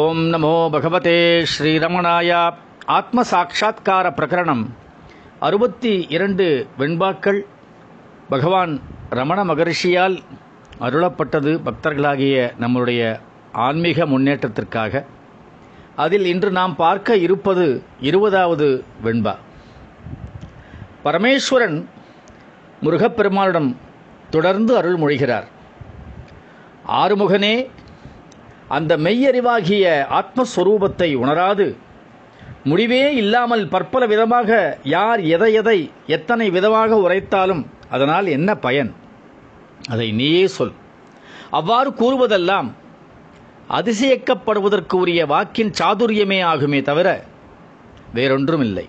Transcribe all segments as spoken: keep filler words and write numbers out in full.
ஓம் நமோ பகவதே ஸ்ரீரமணாயா. ஆத்ம சாட்சா்கார பிரகரணம் அறுபத்தி இரண்டு வெண்பாக்கள் பகவான் ரமண மகரிஷியால் அருளப்பட்டது பக்தர்களாகிய நம்முடைய ஆன்மீக முன்னேற்றத்திற்காக. அதில் இன்று நாம் பார்க்க இருப்பது இருபதாவது வெண்பா. பரமேஸ்வரன் முருகப்பெருமானிடம் தொடர்ந்து அருள்மொழிகிறார். ஆறுமுகனே, அந்த மெய்யறிவாகிய ஆத்மஸ்வரூபத்தை உணராது முடிவே இல்லாமல் பற்பல விதமாக யார் எதை எதை எத்தனை விதமாக உரைத்தாலும் அதனால் என்ன பயன்? அதை நீயே சொல். அவ்வாறு கூறுவதெல்லாம் அதிசயிக்கப்படுவதற்கு உரிய வாக்கின் சாதுரியமே ஆகுமே தவிர வேறொன்றும் இல்லை.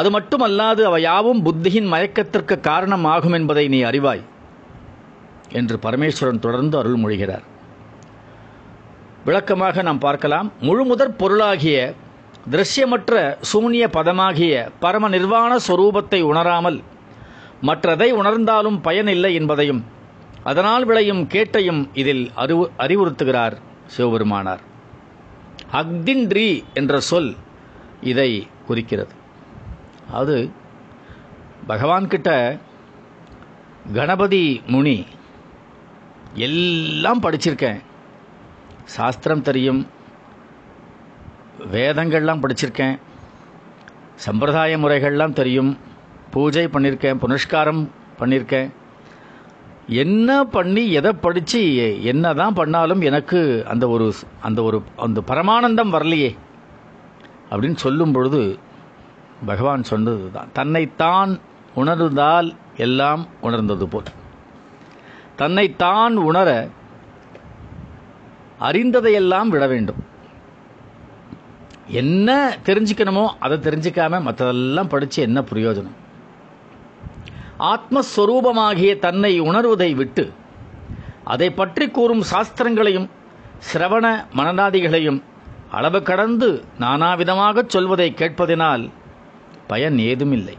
அது மட்டுமல்லாது அவையாவும் புத்தியின் மயக்கத்திற்கு காரணம் ஆகும் என்பதை நீ அறிவாய் என்று பரமேஸ்வரன் தொடர்ந்து அருள்மொழிகிறார். விளக்கமாக நாம் பார்க்கலாம். முழுமுதற் பொருளாகிய திருஷ்யமற்ற சூன்ய பதமாகிய பரம நிர்வாண ஸ்வரூபத்தை உணராமல் மற்றதை உணர்ந்தாலும் பயனில்லை என்பதையும் அதனால் விளையும் கேட்டையும் இதில் அறிவு அறிவுறுத்துகிறார் சிவபெருமானார். அக்தின்றி என்ற சொல் இதை குறிக்கிறது. அது பகவான்கிட்ட கணபதி முனி எல்லாம் படிச்சிருக்கேன், சாஸ்திரம் தெரியும், வேதங்கள்லாம் படிச்சிருக்கேன், சம்பிரதாய முறைகள்லாம் தெரியும், பூஜை பண்ணியிருக்கேன், புனஸ்காரம் பண்ணியிருக்கேன், என்ன பண்ணி எதை படித்து என்ன தான் பண்ணாலும் எனக்கு அந்த ஒரு அந்த ஒரு அந்த பரமானந்தம் வரலையே அப்படின்னு சொல்லும் பொழுது பகவான் சொன்னது தான், தன்னைத்தான் உணர்ந்தால் எல்லாம் உணர்ந்தது போல். தன்னைத்தான் உணர அறிந்ததையெல்லாம் விட வேண்டும். என்ன தெரிஞ்சுக்கணுமோ அதை தெரிஞ்சிக்காம மற்றதெல்லாம் படித்து என்ன பிரயோஜனம்? ஆத்மஸ்வரூபமாகிய தன்னை உணர்வதை விட்டு அதை பற்றி கூறும் சாஸ்திரங்களையும் சிரவண மனநாதிகளையும் அளவு கடந்து நானாவிதமாக சொல்வதை கேட்பதினால் பயன் ஏதுமில்லை.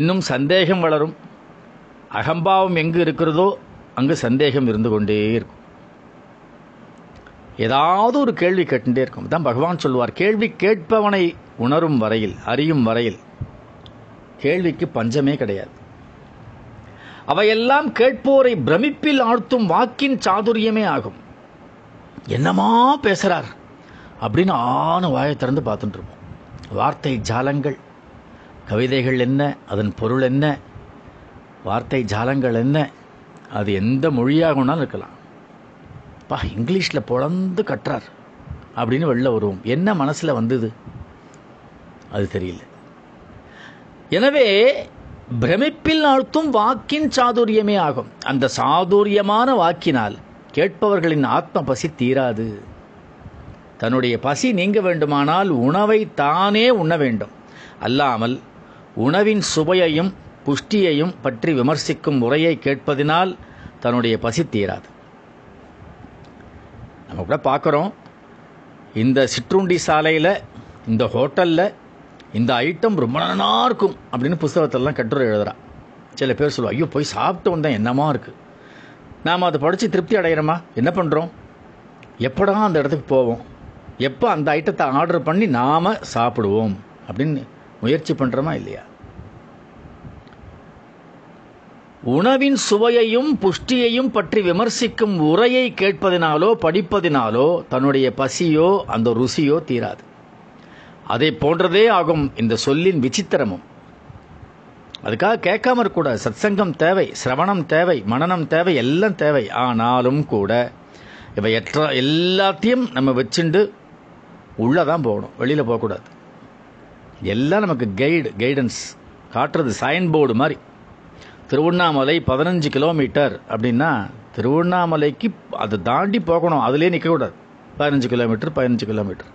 இன்னும் சந்தேகம் வளரும். அகம்பாவம் எங்கு இருக்கிறதோ அங்கு சந்தேகம் இருந்து கொண்டே இருக்கும். ஏதாவது ஒரு கேள்வி கேட்டுகிட்டே இருக்கும். தான் பகவான் சொல்வார், கேள்வி கேட்பவனை உணரும் வரையில் அறியும் வரையில் கேள்விக்கு பஞ்சமே கிடையாது. அவையெல்லாம் கேட்போரை பிரமிப்பில் ஆழ்த்தும் வாக்கின் சாதுரியமே ஆகும். என்னமா பேசுகிறார் அப்படின்னு ஆணு வாயை திறந்து பார்த்துட்டு இருப்போம். வார்த்தை ஜாலங்கள், கவிதைகள் என்ன, அதன் பொருள் என்ன, வார்த்தை ஜாலங்கள் என்ன, அது எந்த மொழியாகும்னாலும் இருக்கலாம். பா, இங்கிலீஷில் பொழந்து கட்டுறார் அப்படின்னு வெளில வருவோம். என்ன மனசில் வந்தது அது தெரியல. எனவே பிரமிப்பில் ஆழ்த்தும் வாக்கின் சாதுரியமே ஆகும். அந்த சாதுரியமான வாக்கினால் கேட்பவர்களின் ஆத்ம பசி தீராது. தன்னுடைய பசி நீங்க வேண்டுமானால் உணவை தானே உண்ண வேண்டும். அல்லாமல் உணவின் சுவையையும் புஷ்டியையும் பற்றி விமர்சிக்கும் உரையை கேட்பதினால் தன்னுடைய பசி தீராது. நம்ம கூட பார்க்குறோம், இந்த சிற்றுண்டி சாலையில், இந்த ஹோட்டலில் இந்த ஐட்டம் ரொம்ப நல்லா இருக்கும் அப்படின்னு புஸ்தகத்திலலாம் கட்டுரை எழுதுகிறான். சில பேர் சொல்லுவோம், ஐயோ போய் சாப்பிட்டு வந்தால் என்னமா இருக்குது. நாம் அதை படித்து திருப்தி அடைகிறோமா? என்ன பண்ணுறோம்? எப்படா அந்த இடத்துக்கு போவோம், எப்போ அந்த ஐட்டத்தை ஆர்டர் பண்ணி நாம் சாப்பிடுவோம் அப்படின்னு முயற்சி பண்ணுறோமா இல்லையா? உணவின் சுவையையும் புஷ்டியையும் பற்றி விமர்சிக்கும் உரையை கேட்பதினாலோ படிப்பதினாலோ தன்னுடைய பசியோ அந்த ருசியோ தீராது. அதை போன்றதே ஆகும் இந்த சொல்லின் விசித்திரமும். அதுக்காக கேட்காம இருக்கக்கூடாது. சத்சங்கம் தேவை, சிரவணம் தேவை, மனனம் தேவை, எல்லாம் தேவை. ஆனாலும் கூட இவை எற்ற எல்லாத்தையும் நம்ம வச்சுண்டு உள்ளே தான் போகணும், வெளியில் போகக்கூடாது. எல்லாம் நமக்கு கைடு, கைடன்ஸ் காட்டுறது, சைன் போர்டு மாதிரி. திருவண்ணாமலை பதினஞ்சு கிலோமீட்டர் அப்படின்னா திருவண்ணாமலைக்கு அதை தாண்டி போகணும், அதிலே நிற்கக்கூடாது. பதினஞ்சு கிலோமீட்டர் பதினஞ்சு கிலோமீட்டர்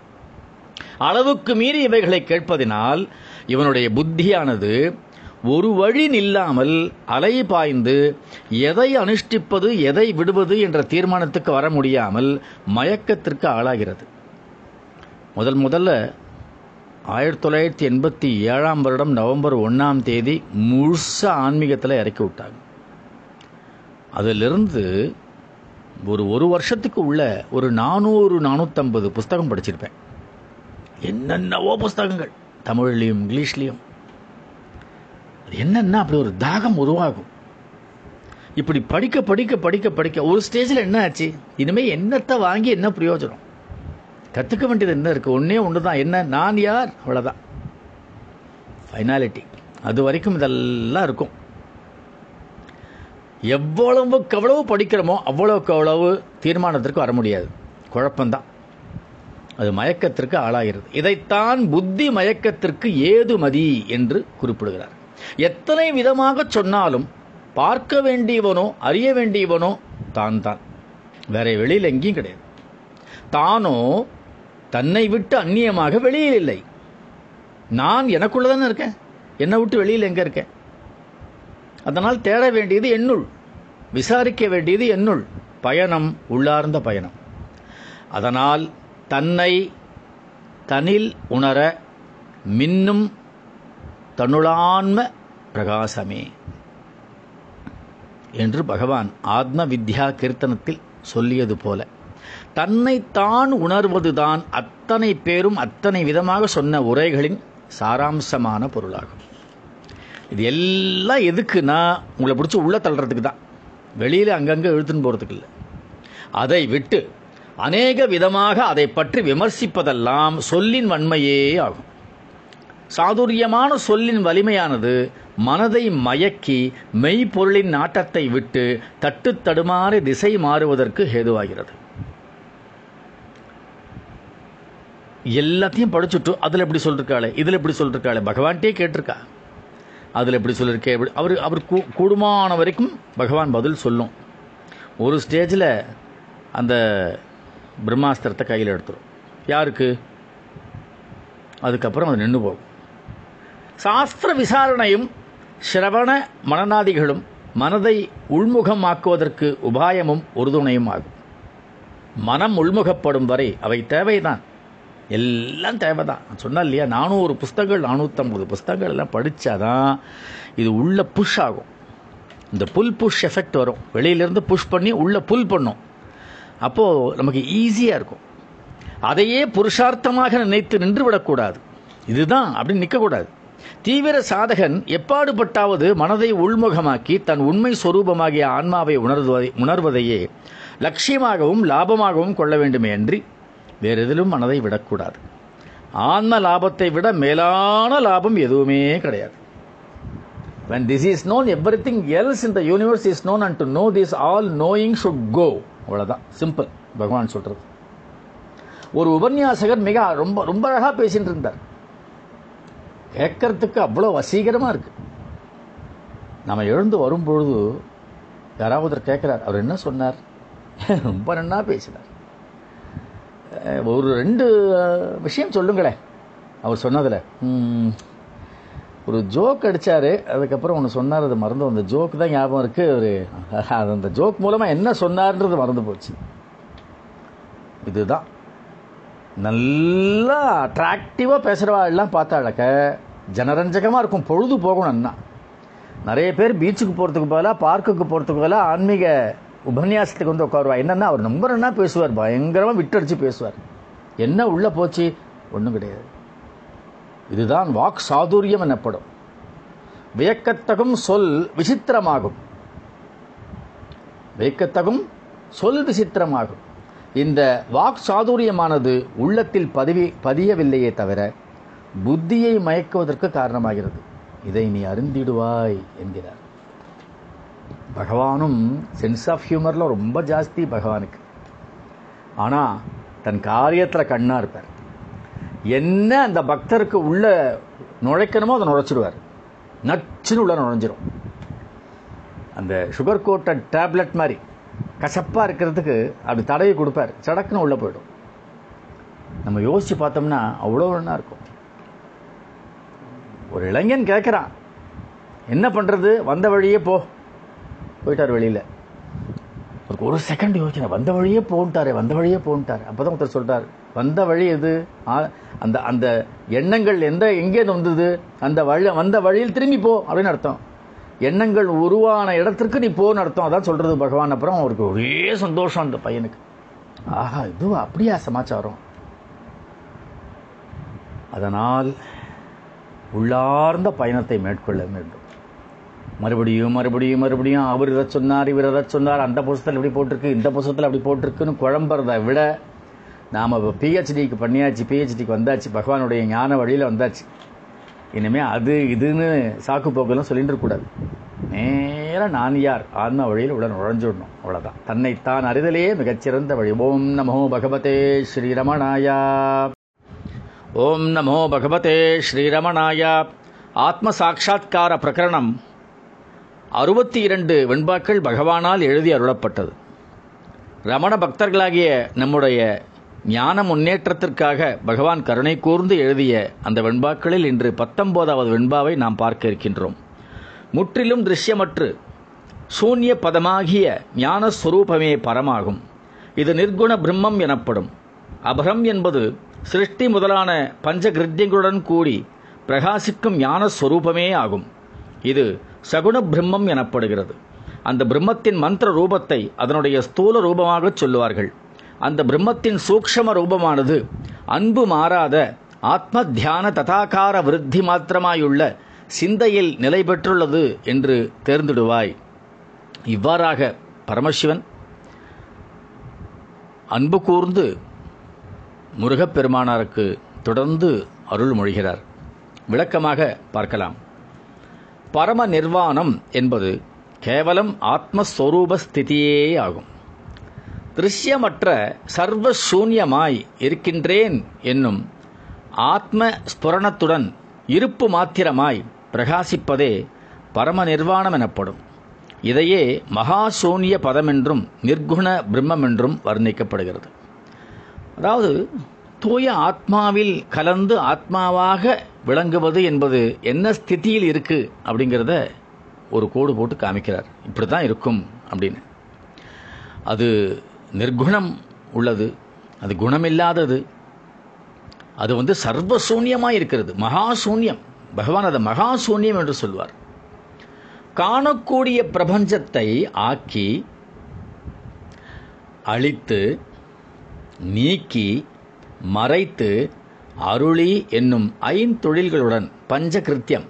அளவுக்கு மீறி இவைகளை கேட்பதினால் இவனுடைய புத்தியானது ஒரு வழி நில்லாமல் அலை பாய்ந்து எதை அனுஷ்டிப்பது எதை விடுவது என்ற தீர்மானத்துக்கு வர முடியாமல் மயக்கத்திற்கு ஆளாகிறது. முதல் முதல்ல ஆயிரத்தி தொள்ளாயிரத்தி எண்பத்தி ஏழாம் வருடம் நவம்பர் ஒன்றாம் தேதி முழுசாக ஆன்மீகத்தில் இறக்கி விட்டாங்க. அதிலிருந்து ஒரு ஒரு வருஷத்துக்கு உள்ள ஒரு நானூறு நானூற்றம்பது புஸ்தகம் படிச்சிருப்பேன். என்னென்னவோ புஸ்தகங்கள், தமிழ்லேயும் இங்கிலீஷ்லேயும். அது என்னென்னா அப்படி ஒரு தாகம் உருவாகும். இப்படி படிக்க படிக்க படிக்க படிக்க ஒரு ஸ்டேஜில் என்ன ஆச்சு, இனிமேல் என்னத்தை வாங்கி என்ன பிரயோஜனம், கற்றுக்க வேண்டியது என்ன இருக்குது, ஒன்றே ஒன்று தான், என்ன, நான் யார், அவ்வளோதான், ஃபைனாலிட்டி. அது வரைக்கும் இதெல்லாம் இருக்கும். எவ்வளவுக்கு எவ்வளவு படிக்கிறோமோ அவ்வளோக்கு அவ்வளவு தீர்மானத்திற்கு வர முடியாது, குழப்பந்தான், அது மயக்கத்திற்கு ஆளாகிறது. இதைத்தான் புத்தி மயக்கத்திற்கு ஏதுமதி என்று குறிப்பிடுகிறார். எத்தனை விதமாக சொன்னாலும் பார்க்க வேண்டியவனோ அறிய வேண்டியவனோ தான் தான், வேற வெளியில் எங்கேயும் கிடையாது. தானோ தன்னை விட்டு அந்நியமாக வெளியில் இல்லை. நான் எனக்குள்ள தானே இருக்கேன், என்னை விட்டு வெளியில் எங்கே இருக்கேன்? அதனால் தேட வேண்டியது என்னுள், விசாரிக்க வேண்டியது என்னுள், பயணம் உள்ளார்ந்த பயணம். அதனால் தன்னை தனில் உணர மின்னும் தன்னுளான்ம பிரகாசமே என்று பகவான் ஆத்ம வித்யா கீர்த்தனத்தில் சொல்லியது போல தன்னைத்தான் உணர்வதுதான் அத்தனை பேரும் அத்தனை விதமாக சொன்ன உரைகளின் சாராம்சமான பொருளாகும். இது எல்லாம் எதுக்குன்னா உங்களை பிடிச்சி உள்ளே தள்ளுறதுக்கு தான், வெளியில் அங்கங்கே இழுத்துன்னு போகிறதுக்கு இல்லை. அதை விட்டு அநேக விதமாக அதை பற்றி விமர்சிப்பதெல்லாம் சொல்லின் வன்மையே ஆகும். சாதுரியமான சொல்லின் வலிமையானது மனதை மயக்கி மெய்ப்பொருளின் நாட்டத்தை விட்டு தட்டு தடுமாறி திசை மாறுவதற்கு ஏதுவாகிறது. எல்லாத்தையும் படிச்சுட்டு அதில் எப்படி சொல்லிருக்காளே, இதில் எப்படி சொல்லிருக்காளே, பகவான்கிட்டே கேட்டிருக்கா, அதில் எப்படி சொல்லியிருக்கே, எப்படி அவர் அவர் கூ கூடுமான வரைக்கும் பகவான் பதில் சொல்லும். ஒரு ஸ்டேஜில் அந்த பிரம்மாஸ்திரத்தை கையில் எடுத்துரும். யாருக்கு? அதுக்கப்புறம் அது நின்று போகும். சாஸ்திர விசாரணையும் சிரவண மனநாதிகளும் மனதை உள்முகமாக்குவதற்கு உபாயமும் உறுதுணையும் ஆகும். மனம் உள்முகப்படும் வரை அவை தேவைதான், எல்லாம் தேவை தான். சொன்னால் இல்லையா, நானூறு புஸ்தகங்கள் நானூற்றம்பது புஸ்தகங்கள் எல்லாம் படித்தாதான் இது உள்ளே புஷ் ஆகும். இந்த புல் புஷ் எஃபெக்ட் வரும், வெளியிலேருந்து புஷ் பண்ணி உள்ளே புல் பண்ணும். அப்போது நமக்கு ஈஸியாக இருக்கும். அதையே புருஷார்த்தமாக நினைத்து நின்று விடக்கூடாது, இதுதான் அப்படின்னு நிற்கக்கூடாது. தீவிர சாதகன் எப்பாடுபட்டாவது மனதை உள்முகமாக்கி தன் உண்மை சொரூபமாகிய ஆன்மாவை உணர்வதை உணர்வதையே லட்சியமாகவும் லாபமாகவும் கொள்ள வேண்டுமே அன்றி வேறு எதிலும் மனதை விடக்கூடாது. ஆன்ம லாபத்தை விட மேலான லாபம் எதுவுமே கிடையாது. When this is known, everything else in the universe is known, and to know this, all knowing should go. அவ்வளோதான், சிம்பிள் பகவான் சொல்கிறது. ஒரு உபன்யாசகர் மிக ரொம்ப ரொம்ப அழகாக பேசிட்டு இருந்தார். கேட்கறதுக்கு அவ்வளோ வசீகரமாக இருக்குது. நம்ம எழுந்து வரும்பொழுது யாராவது கேட்குறார், அவர் என்ன சொன்னார், ரொம்ப நன்னா பேசினார், ஒரு ரெண்டு விஷயம் சொல்லுங்களேன் அவர் சொன்னதில். ஒரு ஜோக் அடித்தார், அதுக்கப்புறம் ஒன்று சொன்னார், அது மறந்து, அந்த ஜோக்கு தான் ஞாபகம் இருக்குது. ஒரு அது அந்த ஜோக் மூலமாக என்ன சொன்னார்ன்றது மறந்து போச்சு. இதுதான் நல்லா அட்ராக்டிவாக பேசுகிறவாள்லாம் பார்த்தாழக்க ஜனரஞ்சகமாக இருக்கும், பொழுது போகணும்னா. நிறைய பேர் பீச்சுக்கு போகிறதுக்கு பதிலாக பார்க்குக்கு போகிறதுக்கு பதிலாக ஆன்மீக உபன்யாசத்துக்கு வந்து உட்காருவார். என்னென்னா அவர் ரொம்ப நல்லா பேசுவார், பயங்கரமாக விட்டடிச்சு பேசுவார். என்ன உள்ளே போச்சு? ஒன்றும் கிடையாது. இதுதான் வாக் சாதுரியம் எனப்படும். வியக்கத்தகும் சொல் விசித்திரமாகும், வியக்கத்தகும் சொல் விசித்திரமாகும். இந்த வாக் சாதுரியமானது உள்ளத்தில் பதிவி பதியவில்லையே தவிர புத்தியை மயக்குவதற்கு காரணமாகிறது. இதை நீ அறிந்திடுவாய் என்கிறார். பகவானும் சென்ஸ் ஆஃப் ஹியூமரில் ரொம்ப ஜாஸ்தி பகவானுக்கு. ஆனால் தன் காரியத்தில் கண்ணாக இருப்பார். என்ன அந்த பக்தருக்கு உள்ளே நுழைக்கணுமோ அதை நுழைச்சிடுவார், நச்சுன்னு உள்ள நுழைஞ்சிடும். அந்த சுகர் கோட்டட் டேப்லெட் மாதிரி கசப்பாக இருக்கிறதுக்கு அப்படி தடவி கொடுப்பார், சடக்குன்னு உள்ளே போயிடும். நம்ம யோசித்து பார்த்தோம்னா அவ்வளோ ஒன்றா இருக்கும். ஒரு இளைஞன் கேட்குறான், என்ன பண்ணுறது, வந்த வழியே போ, போயிட்டார் வெளியில். அவருக்கு ஒரு செகண்ட் யோசனை, வந்த வழியே போன்ட்டார் வந்த வழியே போன்ட்டார் அப்போ தான் ஒருத்தர் சொல்கிறார், வந்த வழி எது? அந்த அந்த எண்ணங்கள் எந்த எங்கேருந்து வந்தது? அந்த வழி, வந்த வழியில் திரும்பி போ அப்படின்னு அர்த்தம். எண்ணங்கள் உருவான இடத்திற்கு நீ போன்னு அர்த்தம். அதான் சொல்கிறது பகவான். அப்புறம் அவருக்கு ஒரே சந்தோஷம் அந்த பையனுக்கு. ஆஹா, இதுவா அப்படியா சமாச்சாரம். அதனால் உள்ளார்ந்த பயணத்தை மேற்கொள்ள வேண்டும். மறுபடியும் மறுபடியும் மறுபடியும் அவர் இதை சொன்னார், இவர் இதை சொன்னார், அந்த புஸ்தத்தில் இப்படி போட்டிருக்கு, இந்த புஸ்தத்தில் அப்படி போட்டிருக்குன்னு குழம்புறதை விட, நாம் இப்போ பிஹெச்டிக்கு பண்ணியாச்சு, பிஹெச்டிக்கு வந்தாச்சு, பகவானுடைய ஞான வழியில் வந்தாச்சு, இனிமேல் அது இதுன்னு சாக்கு போக்கெல்லாம் சொல்லிட்டு இருக்கக்கூடாது. நேராக நான் யார் ஆன்ம வழியில் உள்ள நுழைஞ்சுடணும், அவ்வளோதான். தன்னைத்தான் அறிதலையே மிகச்சிறந்த வழி. ஓம் நமோ பகவதே ஸ்ரீரமணாயா. ஓம் நமோ பகவதே ஸ்ரீரமணாயா. ஆத்ம சாட்சா்கார பிரகரணம் அறுபத்தி இரண்டு வெண்பாக்கள் பகவானால் எழுதி அருளப்பட்டது. ரமண பக்தர்களாகிய நம்முடைய ஞான முன்னேற்றத்திற்காக பகவான் கருணை கூர்ந்து எழுதிய அந்த வெண்பாக்களில் இன்று பத்தொன்பதாவது வெண்பாவை நாம் பார்க்க இருக்கின்றோம். முற்றிலும் திருஷ்யமற்று சூன்ய பதமாகிய ஞான ஸ்வரூபமே பரமாகும். இது நிர்குண பிரம்மம் எனப்படும். அபரம் என்பது சிருஷ்டி முதலான பஞ்சகிருத்தியங்களுடன் கூடி பிரகாசிக்கும் ஞான ஸ்வரூபமே ஆகும். இது சகுண பிரம்மம் எனப்படுகிறது. அந்த பிரம்மத்தின் மந்திர ரூபத்தை அதனுடைய ஸ்தூல ரூபமாக சொல்லுவார்கள். அந்த பிரம்மத்தின் சூக்ஷம ரூபமானது அன்பு மாறாத ஆத்ம தியான ததாகார விருத்தி மாத்திரமாயுள்ள சிந்தையில் நிலை பெற்றுள்ளது என்று தேர்ந்திடுவாய். இவ்வாறாக பரமசிவன் அன்பு கூர்ந்து முருகப்பெருமானாருக்கு தொடர்ந்து அருள் மொழிகிறார். விளக்கமாக பார்க்கலாம். பரம நிர்வாணம் என்பது கேவலம் ஆத்மஸ்வரூப ஸ்திதியே ஆகும். திருஷ்யமற்ற சர்வசூன்யமாய் இருக்கின்றேன் என்னும் ஆத்ம ஸ்புரணத்துடன் இருப்பு மாத்திரமாய் பிரகாசிப்பதே பரம நிர்வாணம் எனப்படும். இதையே மகாசூன்ய பதமென்றும் நிர்குண பிரம்மம் என்றும் வர்ணிக்கப்படுகிறது. அதாவது தூய ஆத்மாவில் கலந்து ஆத்மாவாக விளங்குவது என்பது என்ன ஸ்திதியில் இருக்குது அப்படிங்கிறத ஒரு கோடு போட்டு காமிக்கிறார். இப்படி தான் இருக்கும் அப்படின்னு. அது நிர்குணம் உள்ளது, அது குணமில்லாதது, அது வந்து சர்வசூன்யமாக இருக்கிறது, மகாசூன்யம். பகவான் அதை மகாசூன்யம் என்று சொல்வார். காணக்கூடிய பிரபஞ்சத்தை ஆக்கி அழித்து நீக்கி மறைத்து அருளி என்னும் ஐந்தொழில்களுடன் பஞ்சகிருத்தியம்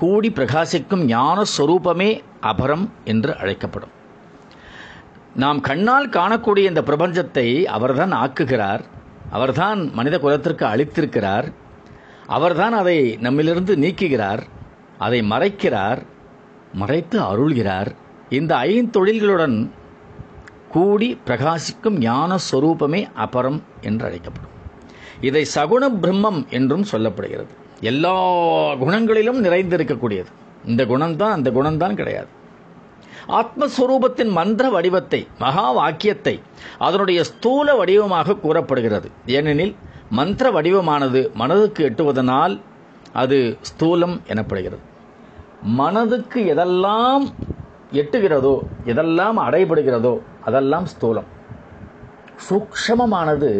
கூடி பிரகாசிக்கும் ஞான ஸ்வரூபமே அபரம் என்று அழைக்கப்படும். நாம் கண்ணால் காணக்கூடிய இந்த பிரபஞ்சத்தை அவர்தான் ஆக்குகிறார், அவர்தான் மனித குலத்திற்கு அளித்திருக்கிறார், அவர்தான் அதை நம்மிலிருந்து நீக்குகிறார், அதை மறைக்கிறார், மறைத்து அருள்கிறார். இந்த ஐந்தொழில்களுடன் கூடி பிரகாசிக்கும் ஞான ஸ்வரூபமே அபரம் என்று அழைக்கப்படும். இதை சகுண பிரம்மம் என்றும் சொல்லப்படுகிறது. எல்லா குணங்களிலும் நிறைந்திருக்கக்கூடியது. இந்த குணம்தான் அந்த குணம்தான் கிடையாது. ஆத்மஸ்வரூபத்தின் மந்திர வடிவத்தை, மகா வாக்கியத்தை அதனுடைய ஸ்தூல வடிவமாக கூறப்படுகிறது. ஏனெனில் மந்திர வடிவமானது மனதுக்கு எட்டுவதனால் அது ஸ்தூலம் எனப்படுகிறது. மனதுக்கு எதெல்லாம் எட்டுகிறதோ, எதெல்லாம் அடைபடுகிறதோ அதெல்லாம் ஸ்தூலம். சூக்ஷமமானது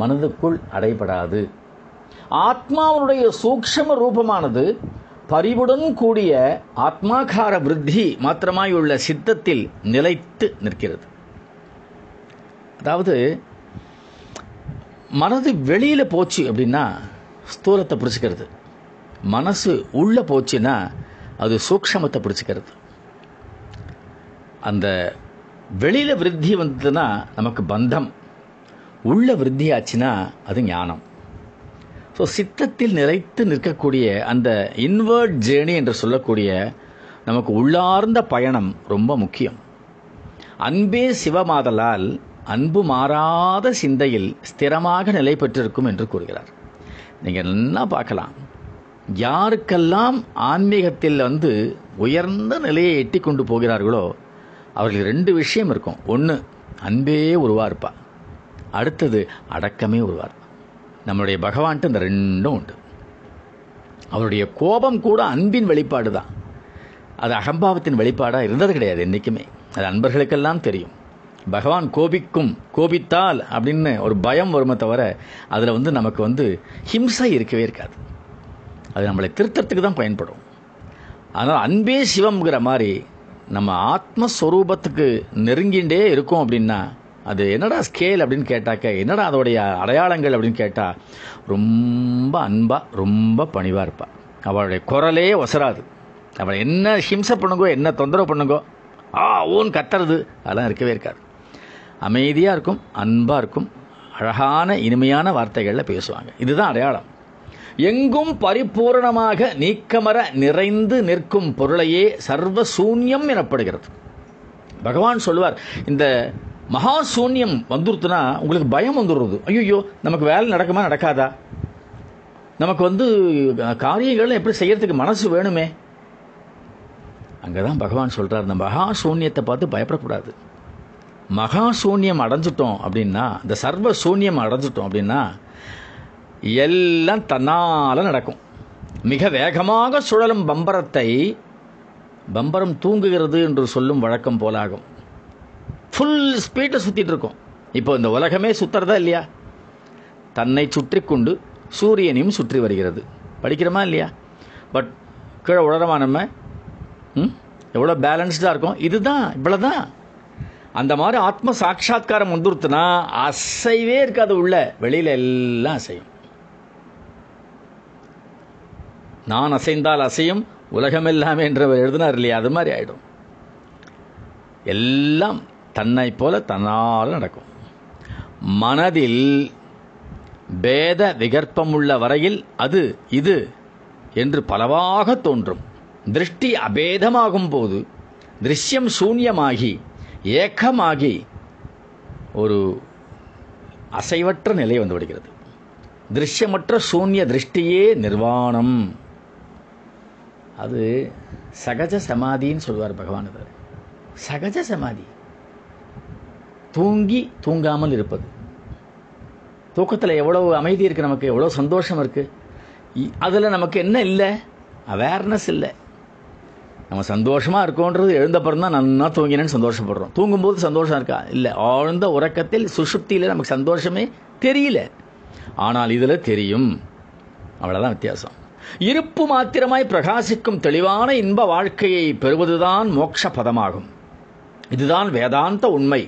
மனதுக்குள் அடைபடாது. ஆத்மாவுடைய சூக்ஷம ரூபமானது பரிவுடன் கூடிய ஆத்மாகார விருத்தி மாத்திரமாயுள்ள சித்தத்தில் நிலைத்து நிற்கிறது. அதாவது மனது வெளியில் போச்சு அப்படின்னா ஸ்தூலத்தை பிடிச்சிக்கிறது, மனசு உள்ளே போச்சுன்னா அது சூக்ஷமத்தை பிடிச்சிக்கிறது. அந்த வெளியில் விருத்தி வந்ததுன்னா நமக்கு பந்தம், உள்ள விருத்தி ஆச்சுன்னா அது ஞானம். ஸோ சித்தத்தில் நிலைத்து நிற்கக்கூடிய அந்த இன்வர்ட் ஜேர்னி என்று சொல்லக்கூடிய நமக்கு உள்ளார்ந்த பயணம் ரொம்ப முக்கியம். அன்பே சிவமாதலால் அன்பு மாறாத சிந்தையில் ஸ்திரமாக நிலை பெற்றிருக்கும் என்று கூறுகிறார். நீங்கள் நல்லா பார்க்கலாம், யாருக்கெல்லாம் ஆன்மீகத்தில் வந்து உயர்ந்த நிலையை எட்டி கொண்டு போகிறார்களோ அவர்கள் ரெண்டு விஷயம் இருக்கும். ஒன்று, அன்பே உருவாக இருப்பா, அடுத்தது அடக்கமே உருவாக இருப்பா. நம்மளுடைய பகவான்ட்டு இந்த ரெண்டும் உண்டு. அவருடைய கோபம் கூட அன்பின் வெளிப்பாடு தான். அது அகம்பாவத்தின் வெளிப்பாடாக இருந்தது கிடையாது என்றைக்குமே. அது அன்பர்களுக்கெல்லாம் தெரியும். பகவான் கோபிக்கும், கோபித்தால் அப்படின்னு ஒரு பயம் வருமே தவிர அதில் வந்து நமக்கு வந்து ஹிம்சை இருக்கவே இருக்காது. அது நம்மளை திருத்தத்துக்கு தான் பயன்படும். அதனால் அன்பே சிவம்ங்கிற மாதிரி நம்ம ஆத்மஸ்வரூபத்துக்கு நெருங்கின்றே இருக்கோம் அப்படின்னா அது என்னடா ஸ்கேல் அப்படின்னு கேட்டாக்க, என்னடா அதோடைய அடையாளங்கள் அப்படின்னு கேட்டால், ரொம்ப அன்பாக ரொம்ப பணிவாக இருப்பாள். அவளுடைய குரலே ஒசராது. அவளை என்ன ஹிம்சை பண்ணுங்கோ, என்ன தொந்தரவு பண்ணுங்கோ, ஆ ஓன் கத்துறது அதெல்லாம் இருக்கவே இருக்காது. அமைதியாக இருக்கும், அன்பாக இருக்கும், அழகான இனிமையான வார்த்தைகளில் பேசுவாங்க. இதுதான் அடையாளம். எங்கும் பரிபூர்ணமாக நீக்கமர நிறைந்து நிற்கும் பொருளையே சர்வசூன்யம் எனப்படுகிறது. பகவான் சொல்வார், இந்த மகாசூன்யம் வந்துருத்துனா உங்களுக்கு பயம் வந்துடுறது. ஐயோ, நமக்கு வேலை நடக்குமா நடக்காதா, நமக்கு வந்து காரியங்களை எப்படி செய்யறதுக்கு மனசு வேணுமே. அங்கே தான் பகவான் சொல்கிறார், இந்த மகாசூன்யத்தை பார்த்து பயப்படக்கூடாது. மகாசூன்யம் அடைஞ்சிட்டோம் அப்படின்னா, இந்த சர்வ சூன்யம் அடைஞ்சிட்டோம் அப்படின்னா எல்லாம் தன்னால் நடக்கும். மிக வேகமாக சுழலும் பம்பரத்தை பம்பரம் தூங்குகிறது என்று சொல்லும் வழக்கம் போலாகும். ஃபுல் ஸ்பீடில் சுற்றிட்டு இருக்கும். இப்போ இந்த உலகமே சுற்றுறதா இல்லையா? தன்னை சுற்றி கொண்டு சூரியனையும் சுற்றி வருகிறது. படிக்கிறோமா இல்லையா? பட் கீழே உடறமா நம்ம ம் எவ்வளோ பேலன்ஸ்டாக இருக்கும். இதுதான் இவ்வளோதான். அந்த மாதிரி ஆத்ம சாட்சா்காரம் வந்துருத்துனா அசைவே இருக்காது. உள்ள வெளியில் எல்லாம் அசையும். நான் அசைந்தால் அசையும் உலகமெல்லாமே என்று எழுதினார் இல்லையா? அது மாதிரி ஆகிடும். எல்லாம் தன்னை போல தன்னால் நடக்கும். மனதில் பேத விகற்பமுள்ள வரையில் அது இது என்று பலவாக தோன்றும். திருஷ்டி அபேதமாகும் போது திருஷ்யம் சூன்யமாகி ஏக்கமாகி ஒரு அசைவற்ற நிலை வந்துவிடுகிறது. திருஷ்யமற்ற சூன்ய திருஷ்டியே நிர்வாணம். அது சகஜ சமாதின்னு சொல்வார் பகவான். அது சகஜ சமாதி. தூங்கி தூங்காமல் இருப்பது. தூக்கத்தில் எவ்வளவு அமைதி இருக்குது, நமக்கு எவ்வளோ சந்தோஷம் இருக்குது. அதில் நமக்கு என்ன இல்லை? அவேர்னஸ் இல்லை. நம்ம சந்தோஷமாக இருக்கோன்றது எழுந்தப்புறம் தான் நல்லா தூங்கினேன்னு சந்தோஷப்படுறோம். தூங்கும்போது சந்தோஷம் இருக்கா? இல்லை. ஆழ்ந்த உறக்கத்தில் சுஷுப்தியில் நமக்கு சந்தோஷமே தெரியல. ஆனால் இதில் தெரியும். அவ்வளோதான் வித்தியாசம். இருப்பு மாத்திரமாய் பிரகாசிக்கும் தெளிவான இன்ப வாழ்க்கையை பெறுவதுதான் மோட்ச பதமாகும். இதுதான் வேதாந்த உண்மை.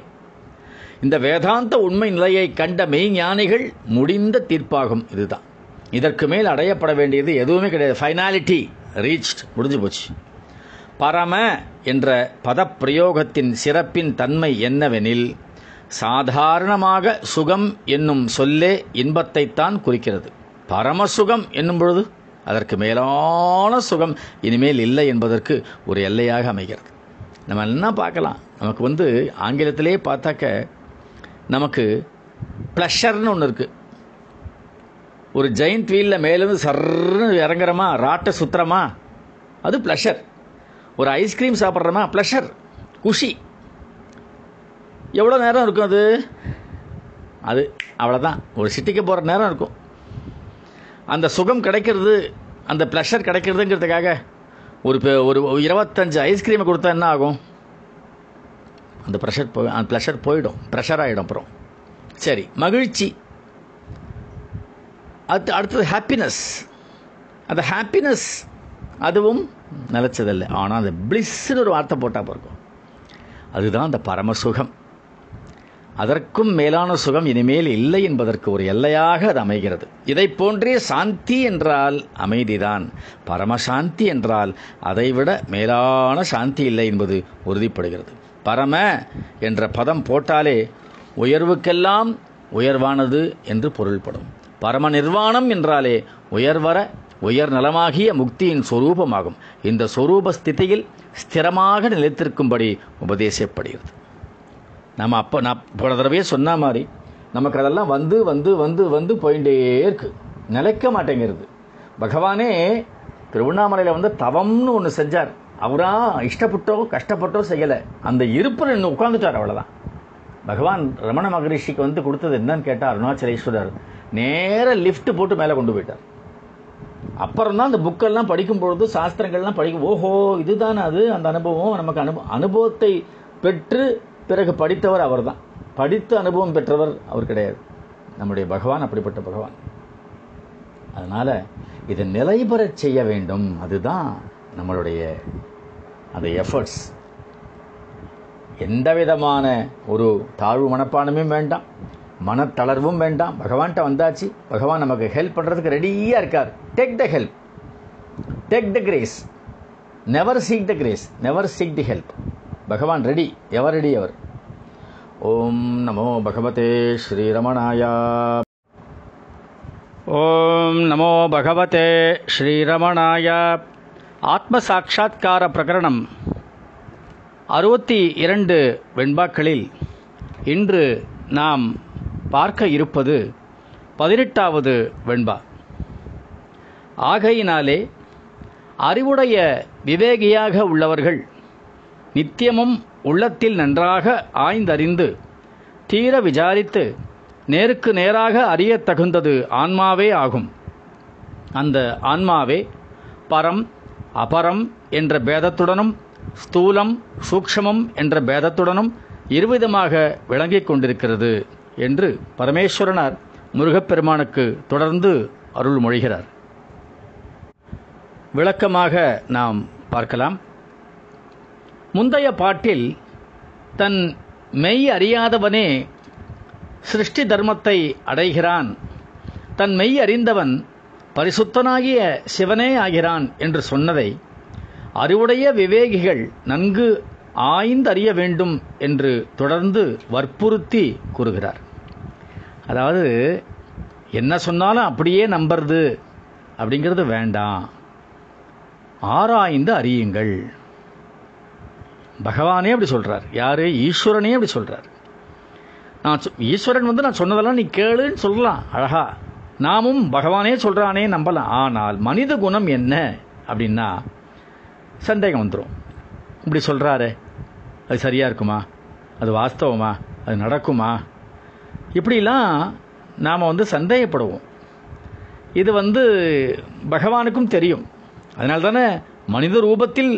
இந்த வேதாந்த உண்மை நிலையை கண்ட மெய்ஞானிகள் முடிந்த தீர்ப்பாகும். இதுதான். இதற்கு மேல் அடையப்பட வேண்டியது எதுவுமே கிடையாது. ஃபைனாலிட்டி ரீச்ட், முடிஞ்சு போச்சு. பரம என்ற பதப்பிரயோகத்தின் சிறப்பின் தன்மை என்னவெனில், சாதாரணமாக சுகம் என்னும் சொல்லே இன்பத்தைத்தான் குறிக்கிறது. பரம சுகம் என்னும் பொழுது அதற்கு மேலான சுகம் இனிமேல் இல்லை என்பதற்கு ஒரு எல்லையாக அமைகிறது. நம்ம என்ன பார்க்கலாம், நமக்கு வந்து ஆங்கிலத்திலே பார்த்தாக்க நமக்கு ப்ளஷர்னு ஒன்று இருக்குது. ஒரு ஜெயிண்ட் வீலில் மேலேருந்து சர்ன்னு இறங்குறமா, ராட்டை சுற்றுறமா, அது ப்ளஷர். ஒரு ஐஸ்கிரீம் சாப்பிட்றோமா, ப்ளஷர், குஷி. எவ்வளோ நேரம் இருக்கும் அது? அது அவ்வளோதான். ஒரு சிட்டிக்கு போகிற நேரம் இருக்கும். அந்த சுகம் கிடைக்கிறது, அந்த ப்ளஷர் கிடைக்கிறதுங்கிறதுக்காக ஒரு ஒரு இருபத்தஞ்சு ஐஸ்கிரீமை கொடுத்தா என்ன ஆகும்? அந்த ப்ரெஷர் போய் அந்த ப்ளஷர் போயிடும், ப்ரெஷர் ஆகிடும். அப்புறம் சரி, மகிழ்ச்சி. அடுத்து அடுத்தது ஹாப்பினஸ். அந்த ஹாப்பினஸ் அதுவும் நிலச்சதில்லை. ஆனால் அந்த பிளிஸ்ன்னு ஒரு வார்த்தை போட்டால் போயிருக்கும். அதுதான் அந்த பரம சுகம். அதற்கும் மேலான சுகம் இனிமேல் இல்லை என்பதற்கு ஒரு எல்லையாக அது அமைகிறது. இதை போன்றே சாந்தி என்றால் அமைதிதான். பரமசாந்தி என்றால் அதைவிட மேலான சாந்தி இல்லை என்பது உறுதிப்படுகிறது. பரம என்ற பதம் போட்டாலே உயர்வுக்கெல்லாம் உயர்வானது என்று பொருள்படும். பரம நிர்வாணம் என்றாலே உயர்வர உயர் நலமாகிய முக்தியின் சொரூபமாகும். இந்த சொரூப ஸ்திதியில் ஸ்திரமாக நிலைத்திருக்கும்படி உபதேசப்படுகிறது. நம்ம அப்போ நான் போன தடவையே சொன்ன மாதிரி நமக்கு அதெல்லாம் வந்து வந்து வந்து வந்து போயிட்டே இருக்குது, நிலைக்க மாட்டேங்கிறது. பகவானே திருவண்ணாமலையில் வந்து தவம்னு ஒன்று செஞ்சார். அவராக இஷ்டப்பட்டோ கஷ்டப்பட்டோ செய்யலை. அந்த இருப்பில் இன்னும் உட்காந்துட்டார், அவ்வளோதான். பகவான் ரமண மகரிஷிக்கு வந்து கொடுத்தது என்னன்னு கேட்டால், அருணாச்சலேஸ்வரர் நேராக லிஃப்ட் போட்டு மேலே கொண்டு போயிட்டார். அப்புறம் தான் அந்த புக்கெல்லாம் படிக்கும்பொழுது, சாஸ்திரங்கள்லாம் படிக்கும், ஓஹோ இதுதான் அது, அந்த அனுபவம் நமக்கு அனுப அனுபவத்தை பெற்று பிறகு படித்தவர் அவர் தான். படித்து அனுபவம் பெற்றவர் அவர் கிடையாது. நம்முடைய பகவான் அப்படிப்பட்ட பகவான். அதனால் இதை நிலைபெறச் செய்ய வேண்டும். அதுதான் நம்மளுடைய அந்த எஃபர்ட்ஸ் எந்த விதமான ஒரு தாழ்வு மனப்பான்மையும் வேண்டாம், மனத்தளர்வும் வேண்டாம். பகவான்கிட்ட வந்தாச்சு, பகவான் நமக்கு ஹெல்ப் பண்ணுறதுக்கு ரெடியாக இருக்கார். Take the help, take the grace, never seek the grace, never seek the help. Bhagavan ready, ever ready ever. ஓம் நமோ பகவதே ஸ்ரீரமணாயா. ஓம் நமோ பகவதே ஸ்ரீரமணாயா. ஆத்மசாட்சா்கார பிரகரணம் அறுபத்தி இரண்டு வெண்பாக்களில் இன்று நாம் பார்க்க இருப்பது பதினெட்டாவது வெண்பா. ஆகையினாலே அறிவுடைய விவேகியாக உள்ளவர்கள் நித்தியமும் உள்ளத்தில் நன்றாக ஆய்ந்தறிந்து தீர விசாரித்து நேருக்கு நேராக அறிய தகுந்தது ஆன்மாவே ஆகும். அந்த ஆன்மாவே பரம் அபரம் என்ற பேதத்துடனும் ஸ்தூலம் சூக்ஷமம் என்ற பேதத்துடனும் இருவிதமாக விளங்கிக் கொண்டிருக்கிறது என்று பரமேஸ்வரனார் முருகப்பெருமானுக்கு தொடர்ந்து அருள் மொழிகிறார். விளக்கமாக நாம் பார்க்கலாம். முந்தைய பாட்டில் தன் மெய் அறியாதவனே சிருஷ்டி தர்மத்தை அடைகிறான், தன் மெய் அறிந்தவன் பரிசுத்தனாகிய சிவனே ஆகிறான் என்று சொன்னதை அறிவுடைய விவேகிகள் நன்கு ஆய்ந்தறிய வேண்டும் என்று தொடர்ந்து வற்புறுத்தி கூறுகிறார். அதாவது என்ன சொன்னாலும் அப்படியே நம்புறது அப்படிங்கிறது வேண்டாம், ஆராய்ந்து அறியுங்கள். பகவானே அப்படி சொல்கிறார். யார்? ஈஸ்வரனே அப்படி சொல்கிறார். நான் ஈஸ்வரன் வந்து நான் சொன்னதெல்லாம் நீ கேளுன்னு சொல்லலாம் அழகா, நாமும் பகவானே சொல்கிறானே நம்பலாம். ஆனால் மனித குணம் என்ன அப்படின்னா சந்தேகம் வந்துடும். இப்படி சொல்கிறாரு, அது சரியாக இருக்குமா, அது வாஸ்தவமா, அது நடக்குமா, இப்படிலாம் நாம் வந்து சந்தேகப்படுவோம். இது வந்து பகவானுக்கும் தெரியும். அதனால தானே மனித ரூபத்தில்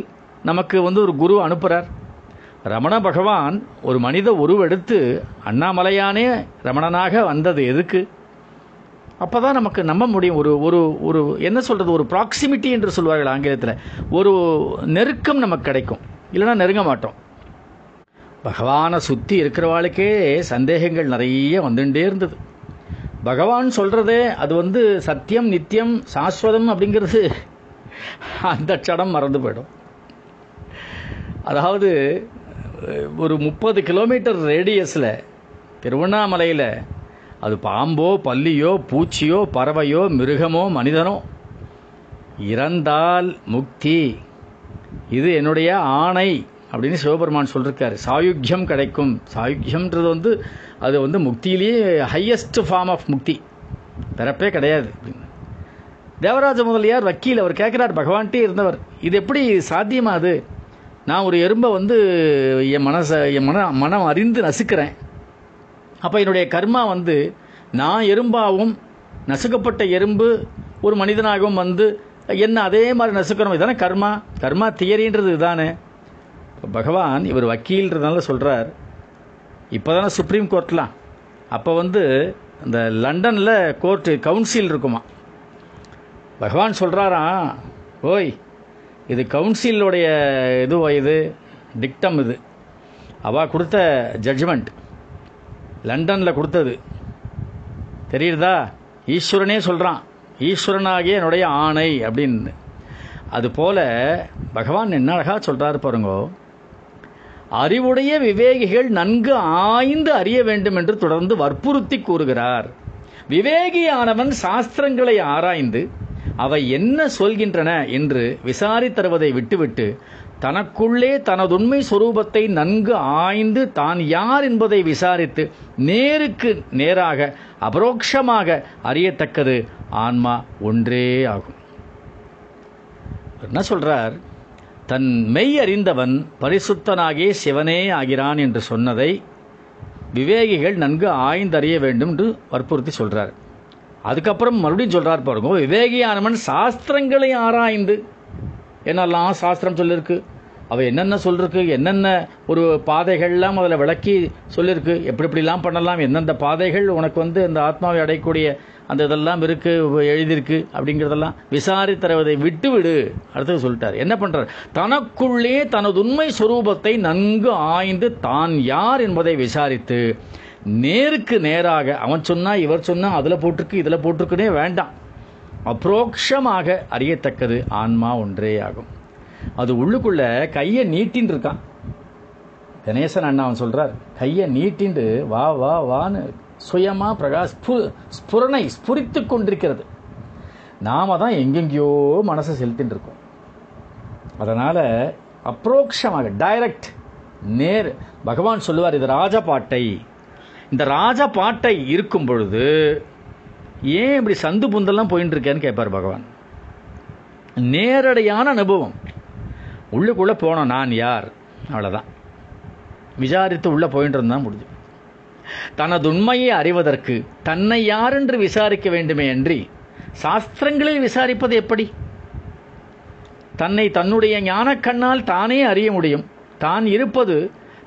நமக்கு வந்து ஒரு குரு அனுப்புகிறார். ரமண பகவான் ஒரு மனித உருவெடுத்து அண்ணாமலையானே ரமணனாக வந்தது எதுக்கு? அப்போ தான் நமக்கு நம்ப முடியும். ஒரு ஒரு ஒரு என்ன சொல்கிறது, ஒரு ப்ராக்சிமிட்டி என்று சொல்வார்கள் ஆங்கிலத்தில், ஒரு நெருக்கம் நமக்கு கிடைக்கும். இல்லைன்னா நெருங்க மாட்டோம். பகவானை சுற்றி இருக்கிறவாளுக்கே சந்தேகங்கள் நிறைய வந்துட்டே இருந்தது. பகவான் சொல்கிறதே அது வந்து சத்தியம் நித்தியம் சாஸ்வதம் அப்படிங்கிறது அந்த சடம் மறந்து போயிடும். அதாவது ஒரு முப்பது கிலோமீட்டர் ரேடியஸில் திருவண்ணாமலையில் அது பாம்போ பல்லியோ பூச்சியோ பறவையோ மிருகமோ மனிதனோ இறந்தால் முக்தி, இது என்னுடைய ஆணை அப்படின்னு சிவபெருமான் சொல்லியிருக்காரு. சாயுக்யம் கிடைக்கும். சாயுக்யம்ன்றது வந்து அது வந்து முக்தியிலேயே ஹையஸ்ட் ஃபார்ம் ஆஃப் முக்தி, பிறப்பே கிடையாது அப்படின்னு தேவராஜ முதலியார் வக்கீல் அவர் கேட்குறார் பகவான்கிட்டே இருந்தவர், இது எப்படி சாத்தியமாகுது? நான் ஒரு எறும்பை வந்து என் மனசை என் மன மனம் அறிந்து நசுக்கிறேன், அப்போ என்னுடைய கர்மா வந்து நான் எறும்பாகவும் நசுக்கப்பட்ட எறும்பு ஒரு மனிதனாகவும் வந்து என்ன அதே மாதிரி நசுக்கிறோம். இதானே கர்மா, கர்மா தியரின்றது இதுதானே. பகவான் இவர் வக்கீல்ன்றதுனால சொல்கிறார். இப்போ தானே சுப்ரீம் கோர்ட்லாம், அப்போ வந்து இந்த லண்டனில் கோர்ட்டு கவுன்சில் இருக்குமா, பகவான் சொல்கிறாராம், ஓய் இது கவுன்சிலுடைய இது இது டிக்டம், இது அவள் கொடுத்த ஜட்ஜ்மெண்ட், லண்டனில் கொடுத்தது, தெரியுறதா? ஈஸ்வரனே சொல்கிறான், ஈஸ்வரனாகிய என்னுடைய ஆணை அப்படின்னு. அதுபோல் பகவான் என்ன அழகாக சொல்கிறார் பாருங்கோ. அறிவுடைய விவேகிகள் நன்கு ஆய்ந்து அறிய வேண்டும் என்று தொடர்ந்து வற்புறுத்தி கூறுகிறார். விவேகியானவன் சாஸ்திரங்களை ஆராய்ந்து அவை என்ன சொல்கின்றன என்று விசாரித்தருவதை விட்டுவிட்டு தனக்குள்ளே தனதுண்மை சொரூபத்தை நன்கு ஆய்ந்து தான் யார் என்பதை விசாரித்து நேருக்கு நேராக அபரோக்ஷமாக அறியத்தக்கது ஆன்மா ஒன்றே ஆகும். என்ன சொல்றார்? தன் மெய் அறிந்தவன் பரிசுத்தனாகி சிவனே ஆகிறான் என்று சொன்னதை விவேகிகள் நன்கு ஆய்ந்தறிய வேண்டும் என்று வற்புறுத்தி சொல்றார். அதுக்கப்புறம் மறுபடியும் சொல்றார் பாருங்க, விவேகியானவன் சாஸ்திரங்களை ஆராய்ந்து, என்னெல்லாம் சாஸ்திரம் சொல்லியிருக்கு, அவள் என்னென்ன சொல்லிருக்கு, என்னென்ன ஒரு பாதைகள்லாம் அதில் விளக்கி சொல்லியிருக்கு, எப்படி இப்படிலாம் பண்ணலாம், எந்தெந்த பாதைகள் உனக்கு வந்து அந்த ஆத்மாவை அடையக்கூடிய அந்த இதெல்லாம் இருக்குது எழுதியிருக்கு அப்படிங்கிறதெல்லாம் விசாரித்தருவதை விட்டு விடு. அடுத்தது சொல்லிட்டார், என்ன பண்ணுறார், தனக்குள்ளே தனது உண்மை சுரூபத்தை நன்கு ஆய்ந்து தான் யார் என்பதை விசாரித்து நேருக்கு நேராக, அவன் சொன்னால் இவர் சொன்னால் அதில் போட்டிருக்கு இதில் போட்டிருக்குன்னே வேண்டாம், அப்ரோக்ஷமாக அறியத்தக்கது ஆன்மா ஒன்றே ஆகும். அது உள்ளுக்குள்ள கையை நீட்டின்னு இருக்கான். கணேசன் அண்ணா அவன் சொல்கிறார், கையை நீட்டின்று வா வா வான்னு சுயமாக பிரகாஷ் ஸ்பு ஸ்புரணை ஸ்புரித்து கொண்டிருக்கிறது. நாம தான் எங்கெங்கேயோ மனசை செலுத்தின்னு இருக்கோம். அதனால் அப்ரோக்ஷமாக டைரக்ட் நேர் பகவான் சொல்லுவார், இது ராஜபாட்டை. இந்த ராஜபாட்டை இருக்கும் பொழுது ஏன் இப்படி சந்து புந்தெல்லாம் போயின்னு இருக்கேன்னு கேட்பார் பகவான். நேரடியான அனுபவம் உள்ளுக்குள்ளே போனோம், நான் யார், அவ்வளோதான் விசாரித்து உள்ளே போயின்றது தான் முடிஞ்சு. தனது உண்மையை அறிவதற்கு தன்னை யார் என்று விசாரிக்க வேண்டுமே அன்றி சாஸ்திரங்களில் விசாரிப்பது எப்படி? தன்னை தன்னுடைய ஞானக்கண்ணால் தானே அறிய முடியும். தான் இருப்பது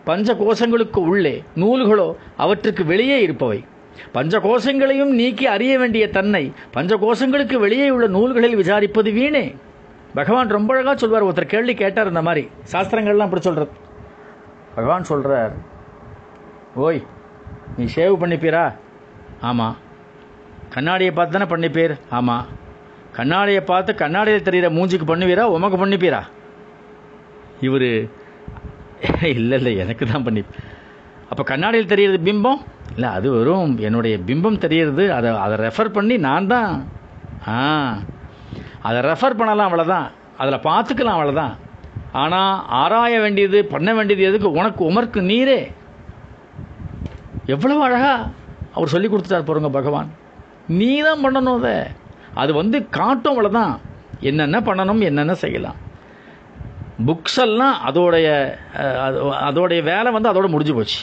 பஞ்ச கோஷங்களுக்கு உள்ளே, நூல்களோ அவற்றுக்கு வெளியே இருப்பவை. பஞ்ச கோஷங்களையும் நீக்கி அறிய வேண்டிய தன்னை பஞ்ச கோஷங்களுக்கு வெளியே உள்ள நூல்களில் விசாரிப்பது வீணே. பகவான் ரொம்ப அழகாக சொல்வார். ஒருத்தர் கேள்வி கேட்டார், இந்த மாதிரி சாஸ்திரங்கள்லாம் அப்படி சொல்கிறது. பகவான் சொல்கிறார், ஓய் நீ ஷேவ் பண்ணிப்பீரா? ஆமாம். கண்ணாடியை பார்த்து தானே பண்ணிப்பீர்? ஆமாம். கண்ணாடியை பார்த்து கண்ணாடியில் தெரிகிற மூஞ்சிக்கு பண்ணுவீரா உமக்கு பண்ணிப்பீரா? இவர் இல்லை இல்லை எனக்கு தான் பண்ணி. அப்போ கண்ணாடியில் தெரிகிறது பிம்பம் இல்லை, அது வெறும் என்னுடைய பிம்பம் தெரிகிறது, அதை அதை ரெஃபர் பண்ணி நான் தான் ஆ அதை ரெஃபர் பண்ணலாம், அவ்வளோதான், அதில் பார்த்துக்கலாம், அவ்வளோதான். ஆனால் ஆராய வேண்டியது பண்ண வேண்டியது எதுக்கு உனக்கு உமர்க்கு நீரே. எவ்வளோ அழகாக அவர் சொல்லி கொடுத்துட்டார் பாருங்க பகவான். நீ தான் பண்ணணும், அதை அது வந்து காட்டும், அவ்வளோதான், என்னென்ன பண்ணணும் என்னென்ன செய்யலாம். புக்ஸ் எல்லாம் அதோடைய அதோடைய வேலை வந்து அதோட முடிஞ்சு போச்சு.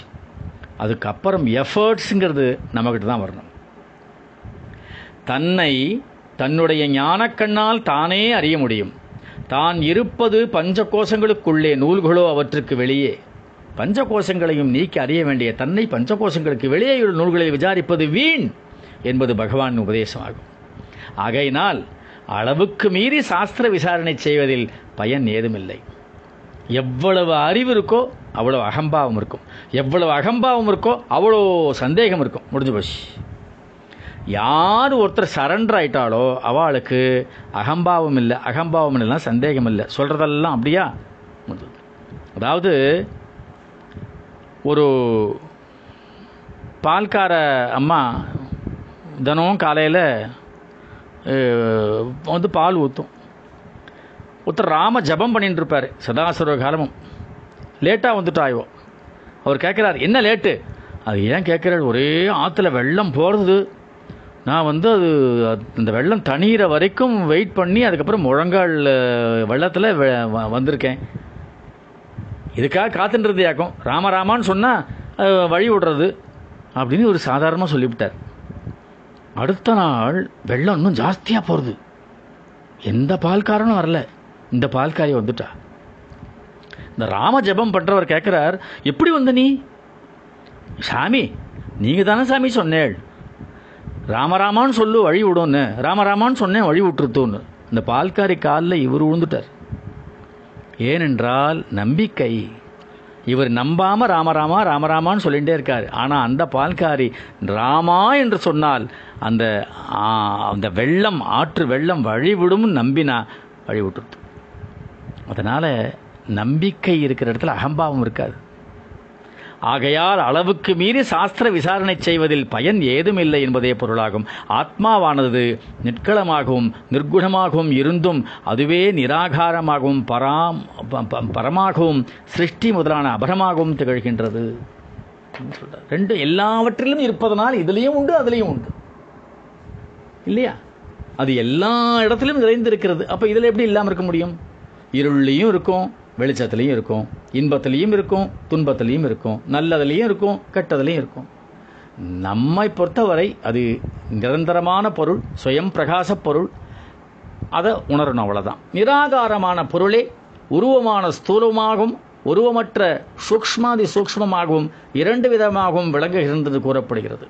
அதுக்கப்புறம் எஃபர்ட்ஸுங்கிறது நம்மக்கிட்ட தான் வரணும். தன்னை தன்னுடைய ஞானக்கண்ணால் தானே அறிய முடியும். தான் இருப்பது பஞ்ச கோஷங்களுக்குள்ளே, நூல்களோ அவற்றுக்கு வெளியே. பஞ்ச கோஷங்களையும் நீக்கி அறிய வேண்டிய தன்னை பஞ்ச கோஷங்களுக்கு வெளியே உள்ள நூல்களை விசாரிப்பது வீண் என்பது பகவான் உபதேசமாகும். ஆகையினால் அளவுக்கு மீறி சாஸ்திர விசாரணை செய்வதில் பயன் ஏதுமில்லை. எவ்வளவு அறிவு இருக்கோ அவ்வளோ அகம்பாவம் இருக்கும், எவ்வளவு அகம்பாவம் இருக்கோ அவ்வளோ சந்தேகம் இருக்கும். முடிஞ்சு போச்சு. யார் ஒருத்தர் சரண்டர் ஆயிட்டாலோ அவளுக்கு அகம்பாவம் இல்லை, அகம்பாவம் இல்லைன்னா சந்தேகம் இல்லை. சொல்கிறதெல்லாம் அப்படியா முடிஞ்சது. அதாவது ஒரு பால்கார அம்மா தினமும் காலையில் வந்து பால் ஊற்றும். ஒருத்தர் ராம ஜபம் பண்ணிட்டு இருப்பார் சதாசிவ காலமும். லேட்டாக வந்துட்டு ஆய்வோ அவர் கேட்குறார், என்ன லேட்டு? அது ஏன் கேட்குறாரு, ஒரே ஆற்றுல வெள்ளம் போகிறது, நான் வந்து அது அந்த வெள்ளம் தணிகிற வரைக்கும் வெயிட் பண்ணி அதுக்கப்புறம் முழங்கால் வெள்ளத்தில் வந்திருக்கேன், இதுக்காக காத்துன்றது யாக்கும், ராமராமான்னு சொன்னால் வழி விடுறது அப்படின்னு ஒரு சாதாரணமாக சொல்லிவிட்டார். அடுத்த நாள் வெள்ளம் இன்னும் ஜாஸ்தியாக போகிறது, எந்த பால்காரனும் வரல, இந்த பால்காரி வந்துட்டா. இந்த ராம ஜபம் பண்ணுறவர் கேட்குறார், எப்படி வந்த நீ? சாமி நீங்கள் தானே சாமி சொன்னேள், ராமராமான்னு சொல்லு வழி விடும்னு, ராமராமான்னு சொன்னேன் வழி விட்டுருத்தோன்னு. இந்த பால்காரி காலில் இவர் விழுந்துட்டார். ஏனென்றால் நம்பிக்கை. இவர் நம்பாமல் ராமராமா ராமராமான்னு சொல்லிகிட்டே இருக்கார். ஆனால் அந்த பால்காரி ராமா என்று சொன்னால் அந்த அந்த வெள்ளம் ஆற்று வெள்ளம் வழிவிடும்னு நம்பினா வழி விட்டுருது. அதனால் நம்பிக்கை இருக்கிற இடத்துல அகம்பாவம் இருக்காது. ஆகையால் அளவுக்கு மீறி சாஸ்திர விசாரணை செய்வதில் பயன் ஏதுமில்லை என்பதே பொருளாகும். ஆத்மாவானது நிற்களமாகவும் நிர்குணமாகவும் இருந்தும் அதுவே நிராகாரமாகவும் பராம் பரமாகவும் சிருஷ்டி முதலான அபரமாகவும் திகழ்கின்றது. ரெண்டு எல்லாவற்றிலும் இருப்பதனால் இதுலேயும் உண்டு அதுலேயும் உண்டு இல்லையா? அது எல்லா இடத்திலும் நிறைந்திருக்கிறது. அப்போ இதில் எப்படி இல்லாமல் இருக்க முடியும்? இருள்லையும் இருக்கும் வெளிச்சத்துலேயும் இருக்கும், இன்பத்திலையும் இருக்கும் துன்பத்திலையும் இருக்கும், நல்லதுலேயும் இருக்கும் கெட்டதுலேயும் இருக்கும். நம்மை பொறுத்தவரை அது நிரந்தரமான பொருள், சுயம் பிரகாச பொருள், அதை உணரணும், அவ்வளோதான். நிராகாரமான பொருளே உருவமான ஸ்தூலமாகவும் உருவமற்ற சூக்ஷ்மாதி சூக்ஷ்மமாகவும் இரண்டு விதமாகவும் விளங்குகின்றது கூறப்படுகிறது.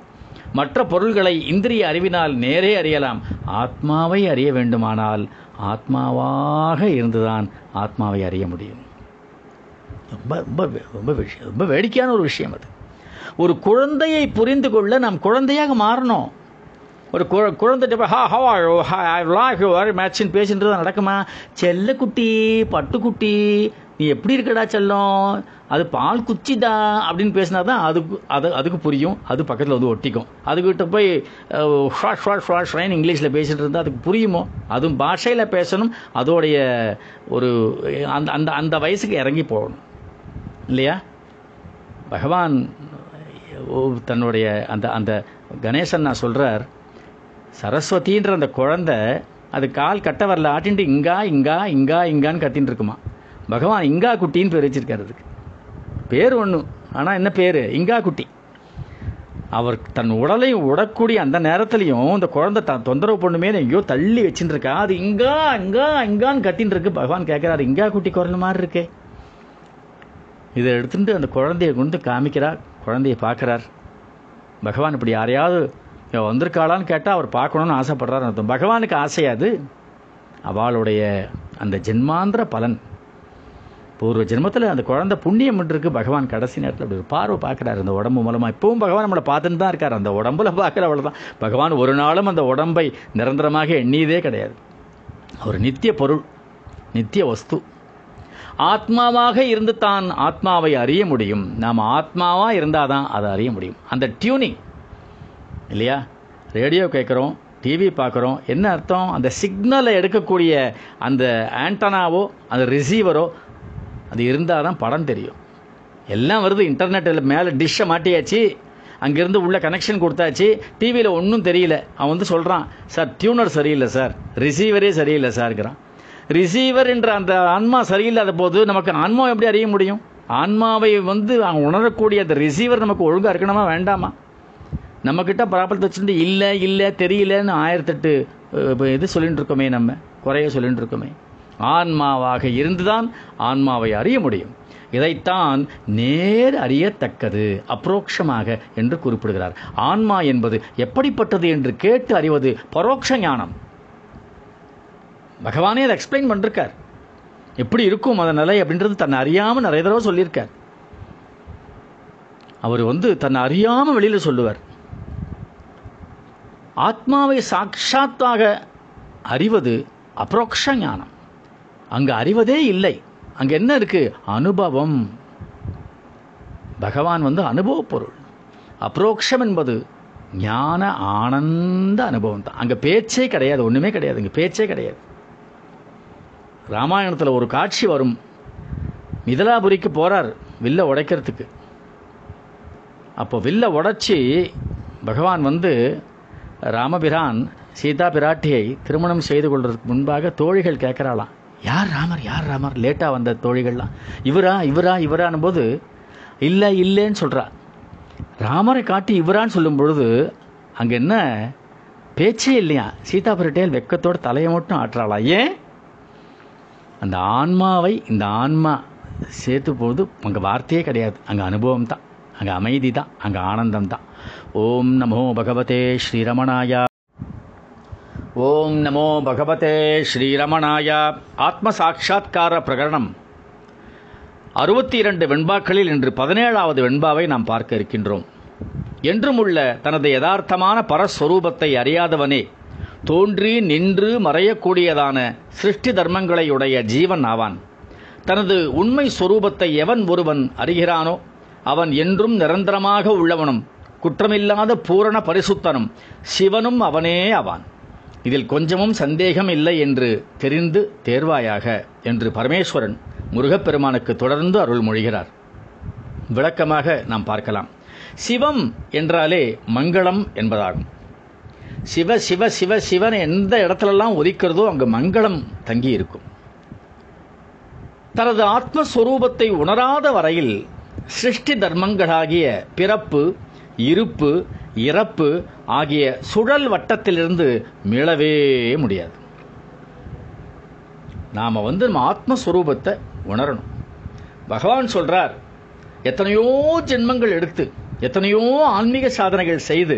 மற்ற பொருள்களை இந்திரிய அறிவினால் நேரே அறியலாம். ஆத்மாவை அறிய வேண்டுமானால் ஆத்மாவாக இருந்துதான் ஆத்மாவை அறிய முடியும். ரொம்ப ரொம்ப ரொம்ப விஷயம், ரொம்ப வேடிக்கையான ஒரு விஷயம் அது. ஒரு குழந்தையை புரிந்து கொள்ள நாம் குழந்தையாக மாறணும். ஒரு கு குழந்தைகிட்ட ஹா ஹவாழோ ஹாஃப் யூ ஆர் மேட்சின்னு பேசின்றது நடக்குமா? செல்லக்குட்டி பட்டுக்குட்டி நீ எப்படி இருக்கடா செல்லும், அது பால் குச்சிதா அப்படின்னு பேசினா தான் அதுக்கு அது அதுக்கு புரியும். அது பக்கத்தில் வந்து ஒட்டிக்கும். அதுக்கிட்ட போய் ஷா ஷா ஷா ஷான்னு இங்கிலீஷில் பேசிகிட்டு இருந்தால் அதுக்கு புரியுமோ? அதுவும் பாஷையில் பேசணும். அதோடைய ஒரு அந்த அந்த அந்த வயசுக்கு இறங்கி போகணும் இல்லையா? பகவான் தன்னுடைய அந்த அந்த கணேசன் நான் சொல்கிறார், சரஸ்வதின்ற அந்த குழந்தை அது கால் கட்ட வரல ஆட்டின்ட்டு இங்கா இங்கா இங்கா இங்கான்னு கத்தின்னு இருக்குமா. பகவான் இங்கா குட்டின்னு பேர் வச்சிருக்காரு. அதுக்கு பேர் ஒன்று, ஆனால் என்ன பேர்? இங்கா குட்டி. அவர் தன் உடலையும் உடக்கூடிய அந்த நேரத்துலையும் இந்த குழந்தை தான் தொந்தரவு பண்ணுமே எங்கேயோ தள்ளி வச்சுட்டு இருக்கா. அது இங்கா இங்கா இங்கான்னு கத்தின்னு இருக்கு. பகவான் கேட்குறாரு, இங்கா குட்டி குரல் மாதிரி இருக்கே. இதை எடுத்துட்டு அந்த குழந்தைய கொண்டு காமிக்கிறார். குழந்தைய பார்க்குறார் பகவான். இப்படி யாரையாவது வந்திருக்காளான்னு கேட்டால் அவர் பார்க்கணுன்னு ஆசைப்படுறாரு அர்த்தம். பகவானுக்கு ஆசையாது, அவளுடைய அந்த ஜென்மாந்திர பலன். பூர்வ ஜென்மத்தில் அந்த குழந்தை புண்ணியம் இருக்குது. பகவான் கடைசி நேரத்தில் அப்படி ஒரு பார்வை பார்க்குறாரு அந்த உடம்பு மூலமாக. இப்போவும் பகவான் நம்மளை பார்த்துன்னு தான் இருக்கார். அந்த உடம்புல பார்க்குற அவ்வளோ தான். பகவான் ஒரு நாளும் அந்த உடம்பை நிரந்தரமாக எண்ணியதே கிடையாது. ஒரு நித்திய பொருள், நித்திய வஸ்து. ஆத்மாவாக இருந்து தான் ஆத்மாவை அறிய முடியும். நாம் ஆத்மாவாக இருந்தால் தான் அதை அறிய முடியும். அந்த டியூனிங் இல்லையா? ரேடியோ கேட்குறோம், டிவி பார்க்குறோம், என்ன அர்த்தம்? அந்த சிக்னலை எடுக்கக்கூடிய அந்த ஆண்டனாவோ அந்த ரிசீவரோ அது இருந்தால் தான் படம் தெரியும். எல்லாம் வருது. இன்டர்நெட்டில் மேலே டிஷ்ஷை மாட்டியாச்சு, அங்கேருந்து உள்ள கனெக்ஷன் கொடுத்தாச்சு. டிவியில் ஒன்றும் தெரியல. அவன் வந்து சொல்கிறான், சார் டியூனர் சரியில்லை சார், ரிசீவரே சரியில்லை சார்கிறான். ரிசீவர் என்ற அந்த ஆன்மா சரியில்லாத போது நமக்கு ஆன்மா எப்படி அறிய முடியும்? ஆன்மாவை வந்து அவங்க உணரக்கூடிய அந்த ரிசீவர் நமக்கு ஒழுங்காக இருக்கணுமா வேண்டாமா? நம்மக்கிட்ட ப்ராப்ளத்தை வச்சுட்டு இல்லை இல்லை தெரியலன்னு ஆயிரத்தெட்டு இது சொல்லிகிட்டு இருக்கோமே, நம்ம குறைய சொல்லிகிட்டு இருக்கோமே. ஆன்மாவாக இருந்துதான் ஆன்மாவை அறிய முடியும். இதைத்தான் நேர் அறியத்தக்கது அப்ரோக்ஷமாக என்று குறிப்பிடுகிறார். ஆன்மா என்பது எப்படிப்பட்டது என்று கேட்டு அறிவது பரோட்ச ஞானம். பகவானே அதை எக்ஸ்பிளைன் பண்ணிருக்கார், எப்படி இருக்கும் அந்த நிலை அப்படின்றது. தன்னை அறியாமல் நிறைய தடவை சொல்லியிருக்கார். அவர் வந்து தன்னை அறியாமல் வெளியில் சொல்லுவார். ஆத்மாவை சாட்சாத்தாக அறிவது அப்ரோக்ஷ ஞானம். அங்கே அறிவதே இல்லை. அங்கே என்ன இருக்குது? அனுபவம். பகவான் வந்து அனுபவ பொருள். அப்ரோக்ஷம் என்பது ஞான ஆனந்த அனுபவம் தான். அங்கே பேச்சே கிடையாது, ஒன்றுமே கிடையாது. இங்கே பேச்சே கிடையாது. ராமாயணத்தில் ஒரு காட்சி வரும். மிதிலாபுரிக்கு போகிறார் வில்லை உடைக்கிறதுக்கு. அப்போ வில்லை உடைச்சி பகவான் வந்து ராமபிரான் சீதா பிராட்டியை திருமணம் செய்து கொள்வதற்கு முன்பாக தோழிகள் கேட்குறாளாம், யார் ராமர் யார் ராமர்? லேட்டாக வந்த தோழிகள்லாம் இவரா இவரா இவரானும் போது இல்லை இல்லைன்னு சொல்கிறா. ராமரை காட்டி இவரான்னு சொல்லும் பொழுது அங்கே என்ன பேச்சே இல்லையா? சீதா பிராட்டியால் வெக்கத்தோடு தலையை மட்டும் ஆட்டுறாளா. ஏன்? அந்த ஆன்மாவை இந்த ஆன்மா சேர்த்து போது அங்கே வார்த்தையே கிடையாது. அங்கே அனுபவம் தான், அங்கே அமைதி தான், அங்கே ஆனந்தம் தான். ஓம் நமோ பகவதே ஸ்ரீரமணாயா. ஓம் நமோ பகவதே ஸ்ரீரமணாயா. ஆத்ம சாட்சா்கார பிரகரணம் அறுபத்தி இரண்டு வெண்பாக்களில் இன்று பதினேழாவது வெண்பாவை நாம் பார்க்க இருக்கின்றோம். என்றும் உள்ள தனது யதார்த்தமான பரஸ்வரூபத்தை அறியாதவனே தோன்றி நின்று மறையக்கூடியதான சிருஷ்டி தர்மங்களை உடைய ஜீவன் ஆவான். தனது உண்மை சொரூபத்தை எவன் ஒருவன் அறிகிறானோ அவன் என்றும் நிரந்தரமாக உள்ளவனும் குற்றமில்லாத பூரண பரிசுத்தனும் சிவனும் அவனே ஆவான். இதில் கொஞ்சமும் சந்தேகம் இல்லை என்று தெரிந்து தேர்வாயாக என்று பரமேஸ்வரன் முருகப்பெருமானுக்கு தொடர்ந்து அருள்மொழிகிறார். விளக்கமாக நாம் பார்க்கலாம். சிவம் என்றாலே மங்களம் என்பதாகும். சிவ சிவ சிவ சிவன் எந்த இடத்துலலாம் ஒலிக்கிறதோ அங்கு மங்களம் தங்கி இருக்கும். தனது ஆத்மஸ்வரூபத்தை உணராத வரையில் சிருஷ்டி தர்மங்களாகிய பிறப்பு, இருப்பு, இறப்பு ஆகிய சுழல் வட்டத்திலிருந்து மீளவே முடியாது. நாம் வந்து நம்ம ஆத்மஸ்வரூபத்தை உணரணும். பகவான் சொல்றார், எத்தனையோ ஜென்மங்கள் எடுத்து எத்தனையோ ஆன்மீக சாதனைகள் செய்து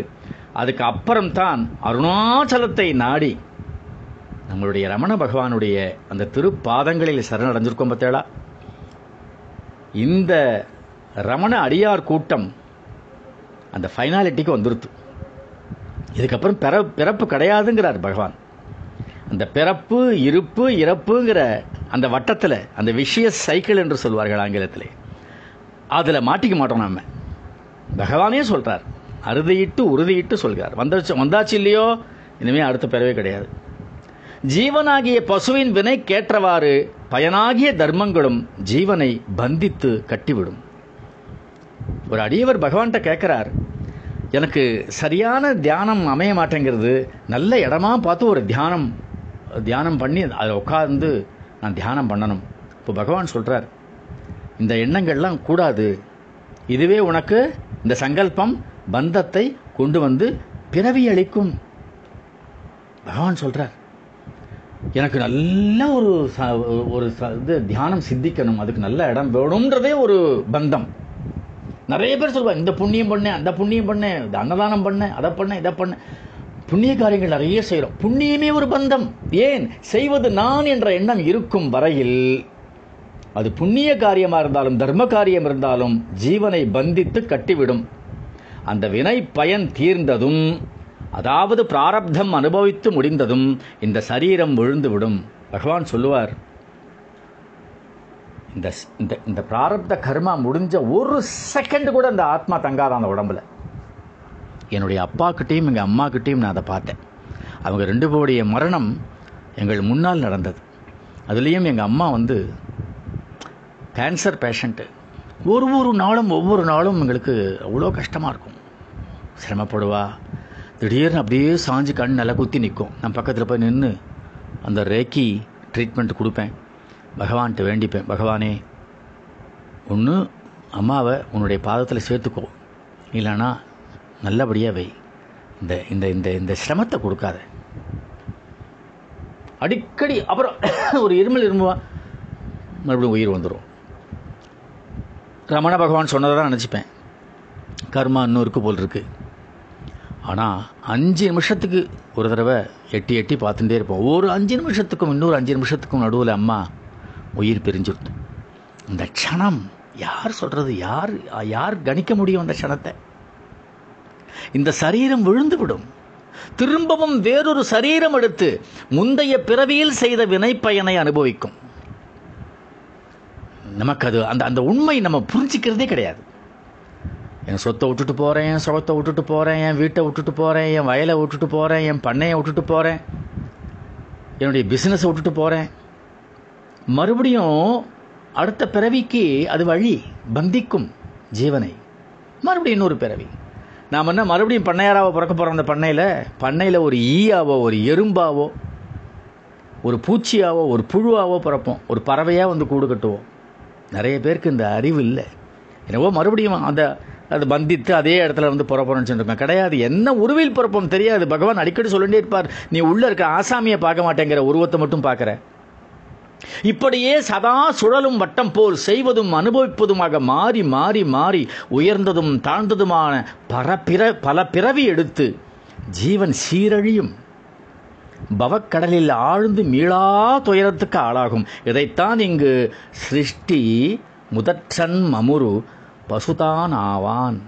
அதுக்கு அப்புறம்தான் அருணாச்சலத்தை நாடி நம்மளுடைய ரமண பகவானுடைய அந்த திருப்பாதங்களில் சரணடைஞ்சிருக்கோம் பார்த்தேளா. இந்த ரமண அடியார் கூட்டம் அந்த ஃபைனாலிட்டிக்கு வந்துடுத்து. இதுக்கப்புறம் பிற பிறப்பு கிடையாதுங்கிறார் பகவான். அந்த பிறப்பு இருப்பு இறப்புங்கிற அந்த வட்டத்தில், அந்த விஷய சைக்கிள் என்று சொல்வார்கள் ஆங்கிலத்திலே, அதில் மாட்டிக்க மாட்டோம் நாம். பகவானே சொல்கிறார், அறுதியிட்டு உறுதியிட்டு சொல்கிறார், வந்தாச்சு வந்தாச்சு இல்லையோ இனிமேல் அடுத்த பிறவே கிடையாது. ஜீவனாகிய பசுவின் வினை கேற்றவாறு பயனாகிய தர்மங்களும் ஜீவனை பந்தித்து கட்டிவிடும். ஒரு அடியவர் பகவான்கிட்ட கேட்குறார், எனக்கு சரியான தியானம் அமைய மாட்டேங்கிறது, நல்ல இடமா பார்த்து ஒரு தியானம் தியானம் பண்ணி அதை உட்கார்ந்து நான் தியானம் பண்ணணும். இப்போ பகவான் சொல்கிறார், இந்த எண்ணங்கள்லாம் கூடாது, இதுவே உனக்கு இந்த சங்கல்பம் பந்தத்தை கொண்டு வந்து பிறவி அளிக்கும். பகவான் சொல்கிறார், எனக்கு நல்ல ஒரு ஒரு இது தியானம் சித்திக்கணும், அதுக்கு நல்ல இடம் வேணும்ன்றதே ஒரு பந்தம். நிறைய பேர் சொல்லுவாங்க, இந்த புண்ணியம் பண்ணேன், அந்த புண்ணியம் பண்ணேன், இந்த அன்னதானம் பண்ணேன், அதை பண்ணேன், இதை பண்ண புண்ணிய காரியங்கள் நிறைய செய்கிறோம். புண்ணியமே ஒரு பந்தம். ஏன் செய்வது நான் என்ற எண்ணம் இருக்கும் வரையில் அது புண்ணிய காரியமாக இருந்தாலும் தர்ம காரியம் இருந்தாலும் ஜீவனை பந்தித்து கட்டிவிடும். அந்த வினை பயன் தீர்ந்ததும், அதாவது பிராரப்தம் அனுபவித்து முடிந்ததும் இந்த சரீரம் விழுந்துவிடும். பகவான் சொல்லுவார், இந்த இந்த பிராரப்த கர்மா முடிஞ்ச ஒரு செகண்ட் கூட இந்த ஆத்மா தங்காத அந்த உடம்புல. என்னுடைய அப்பாக்கிட்டையும் எங்கள் அம்மாக்கிட்டையும் நான் அதை பார்த்தேன். அவங்க ரெண்டு பேருடைய மரணம் எங்கள் முன்னால் நடந்தது. அதுலேயும் எங்கள் அம்மா வந்து கேன்சர் பேஷண்ட்டு. ஒரு ஒரு நாளும் ஒவ்வொரு நாளும் எங்களுக்கு அவ்வளோ கஷ்டமாக இருக்கும். சிரமப்படுவா, திடீர்னு அப்படியே சாஞ்சு கண் நல்லா குத்தி நிற்கும். நான் பக்கத்தில் போய் நின்று அந்த ரேக்கி ட்ரீட்மெண்ட் கொடுப்பேன். பகவான்கிட்ட வேண்டிப்பேன், பகவானே ஒன்று அம்மாவை உன்னுடைய பாதத்தில் சேர்த்துக்கோ, இல்லைன்னா நல்லபடியாக வை, இந்த இந்த இந்த இந்த சிரமத்தை கொடுக்காத. அடிக்கடி அப்புறம் ஒரு இருமல் இரும்புவா, மறுபடியும் உயிர் வந்துடும். ரமண பகவான் சொன்னதை தான் நினச்சிப்பேன், கர்மா இன்னும் இருக்குது போல் இருக்குது. ஆனால் அஞ்சு நிமிஷத்துக்கு ஒரு தடவை எட்டி எட்டி பார்த்துட்டே இருப்போம். ஒரு அஞ்சு நிமிஷத்துக்கும் இன்னொரு அஞ்சு நிமிஷத்துக்கும் நடுவில் அம்மா உயிர் பிரிஞ்சுடுது. இந்த க்ஷணம் யார் சொல்கிறது, யார் யார் கணிக்க முடியும் அந்த க்ஷணத்தை? இந்த சரீரம் விழுந்துவிடும். திரும்பவும் வேறொரு சரீரம் எடுத்து முந்தைய பிறவியில் செய்த வினைப்பயனை அனுபவிக்கும். நமக்கு அது அந்த அந்த உண்மை நம்ம புரிஞ்சுக்கிறதே கிடையாது. என் சொத்தை விட்டுட்டு போகிறேன், என் சுகத்தை விட்டுட்டு போகிறேன், என் வீட்டை விட்டுட்டு போகிறேன், என் வயலை விட்டுட்டு போகிறேன், என் பண்ணையை விட்டுட்டு போகிறேன், என்னுடைய பிஸ்னஸை விட்டுட்டு போகிறேன். மறுபடியும் அடுத்த பிறவிக்கு அது வழி பந்திக்கும் ஜீவனை. மறுபடியும் இன்னொரு பிறவி நாம் என்ன மறுபடியும் பண்ணையாராவோ பிறக்க போகிறோம். அந்த பண்ணையில் பண்ணையில் ஒரு ஈயாவோ, ஒரு எறும்பாவோ, ஒரு பூச்சியாவோ, ஒரு புழுவாவோ பிறப்போம். ஒரு பறவையாக வந்து கூடு கட்டுவோம். நிறைய பேருக்கு இந்த அறிவு இல்லை. என்னவோ மறுபடியும் அந்த அது பந்தித்து அதே இடத்துல வந்து புறப்போறோம்னு சொல்லியிருக்கேன். கிடையாது. என்ன உருவில் பிறப்போம் தெரியாது. பகவான் அடிக்கடி சொல்லிகிட்டே இருப்பார், நீ உள்ளே இருக்க ஆசாமியை பார்க்க மாட்டேங்கிற, உருவத்தை மட்டும் பார்க்குற. இப்படியே சதா சுழலும் வட்டம் போல் செய்வதும் அனுபவிப்பதுமாக மாறி மாறி மாறி உயர்ந்ததும் தாழ்ந்ததுமான பரபிற பல பிறவி எடுத்து ஜீவன் சீரழியும். பவக்கடலில் ஆழ்ந்து மீளா துயரத்துக்கு ஆளாகும். இதைத்தான் இங்கு சிருஷ்டி முதற்றன் மமுரு பசுதான் ஆவான்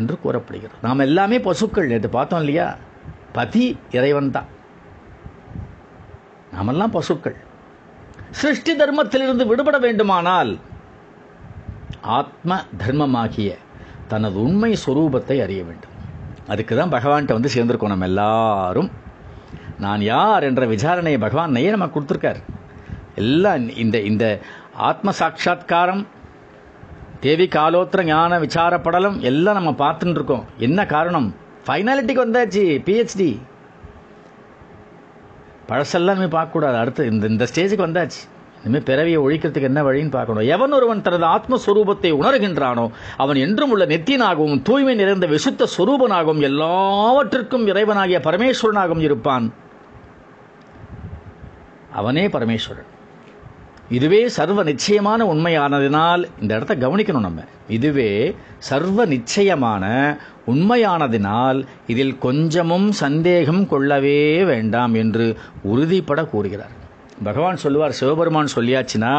என்று கூறப்படுகிறது. நாம் எல்லாமே பசுக்கள். நேற்று பார்த்தோம் இல்லையா, பதி இறைவன் தான். நாமெல்லாம் பசுக்கள். சிருஷ்டி தர்மத்திலிருந்து விடுபட வேண்டுமானால் ஆத்ம தர்மமாகிய தனது உண்மை சுரூபத்தை அறிய வேண்டும். அதுக்கு தான் பகவான்கிட்ட வந்து சேர்ந்திருக்கோம் நம்ம எல்லாரும். நான் யார் என்ற விசாரணையை பகவான் நையே நமக்கு கொடுத்துருக்கார். எல்லாம் இந்த இந்த ஆத்ம சாட்சா்காரம், தேவி காலோத்திர ஞான விசாரப்படலம் எல்லாம் நம்ம பார்த்துட்டு இருக்கோம். என்ன காரணம்? ஃபைனாலிட்டிக்கு வந்தாச்சு. பிஹெச்டி பழசெல்லாம் இனிமேல் பார்க்கக்கூடாது. அடுத்து இந்த இந்த ஸ்டேஜுக்கு வந்தாச்சு. இனிமேல் பிறவியை ஒழிக்கிறதுக்கு என்ன வழின்னு பார்க்கணும். எவன் ஒருவன் தனது ஆத்மஸ்வரூபத்தை உணர்கின்றானோ அவன் என்றும் உள்ள நெத்தியனாகவும் தூய்மை நிறைந்த விசுத்த ஸ்வரூபனாகவும் எல்லாவற்றிற்கும் இறைவனாகிய பரமேஸ்வரனாகவும் இருப்பான். அவனே பரமேஸ்வரன். இதுவே சர்வ நிச்சயமான உண்மையானதினால், இந்த இடத்த கவனிக்கணும் நம்ம, இதுவே சர்வ நிச்சயமான உண்மையானதினால் இதில் கொஞ்சமும் சந்தேகம் கொள்ளவே வேண்டாம் என்று உறுதிப்பட கூறுகிறார் பகவான். சொல்லுவார், சிவபெருமான் சொல்லியாச்சுன்னா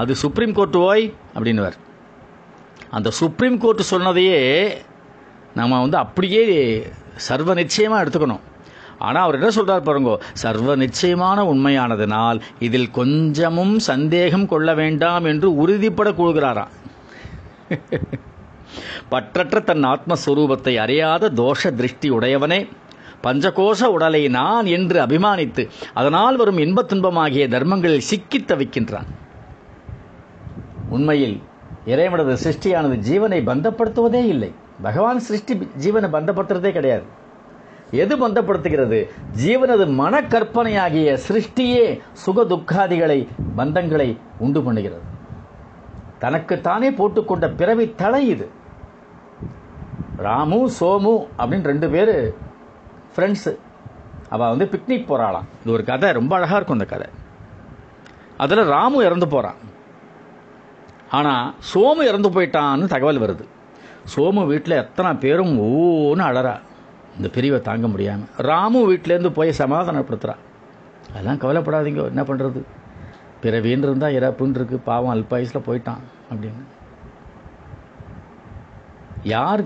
அது சுப்ரீம் கோர்ட்டு ஓய் அப்படின்னுவார். அந்த சுப்ரீம் கோர்ட்டு சொன்னதையே நம்ம வந்து அப்படியே சர்வ நிச்சயமாக எடுத்துக்கணும். ஆனால் அவர் என்ன சொல்கிறார் பாருங்கோ, சர்வ நிச்சயமான உண்மையானதினால் இதில் கொஞ்சமும் சந்தேகம் கொள்ள வேண்டாம் என்று உறுதிப்பட கூறுகிறாராம். பற்றற்ற தன் ஆத்மஸ்வரூபத்தை அறியாத தோஷ திருஷ்டி உடையவனே, பஞ்சகோஷ உடலை நான் என்று அபிமானித்து அதனால் வரும் இன்பத் துன்பமாகிய தர்மங்களில் சிக்கித் தவிக்கின்றான். உண்மையில் இறைவனது சிருஷ்டியானது ஜீவனை பந்தப்படுத்துவதே இல்லை. பகவான் சிருஷ்டி ஜீவனை பந்தப்படுத்துறதே கிடையாது. எது பந்தப்படுத்துகிறது? ஜீவனது மனக்கற்பனையாகிய சிருஷ்டியே சுக துக்காதிகளை பந்தங்களை உண்டு பண்ணுகிறது. தனக்குத்தானே போட்டுக்கொண்ட பிறவி தலை இது. ராமு சோமு அப்படின்னு ரெண்டு பேர் ஃப்ரெண்ட்ஸு, அவள் வந்து பிக்னிக் போகிறாளாம். இது ஒரு கதை, ரொம்ப அழகாக இருக்கும் இந்த கதை. அதில் ராமு இறந்து போகிறான், ஆனால் சோமு இறந்து போயிட்டான்னு தகவல் வருது. சோமு வீட்டில் எத்தனை பேரும் ஒவ்வொன்று அழறா, இந்த பிரிவை தாங்க முடியாமல். ராமு வீட்டிலேருந்து போய் சமாதானப்படுத்துகிறா, அதெல்லாம் கவலைப்படாதீங்க, என்ன பண்ணுறது, பிறவின்னு இருந்தால் இறப்புன்னு இருக்கு, பாவம் அல்பாயுசில் போயிட்டான் அப்படின்னு. யார்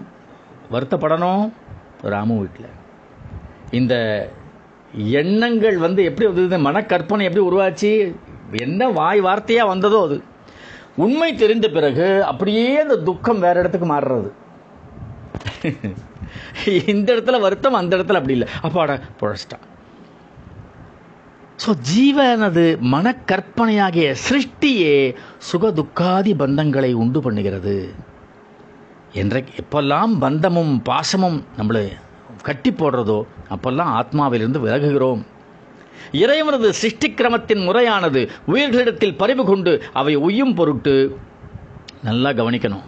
வருத்தப்படணும்? ராமு வீட்டில். இந்த எண்ணங்கள் வந்து எப்படி வந்தது, மனக்கற்பனை எப்படி உருவாச்சு, என்ன வாய் வார்த்தையாக வந்ததோ அது. உண்மை தெரிந்த பிறகு அப்படியே அந்த துக்கம் வேறு இடத்துக்கு மாறுறது. இந்த இடத்துல வருத்தம், அந்த இடத்துல அப்படி இல்லை, அப்பாட புழைச்சிட்டான். ஸோ ஜீவனது மனக்கற்பனையாகிய சிருஷ்டியே சுக துக்காதி பந்தங்களை உண்டு பண்ணுகிறது. என்றைக்கு எப்பெல்லாம் பந்தமும் பாசமும் நம்மளை கட்டி போடுறதோ அப்பெல்லாம் ஆத்மாவிலிருந்து விலகுகிறோம். இறைவனது சிருஷ்டி கிரமத்தின் முறையானது உயிர்களிடத்தில் பறிவு கொண்டு அவை உய்யும் பொருட்டு, நல்லா கவனிக்கணும்,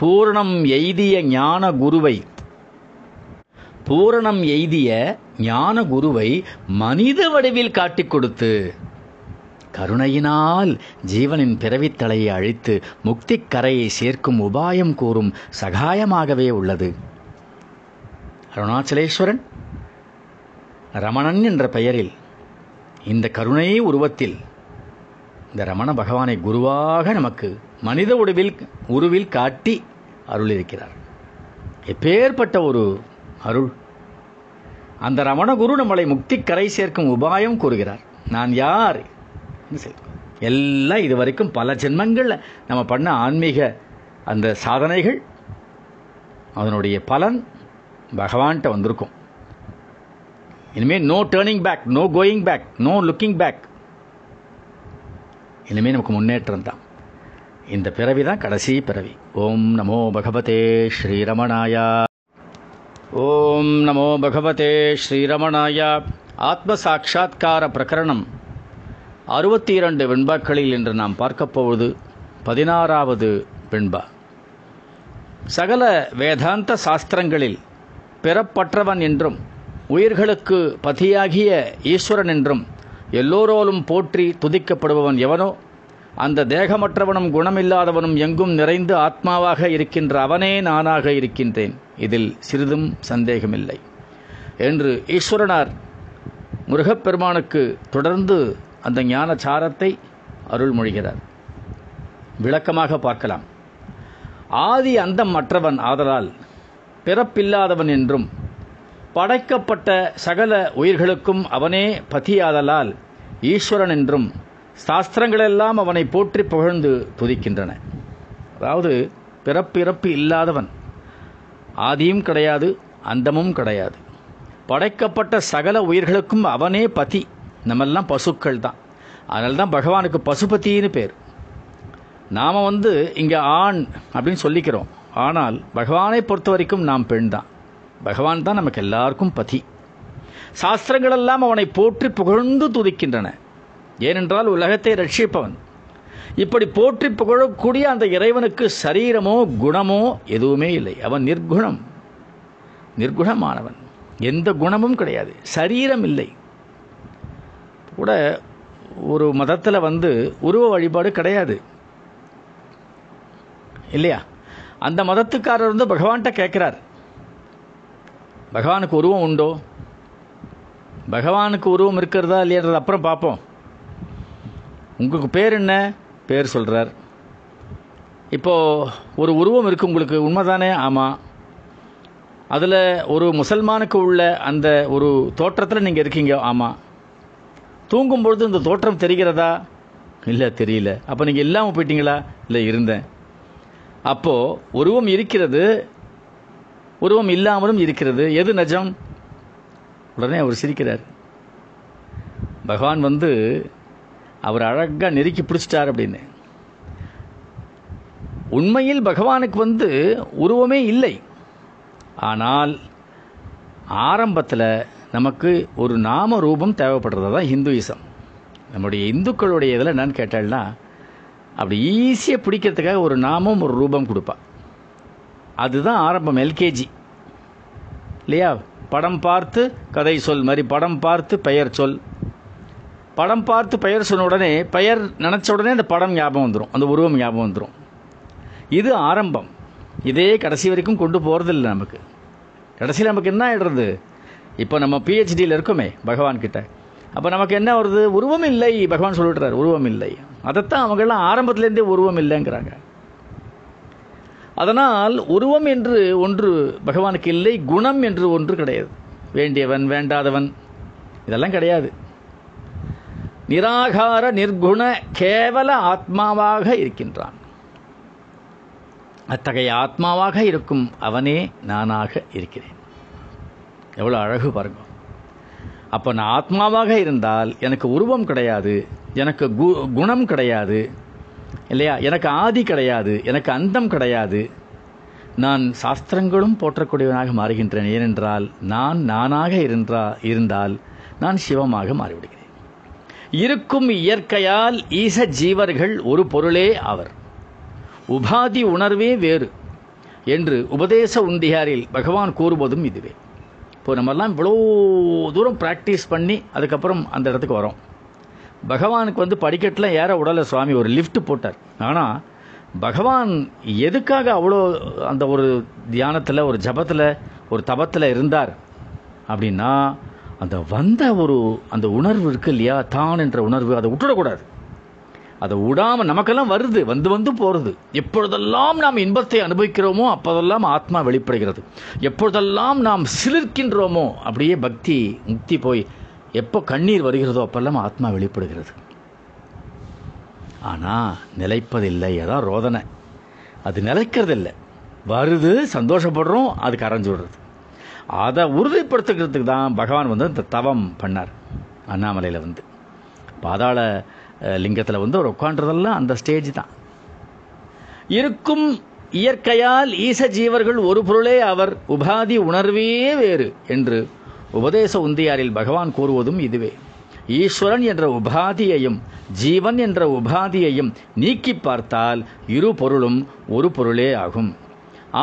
பூரணம் எய்திய ஞான குருவை பூரணம் எய்திய ஞான குருவை மனித வடிவில் காட்டிக் கொடுத்து கருணையினால் ஜீவனின் பிறவித்தலையை அழித்து முக்திக்கரையை சேர்க்கும் உபாயம் கூறும் சகாயமாகவே உள்ளது. அருணாச்சலேஸ்வரன் ரமணன் என்ற பெயரில் இந்த கருணை உருவத்தில் இந்த ரமண பகவானை குருவாக நமக்கு மனித உருவில் உருவில் காட்டி அருளிருக்கிறார். எப்பேற்பட்ட ஒரு அருள்! அந்த ரமண குரு நம்மளை முக்திக்கரை சேர்க்கும் உபாயம் கூறுகிறார். நான் யார் எல்லாம் இதுவரைக்கும் பல ஜென்மங்களில் நம்ம பண்ண ஆன்மீக அந்த சாதனைகள் அதனுடைய பலன் பகவான்கிட்ட வந்திருக்கும். இனிமேல் no turning back, no going back, no looking back. இனிமேல் நமக்கு முன்னேற்றம் தான். இந்த பிறவி தான் கடைசி பிறவி. ஓம் நமோ பகவதே ஸ்ரீரமணாயா. ஓம் நமோ பகவதே ஸ்ரீரமணாயா. ஆத்ம சாட்சா்கார பிரகரணம் அறுபத்தி இரண்டு வெண்பாக்களில் இன்று நாம் பார்க்கப் போவது பதினாறாவது வெண்பா. சகல வேதாந்த சாஸ்திரங்களில் பெறப்பற்றவன் என்றும் உயிர்களுக்கு பதியாகிய ஈஸ்வரன் என்றும் எல்லோரோலும் போற்றி துதிக்கப்படுபவன் எவனோ, அந்த தேகமற்றவனும் குணமில்லாதவனும் எங்கும் நிறைந்து ஆத்மாவாக இருக்கின்ற அவனே நானாக இருக்கின்றேன், இதில் சிறிதும் சந்தேகமில்லை என்று ஈஸ்வரனார் முருகப்பெருமானுக்கு தொடர்ந்து அந்த ஞான சாரத்தை அருள்மொழிகிறார். விளக்கமாக பார்க்கலாம். ஆதி அந்தம் மற்றவன் ஆதலால் பிறப்பில்லாதவன் என்றும், படைக்கப்பட்ட சகல உயிர்களுக்கும் அவனே பதியாதலால் ஈஸ்வரன் என்றும் சாஸ்திரங்களெல்லாம் அவனை போற்றி புகழ்ந்து துதிக்கின்றன. அதாவது பிறப்பிறப்பு இல்லாதவன், ஆதியும் கிடையாது அந்தமும் கிடையாது, படைக்கப்பட்ட சகல உயிர்களுக்கும் அவனே பதி. நம்மெல்லாம் பசுக்கள் தான், அதனால தான் பகவானுக்கு பசுபதினு பேர். நாம் வந்து இங்கே ஆண் அப்படின்னு சொல்லிக்கிறோம், ஆனால் பகவானை பொறுத்த வரைக்கும் நாம் பெண் தான். பகவான் தான் நமக்கு எல்லாருக்கும் பதி. சாஸ்திரங்களெல்லாம் அவனை போற்றி புகழ்ந்து துதிக்கின்றன, ஏனென்றால் உலகத்தை ரட்சிப்பவன். இப்படி போற்றி புகழக்கூடிய அந்த இறைவனுக்கு சரீரமோ குணமோ எதுவுமே இல்லை. அவன் நிர்குணம், நிர்குணமானவன், எந்த குணமும் கிடையாது, சரீரம் இல்லை. கூட ஒரு மதத்தில் வந்து உருவ வழிபாடு கிடையாது இல்லையா? அந்த மதத்துக்காரர் வந்து பகவான்கிட்ட கேட்குறார், பகவானுக்கு உருவம் உண்டோ? பகவானுக்கு உருவம் இருக்கிறதா இல்லையன்றது அப்புறம் பார்ப்போம், உங்களுக்கு பேர் என்ன? பேர் சொல்கிறார். இப்போது ஒரு உருவம் இருக்குது உங்களுக்கு, உண்மைதானே? ஆமாம். அதில் ஒரு முசல்மானுக்கு உள்ள அந்த ஒரு தோற்றத்தில் நீங்கள் இருக்கீங்க. ஆமாம். தூங்கும்பொழுது இந்த தோற்றம் தெரிகிறதா? இல்லை, தெரியல. அப்போ நீங்கள் இல்லாமல் போயிட்டீங்களா? இல்லை, இருந்தேன். அப்போது உருவம் இருக்கிறது, உருவம் இல்லாமலும் இருக்கிறது, எது நிஜம்? உடனே அவர் சிரிக்கிறார். பகவான் வந்து அவர் அழகாக நெருக்கி பிடிச்சிட்டார் அப்படின்னு. உண்மையில் பகவானுக்கு வந்து உருவமே இல்லை. ஆனால் ஆரம்பத்தில் நமக்கு ஒரு நாம ரூபம் தேவைப்படுறதா தான் ஹிந்துயிசம். நம்முடைய இந்துக்களுடைய இதில் என்னன்னு கேட்டால்னா, அப்படி ஈஸியாக பிடிக்கிறதுக்காக ஒரு நாமம் ஒரு ரூபம் கொடுப்பா. அதுதான் ஆரம்பம், எல்கேஜி இல்லையா? படம் பார்த்து கதை சொல் மாதிரி படம் பார்த்து பெயர் சொல். படம் பார்த்து பெயர் சொன்ன உடனே, பெயர் நினச்ச உடனே அந்த படம் ஞாபகம் வந்துடும், அந்த உருவம் ஞாபகம் வந்துடும். இது ஆரம்பம். இதே கடைசி வரைக்கும் கொண்டு போகிறதில்லை நமக்கு. கடைசியில் நமக்கு என்ன ஆகிடுறது? இப்போ நம்ம பிஹெச்டியில் இருக்கோமே பகவான்கிட்ட, அப்போ நமக்கு என்ன வருது? உருவம் இல்லை. பகவான் சொல்லிட்டுறாரு உருவம் இல்லை. அதைத்தான் அவங்கெல்லாம் ஆரம்பத்துலேருந்தே உருவம் இல்லைங்கிறாங்க. அதனால் உருவம் என்று ஒன்று பகவானுக்கு இல்லை, குணம் என்று ஒன்று கிடையாது. வேண்டியவன் வேண்டாதவன் இதெல்லாம் கிடையாது. நிராகார நிர்குண கேவல ஆத்மாவாக இருக்கின்றான். அத்தகைய ஆத்மாவாக இருக்கும் அவனே நானாக இருக்கிறேன். எவ்வளோ அழகு பாருங்க. அப்போ நான் ஆத்மாவாக இருந்தால் எனக்கு உருவம் கிடையாது, எனக்கு கு குணம் கிடையாது இல்லையா, எனக்கு ஆதி கிடையாது, எனக்கு அந்தம் கிடையாது. நான் சாஸ்திரங்களும் போற்றக்கூடியவனாக மாறுகின்றேன். ஏனென்றால் நான் நானாக இருந்தா இருந்தால் நான் சிவமாக மாறிவிடுகிறேன். இருக்கும் இயற்கையால் ஈச ஜீவர்கள் ஒரு பொருளே அவர், உபாதி உணர்வே வேறு என்று உபதேச உண்டியாரில் பகவான் கூறுவதும் இதுவே. இப்போ நம்மெல்லாம் இவ்வளோ தூரம் ப்ராக்டிஸ் பண்ணி அதுக்கப்புறம் அந்த இடத்துக்கு வரோம். பகவானுக்கு வந்து படிக்கட்டெலாம் ஏற உடலை சுவாமி ஒரு லிஃப்ட் போட்டார். ஆனால் பகவான் எதுக்காக அவ்வளோ அந்த ஒரு தியானத்தில், ஒரு ஜபத்தில், ஒரு தபத்தில் இருந்தார் அப்படின்னா, அந்த வந்த ஒரு அந்த உணர்வு இருக்குது இல்லையா, தான் என்ற உணர்வு, அதை விட்டுடக்கூடாது. அதை விடாமல் நமக்கெல்லாம் வருது, வந்து வந்து போகிறது. எப்பொழுதெல்லாம் நாம் இன்பத்தை அனுபவிக்கிறோமோ அப்போதெல்லாம் ஆத்மா வெளிப்படுகிறது. எப்பொழுதெல்லாம் நாம் சிலிர்க்கின்றோமோ, அப்படியே பக்தி முக்தி போய் எப்போ கண்ணீர் வருகிறதோ அப்பெல்லாம் ஆத்மா வெளிப்படுகிறது. ஆனால் நிலைப்பதில்லை, அதான் ரோதனை. அது நிலைக்கிறதில்லை, வருது, சந்தோஷப்படுறோம், அது கரைஞ்சு விடுறது. அதை உறுதிப்படுத்துக்கிறதுக்கு தான் பகவான் வந்து இந்த தவம் பண்ணார். அண்ணாமலையில் வந்து பாதாள லிங்கத்தில் வந்து அவர் உட்காண்டதெல்லாம் அந்த ஸ்டேஜ் தான். இருக்கும் இயற்கையால் ஈச ஜீவர்கள் ஒரு பொருளே அவர், உபாதி உணர்வே வேறு என்று உபதேச உந்தியாரில் பகவான் கூறுவதும் இதுவே. ஈஸ்வரன் என்ற உபாதியையும் ஜீவன் என்ற உபாதியையும் நீக்கி பார்த்தால் இரு பொருளும் ஒரு பொருளே ஆகும்.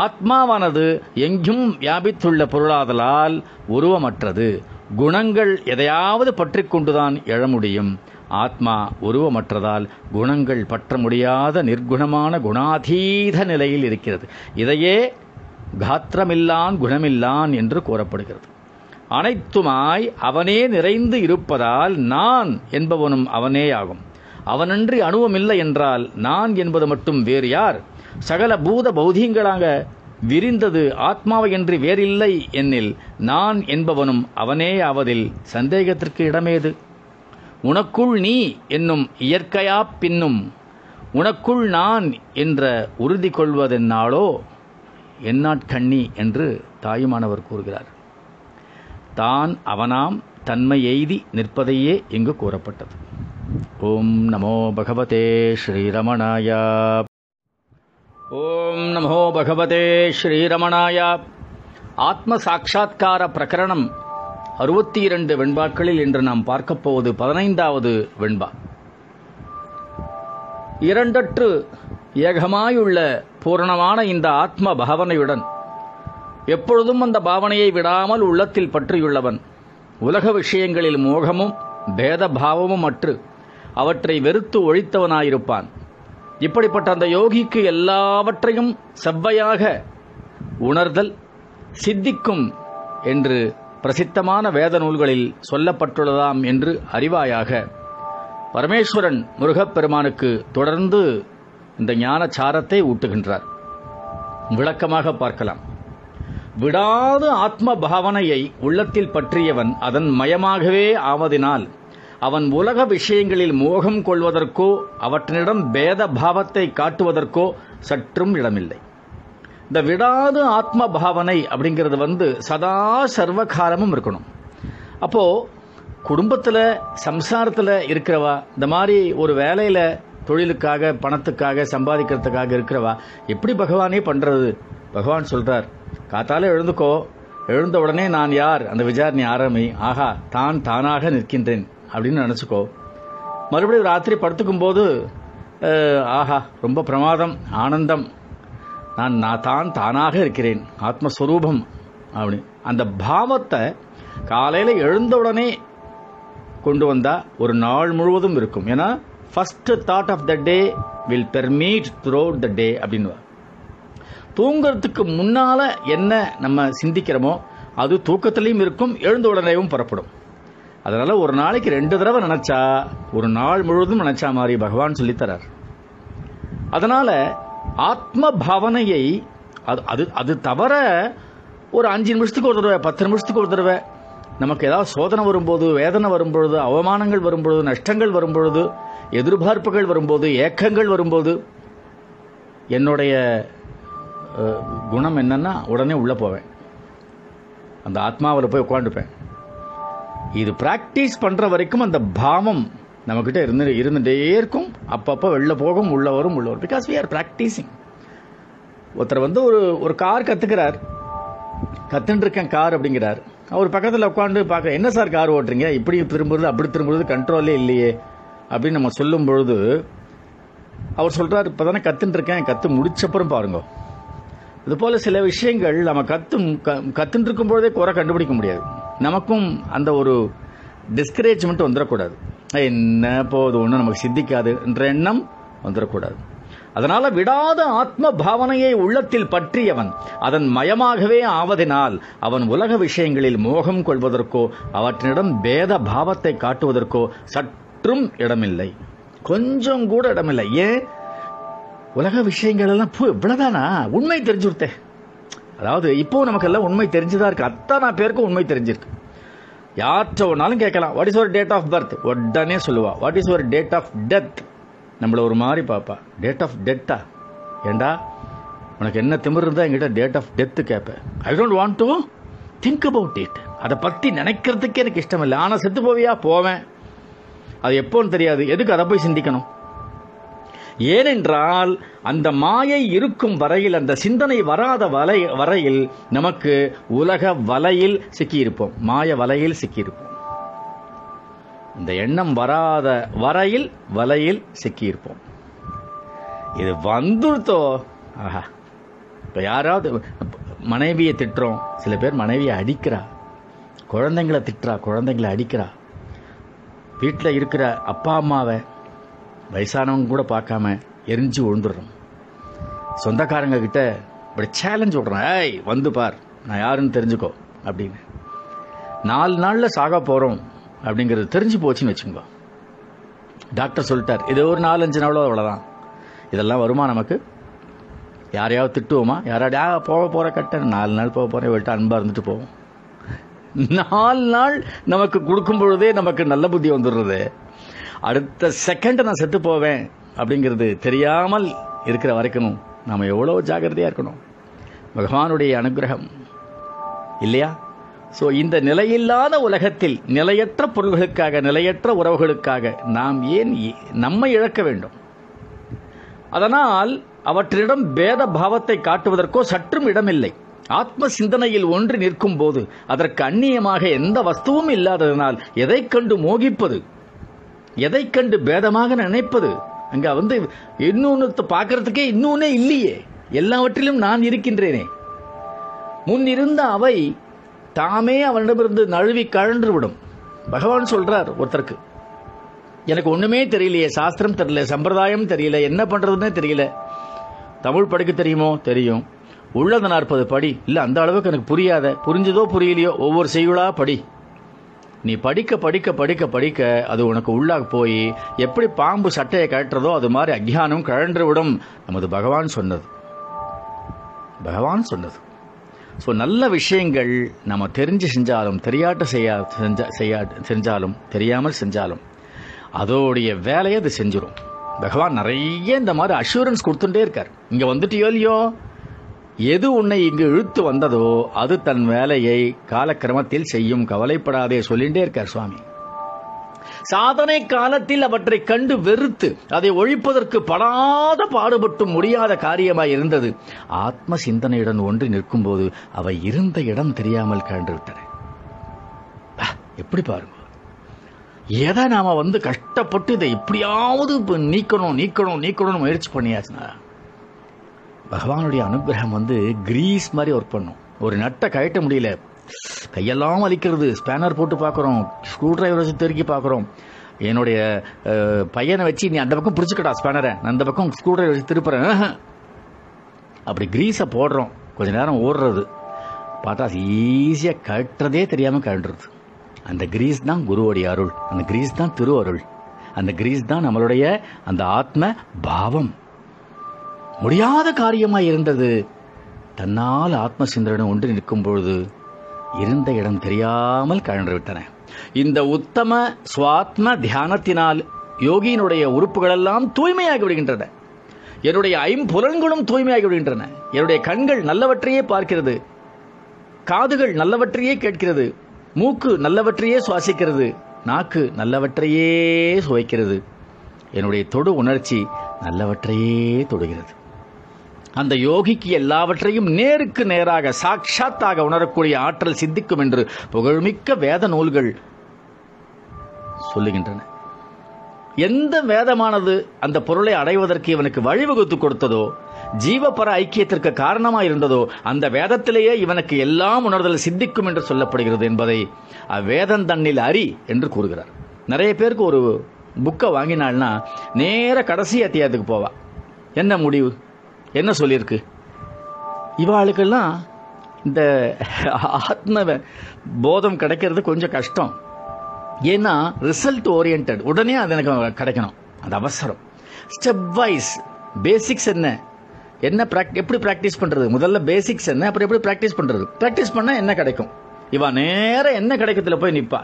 ஆத்மாவானது எங்கும் வியாபித்துள்ள பொருளாதலால் உருவமற்றது. குணங்கள் எதையாவது பற்றி கொண்டுதான் எழ முடியும். ஆத்மா உருவமற்றதால் குணங்கள் பற்ற முடியாத நிர்குணமான குணாதீத நிலையில் இருக்கிறது. இதையே காத்திரமில்லான் குணமில்லான் என்று கூறப்படுகிறது. அனைத்துமாய் அவனே நிறைந்து இருப்பதால் நான் என்பவனும் அவனேயாகும். அவனன்றி அணுவமில்லை என்றால் நான் என்பது மட்டும் வேறு யார்? சகல பூத பௌதியங்களாக விரிந்தது ஆத்மாவை என்று வேறில்லை என்னில் நான் என்பவனும் அவனேயாவதில் சந்தேகத்திற்கு இடமேது? உனக்குள் நீ என்னும் இயற்கையா பின்னும் உனக்குள் நான் என்ற உறுதி கொள்வதென்னாலோ என்னாட்கண்ணி என்று தாயுமானவர் கூறுகிறார். தான் அவனாம் தன்மை எய்தி நிற்பதையே இங்கு கூறப்பட்டது. ஓம் நமோ பகவதே ஸ்ரீரமணாய. ஓம் நமோ பகவதே ஸ்ரீரமணாய. ஆத்ம சாட்சா்கார பிரகரணம் அறுபத்தி இரண்டு வெண்பாக்களில் இன்று நாம் பார்க்கப் போவது பதினைந்தாவது வெண்பா. இரண்டற்று ஏகமாயுள்ள பூரணமான இந்த ஆத்ம பாவனையுடன் எப்பொழுதும் அந்த பாவனையை விடாமல் உள்ளத்தில் பற்றியுள்ளவன் உலக விஷயங்களில் மோகமும் பேதபாவமும் அற்று அவற்றை வெறுத்து ஒழித்தவனாயிருப்பான். இப்படிப்பட்ட அந்த யோகிக்கு எல்லாவற்றையும் செவ்வையாக உணர்தல் சித்திக்கும் என்று பிரசித்தமான வேத நூல்களில் சொல்லப்பட்டுள்ளதாம் என்று அறிவாயாக. பரமேஸ்வரன் முருகப்பெருமானுக்கு தொடர்ந்து இந்த ஞான சாரத்தை ஊட்டுகின்றார். விளக்கமாக பார்க்கலாம். விடாது ஆத்ம பாவனையை உள்ளத்தில் பற்றியவன் அதன் மயமாகவே ஆவதினால் அவன் உலக விஷயங்களில் மோகம் கொள்வதற்கோ அவற்றினிடம் பேத பாவத்தை காட்டுவதற்கோ சற்றும் இடமில்லை. இந்த விடாது ஆத்ம பாவனை அப்படிங்கிறது வந்து சதா சர்வ காலமும் இருக்கணும். அப்போது குடும்பத்தில் சம்சாரத்தில் இருக்கிறவா, இந்த மாதிரி ஒரு வேலையில் தொழிலுக்காக பணத்துக்காக சம்பாதிக்கிறதுக்காக இருக்கிறவா எப்படி பகவானே பண்ணுறது? பகவான் சொல்கிறார், காத்தால எழுந்துக்கோ, எழுந்த உடனே நான் யார் அந்த விசாரணை ஆரம்பி, ஆகா தான் தானாக நிற்கின்றேன் அப்படின்னு நினச்சிக்கோ. மறுபடியும் ராத்திரி படுத்துக்கும் போது ஆஹா ரொம்ப பிரமாதம், ஆனந்தம், நான் நான் தான் தானாக இருக்கிறேன், ஆத்மஸ்வரூபம் அப்படி அந்த பாவத்தை காலையில் எழுந்தவுடனே கொண்டு வந்தால் ஒரு நாள் முழுவதும் இருக்கும். ஏன்னா first thought of the day will permeate throughout the day அப்படின்னு. தூங்கிறதுக்கு முன்னால் என்ன நம்ம சிந்திக்கிறோமோ அது தூக்கத்துலேயும் இருக்கும், எழுந்த உடனேவும் புறப்படும். அதனால் ஒரு நாளைக்கு ரெண்டு தடவை நினச்சா ஒரு நாள் முழுவதும் நினச்சா மாதிரி பகவான் சொல்லித்தரார். அதனால் ஆத்ம பாவனையை அது அது அது தவிர ஒரு அஞ்சு நிமிஷத்துக்கு ஒரு தடவை, பத்து நிமிஷத்துக்கு ஒரு தடவை நமக்கு ஏதாவது சோதனை வரும்போது, வேதனை வரும்பொழுது, அவமானங்கள் வரும்பொழுது, நஷ்டங்கள் வரும்பொழுது, எதிர்பார்ப்புகள் வரும்போது, ஏக்கங்கள் வரும்போது என்னுடைய குணம் என்னன்னா உடனே உள்ளே போவேன், அந்த ஆத்மாவில் போய் உட்காந்துப்பேன். இது ப்ராக்டிஸ் பண்ணுற வரைக்கும் அந்த பாவம் நம்மக்கிட்ட இருந்து இருந்துகிட்டே இருக்கும். அப்பப்போ வெளில போகும், உள்ளே வரும், உள்ளே வரும். Because we are practising. ஒருத்தர் வந்து ஒரு ஒரு கார் கற்றுக்கிறார், கற்றுன்ட்ருக்கேன் கார் அப்படிங்கிறார். அவர் பக்கத்தில் உட்காந்து பார்க்க, என்ன சார் கார் ஓட்டுறீங்க, இப்படி திரும்புறது அப்படி திரும்புறது கண்ட்ரோலே இல்லையே அப்படின்னு நம்ம சொல்லும் பொழுது அவர் சொல்கிறார், இப்போ தானே கற்றுன்ட்ருக்கேன், கற்று முடிச்சப்புறம் பாருங்க. இதுபோல் சில விஷயங்கள் நம்ம கற்றும் க கற்றுன்ட்ருக்கும் பொழுதே குறை கண்டுபிடிக்க முடியாது. நமக்கும் அந்த ஒரு டிஸ்கரேஜ்மெண்ட் வந்துடக்கூடாது. என்ன போது ஒன்றும் நமக்கு சித்திக்காது என்ற எண்ணம் வந்துடக்கூடாது. அதனால் விடாத ஆத்ம பாவனையை உள்ளத்தில் பற்றியவன் அதன் மயமாகவே ஆவதினால் அவன் உலக விஷயங்களில் மோகம் கொள்வதற்கோ அவற்றினிடம் பேத பாவத்தை காட்டுவதற்கோ சற்றும் இடமில்லை, கொஞ்சம் கூட இடமில்லை. ஏன்? உலக விஷயங்கள் எல்லாம் பூ இவ்வளோதானா, உண்மை தெரிஞ்சுருத்தே. அதாவது இப்போது நமக்கெல்லாம் உண்மை தெரிஞ்சுதான் இருக்குது, அத்தனை பேருக்கும் உண்மை தெரிஞ்சிருக்கு. யார்கிட்ட ஒன்றாலும் கேட்கலாம், what is your date of birth, உடனே சொல்லுவா. What is your date of death, நம்மளை ஒரு மாதிரி பார்ப்பா. டேட் ஆஃப் டெத்தா, ஏண்டா உனக்கு என்ன திமிர் இருந்தால் என்கிட்ட டேட் ஆஃப் டெத்து கேட்பேன். I don't want to think about it, அதை பற்றி நினைக்கிறதுக்கே எனக்கு இஷ்டம் இல்லை. ஆனால் செத்து போவியா, போவேன், அது எப்போன்னு தெரியாது, எதுக்கு அதை போய் சிந்திக்கணும்? ஏனென்றால் அந்த மாயை இருக்கும் வரையில், அந்த சிந்தனை வராத வலை வரையில் நமக்கு உலக வலையில் சிக்கியிருப்போம், மாய வலையில் சிக்கியிருப்போம். இந்த எண்ணம் வராத வரையில் வலையில் சிக்கியிருப்போம். இது வந்துடுத்தோ ஆஹா. இப்போ யாராவது மனைவியை திட்டுறோம், சில பேர் மனைவியை அடிக்கிறா, குழந்தைங்களை திட்டுறா, குழந்தைங்களை அடிக்கிறா, வீட்டில் இருக்கிற அப்பா அம்மாவை வயசானவங்க கூட பார்க்காம எரிஞ்சு விழுந்துடுறோம். சொந்தக்காரங்க கிட்ட இப்படி சேலஞ்சு விட்றோம், ஏய் வந்து பார் நான் யாருன்னு தெரிஞ்சுக்கோ அப்படின்னு. நாலு நாளில் சாக போகிறோம் அப்படிங்கிறது தெரிஞ்சு போச்சுன்னு வச்சுக்கோ. டாக்டர் சொல்லிட்டார், இது ஒரு நாலஞ்சு நாளோ அவ்வளோதான். இதெல்லாம் வருமா நமக்கு? யாரையாவது திட்டுவோமா? யாராவது ஆ போக போகிற கட்ட நாலு நாள் போக போகிறேன் விட்டு அன்பாக இருந்துட்டு போவோம். நாலு நாள் நமக்கு கொடுக்கும் பொழுதே நமக்கு நல்ல புத்தி வந்துடுறது. அடுத்த செகண்ட் நான் செத்து போவேன் அப்படிங்கிறது தெரியாமல் இருக்கிற வரைக்கும் நாம் எவ்வளோ ஜாக்கிரதையாக இருக்கணும். பகவானுடைய அனுகிரகம் இல்லையா? ஸோ இந்த நிலையில்லாத உலகத்தில் நிலையற்ற பொருள்களுக்காக, நிலையற்ற உறவுகளுக்காக நாம் ஏன் நம்மை இழக்க வேண்டும்? அதனால் அவற்றிடம் பேத பாவத்தை காட்டுவதற்கோ சற்றும் இடமில்லை. ஆத்ம சிந்தனையில் ஒன்று நிற்கும் போது அதற்கு அந்நியமாக எந்த வஸ்துவும் இல்லாததனால் எதை கண்டு மோகிப்பது, எதை கண்டு பேதமாக நினைப்பது? அங்கே வந்து இன்னொன்று பார்க்கறதுக்கே இன்னொன்னே இல்லையே, எல்லாவற்றிலும் நான் இருக்கின்றேனே. முன்னிருந்த அவை தாமே அவனிடமிருந்து நழுவி கழன்று விடும். பகவான் சொல்கிறார் ஒருத்தருக்கு, எனக்கு ஒன்றுமே தெரியலையே, சாஸ்திரம் தெரியல, சம்பிரதாயம் தெரியல, என்ன பண்ணுறதுன்னே தெரியல. தமிழ் படிக்க தெரியுமோ? தெரியும். உள்ளது நாற்பது படி. இல்லை, அந்த அளவுக்கு எனக்கு புரியாத, புரிஞ்சதோ புரியலையோ ஒவ்வொரு செய்யுளாக படி. நீ படிக்க படிக்க படிக்க படிக்க அது உனக்கு உள்ளாக போய் எப்படி பாம்பு சட்டையை கழட்டுறதோ அது மாதிரி அக்ஞானம் கழன்று விடும். நமது பகவான் சொன்னது பகவான் சொன்னது ஸோ நல்ல விஷயங்கள் நம்ம தெரிஞ்சு செஞ்சாலும் தெரியாட்ட செய்யா செஞ்ச செய்யா செஞ்சாலும் தெரியாமல் செஞ்சாலும் அதோடைய வேலையை அது செஞ்சிடும். பகவான் நிறைய இந்த மாதிரி அஷூரன்ஸ் கொடுத்துட்டே இருக்கார். இங்கே வந்துட்டியோ இல்லையோ, எது உன்னை இங்கு இழுத்து வந்ததோ அது தன் வேலையை காலக்கிரமத்தில் செய்யும், கவலைப்படாதே சொல்லிகிட்டே இருக்கார் சுவாமி. சாதனை காலத்தில் அவற்றை கண்டு வெறுத்து அதை ஒழிப்பதற்கு படாத பாடுபட்டு முடியாத காரியமாய் இருந்தது. ஆத்ம சிந்தனையுடன் ஒன்றி நிற்கும் போது அவை இருந்த இடம் தெரியாமல் கண்டு விட்டன. எப்படி பாருங்க, எதை நாம வந்து கஷ்டப்பட்டு இதை எப்படியாவது நீக்கணும் நீக்கணும் நீக்கணும்னு முயற்சி பண்ணியாச்சுன்னா பகவானுடைய அனுகிரகம் வந்து கிரீஸ் மாதிரி ஒர்க் பண்ணும். ஒரு நட்டை கழட்ட முடியல, கையெல்லாம் வலிக்கிறது, ஸ்பேனர் போட்டு பார்க்குறோம், ஸ்க்ரூ டிரைவர் வச்சு திருக்கி பார்க்குறோம். என்னுடைய பையனை வச்சு நீ அந்த பக்கம் பிடிச்சிக்கடா ஸ்பேனரை, நான் அந்த பக்கம் ஸ்க்ரூ டிரைவர் வச்சு திருப்புறேன், அப்படி கிரீஸை போடுறோம். கொஞ்ச நேரம் ஓடுறது பார்த்தா ஈஸியாக கட்டுறதே தெரியாமல் கட்டுறது. அந்த கிரீஸ் தான் குருவோடைய அருள், அந்த கிரீஸ் தான் திரு அருள், அந்த கிரீஸ் தான் நம்மளுடைய அந்த ஆத்ம பாவம். முடியாத காரியமாக இருந்தது தன்னால் ஆத்ம சிந்தனையுடன் ஒன்று நிற்கும் பொழுது இருந்த இடம் தெரியாமல் கழன்று விட்டன. இந்த உத்தம சுவாத்ம தியானத்தினால் யோகியினுடைய உறுப்புகளெல்லாம் தூய்மையாகி விடுகின்றன. என்னுடைய ஐம்புலன்களும் தூய்மையாகி விடுகின்றன. என்னுடைய கண்கள் நல்லவற்றையே பார்க்கிறது, காதுகள் நல்லவற்றையே கேட்கிறது, மூக்கு நல்லவற்றையே சுவாசிக்கிறது, நாக்கு நல்லவற்றையே சுவைக்கிறது, என்னுடைய தொடு உணர்ச்சி நல்லவற்றையே தொடுகிறது. அந்த யோகிக்கு எல்லாவற்றையும் நேருக்கு நேராக சாட்சாத்தாக உணரக்கூடிய ஆற்றல் சித்திக்கும் என்று புகழ்மிக்க வேத நூல்கள் சொல்லுகின்றன. எந்த வேதமானது அந்த பொருளை அடைவதற்கு இவனுக்கு வழிவகுத்து கொடுத்ததோ, ஜீவபர ஐக்கியத்திற்கு காரணமாக இருந்ததோ, அந்த வேதத்திலேயே இவனுக்கு எல்லாம் உணர்தல் சித்திக்கும் என்று சொல்லப்படுகிறது என்பதை அவ்வேதம் தன்னில் அறி என்று கூறுகிறார். நிறைய பேருக்கு ஒரு புக்கை வாங்கினாள்னா நேர கடைசி அத்தியாயத்துக்கு போவா. என்ன முடிவு, என்ன சொல்லியிருக்கு? இவாளுக்கெல்லாம் இந்த ஆத்ம போதம் கிடைக்கிறது கொஞ்சம் கஷ்டம். ஏன்னா ரிசல்ட் ஓரியன்ட், உடனே அது எனக்கு கிடைக்கணும், அது அவசரம். ஸ்டெப் வைஸ் பேசிக்ஸ் என்ன, என்ன ப்ராக் எப்படி ப்ராக்டிஸ் பண்ணுறது, முதல்ல பேசிக்ஸ் என்ன, அப்புறம் எப்படி ப்ராக்டிஸ் பண்ணுறது, ப்ராக்டிஸ் பண்ணால் என்ன கிடைக்கும். இவா நேராக என்ன கிடைக்கிறதுல போய் நிற்பா.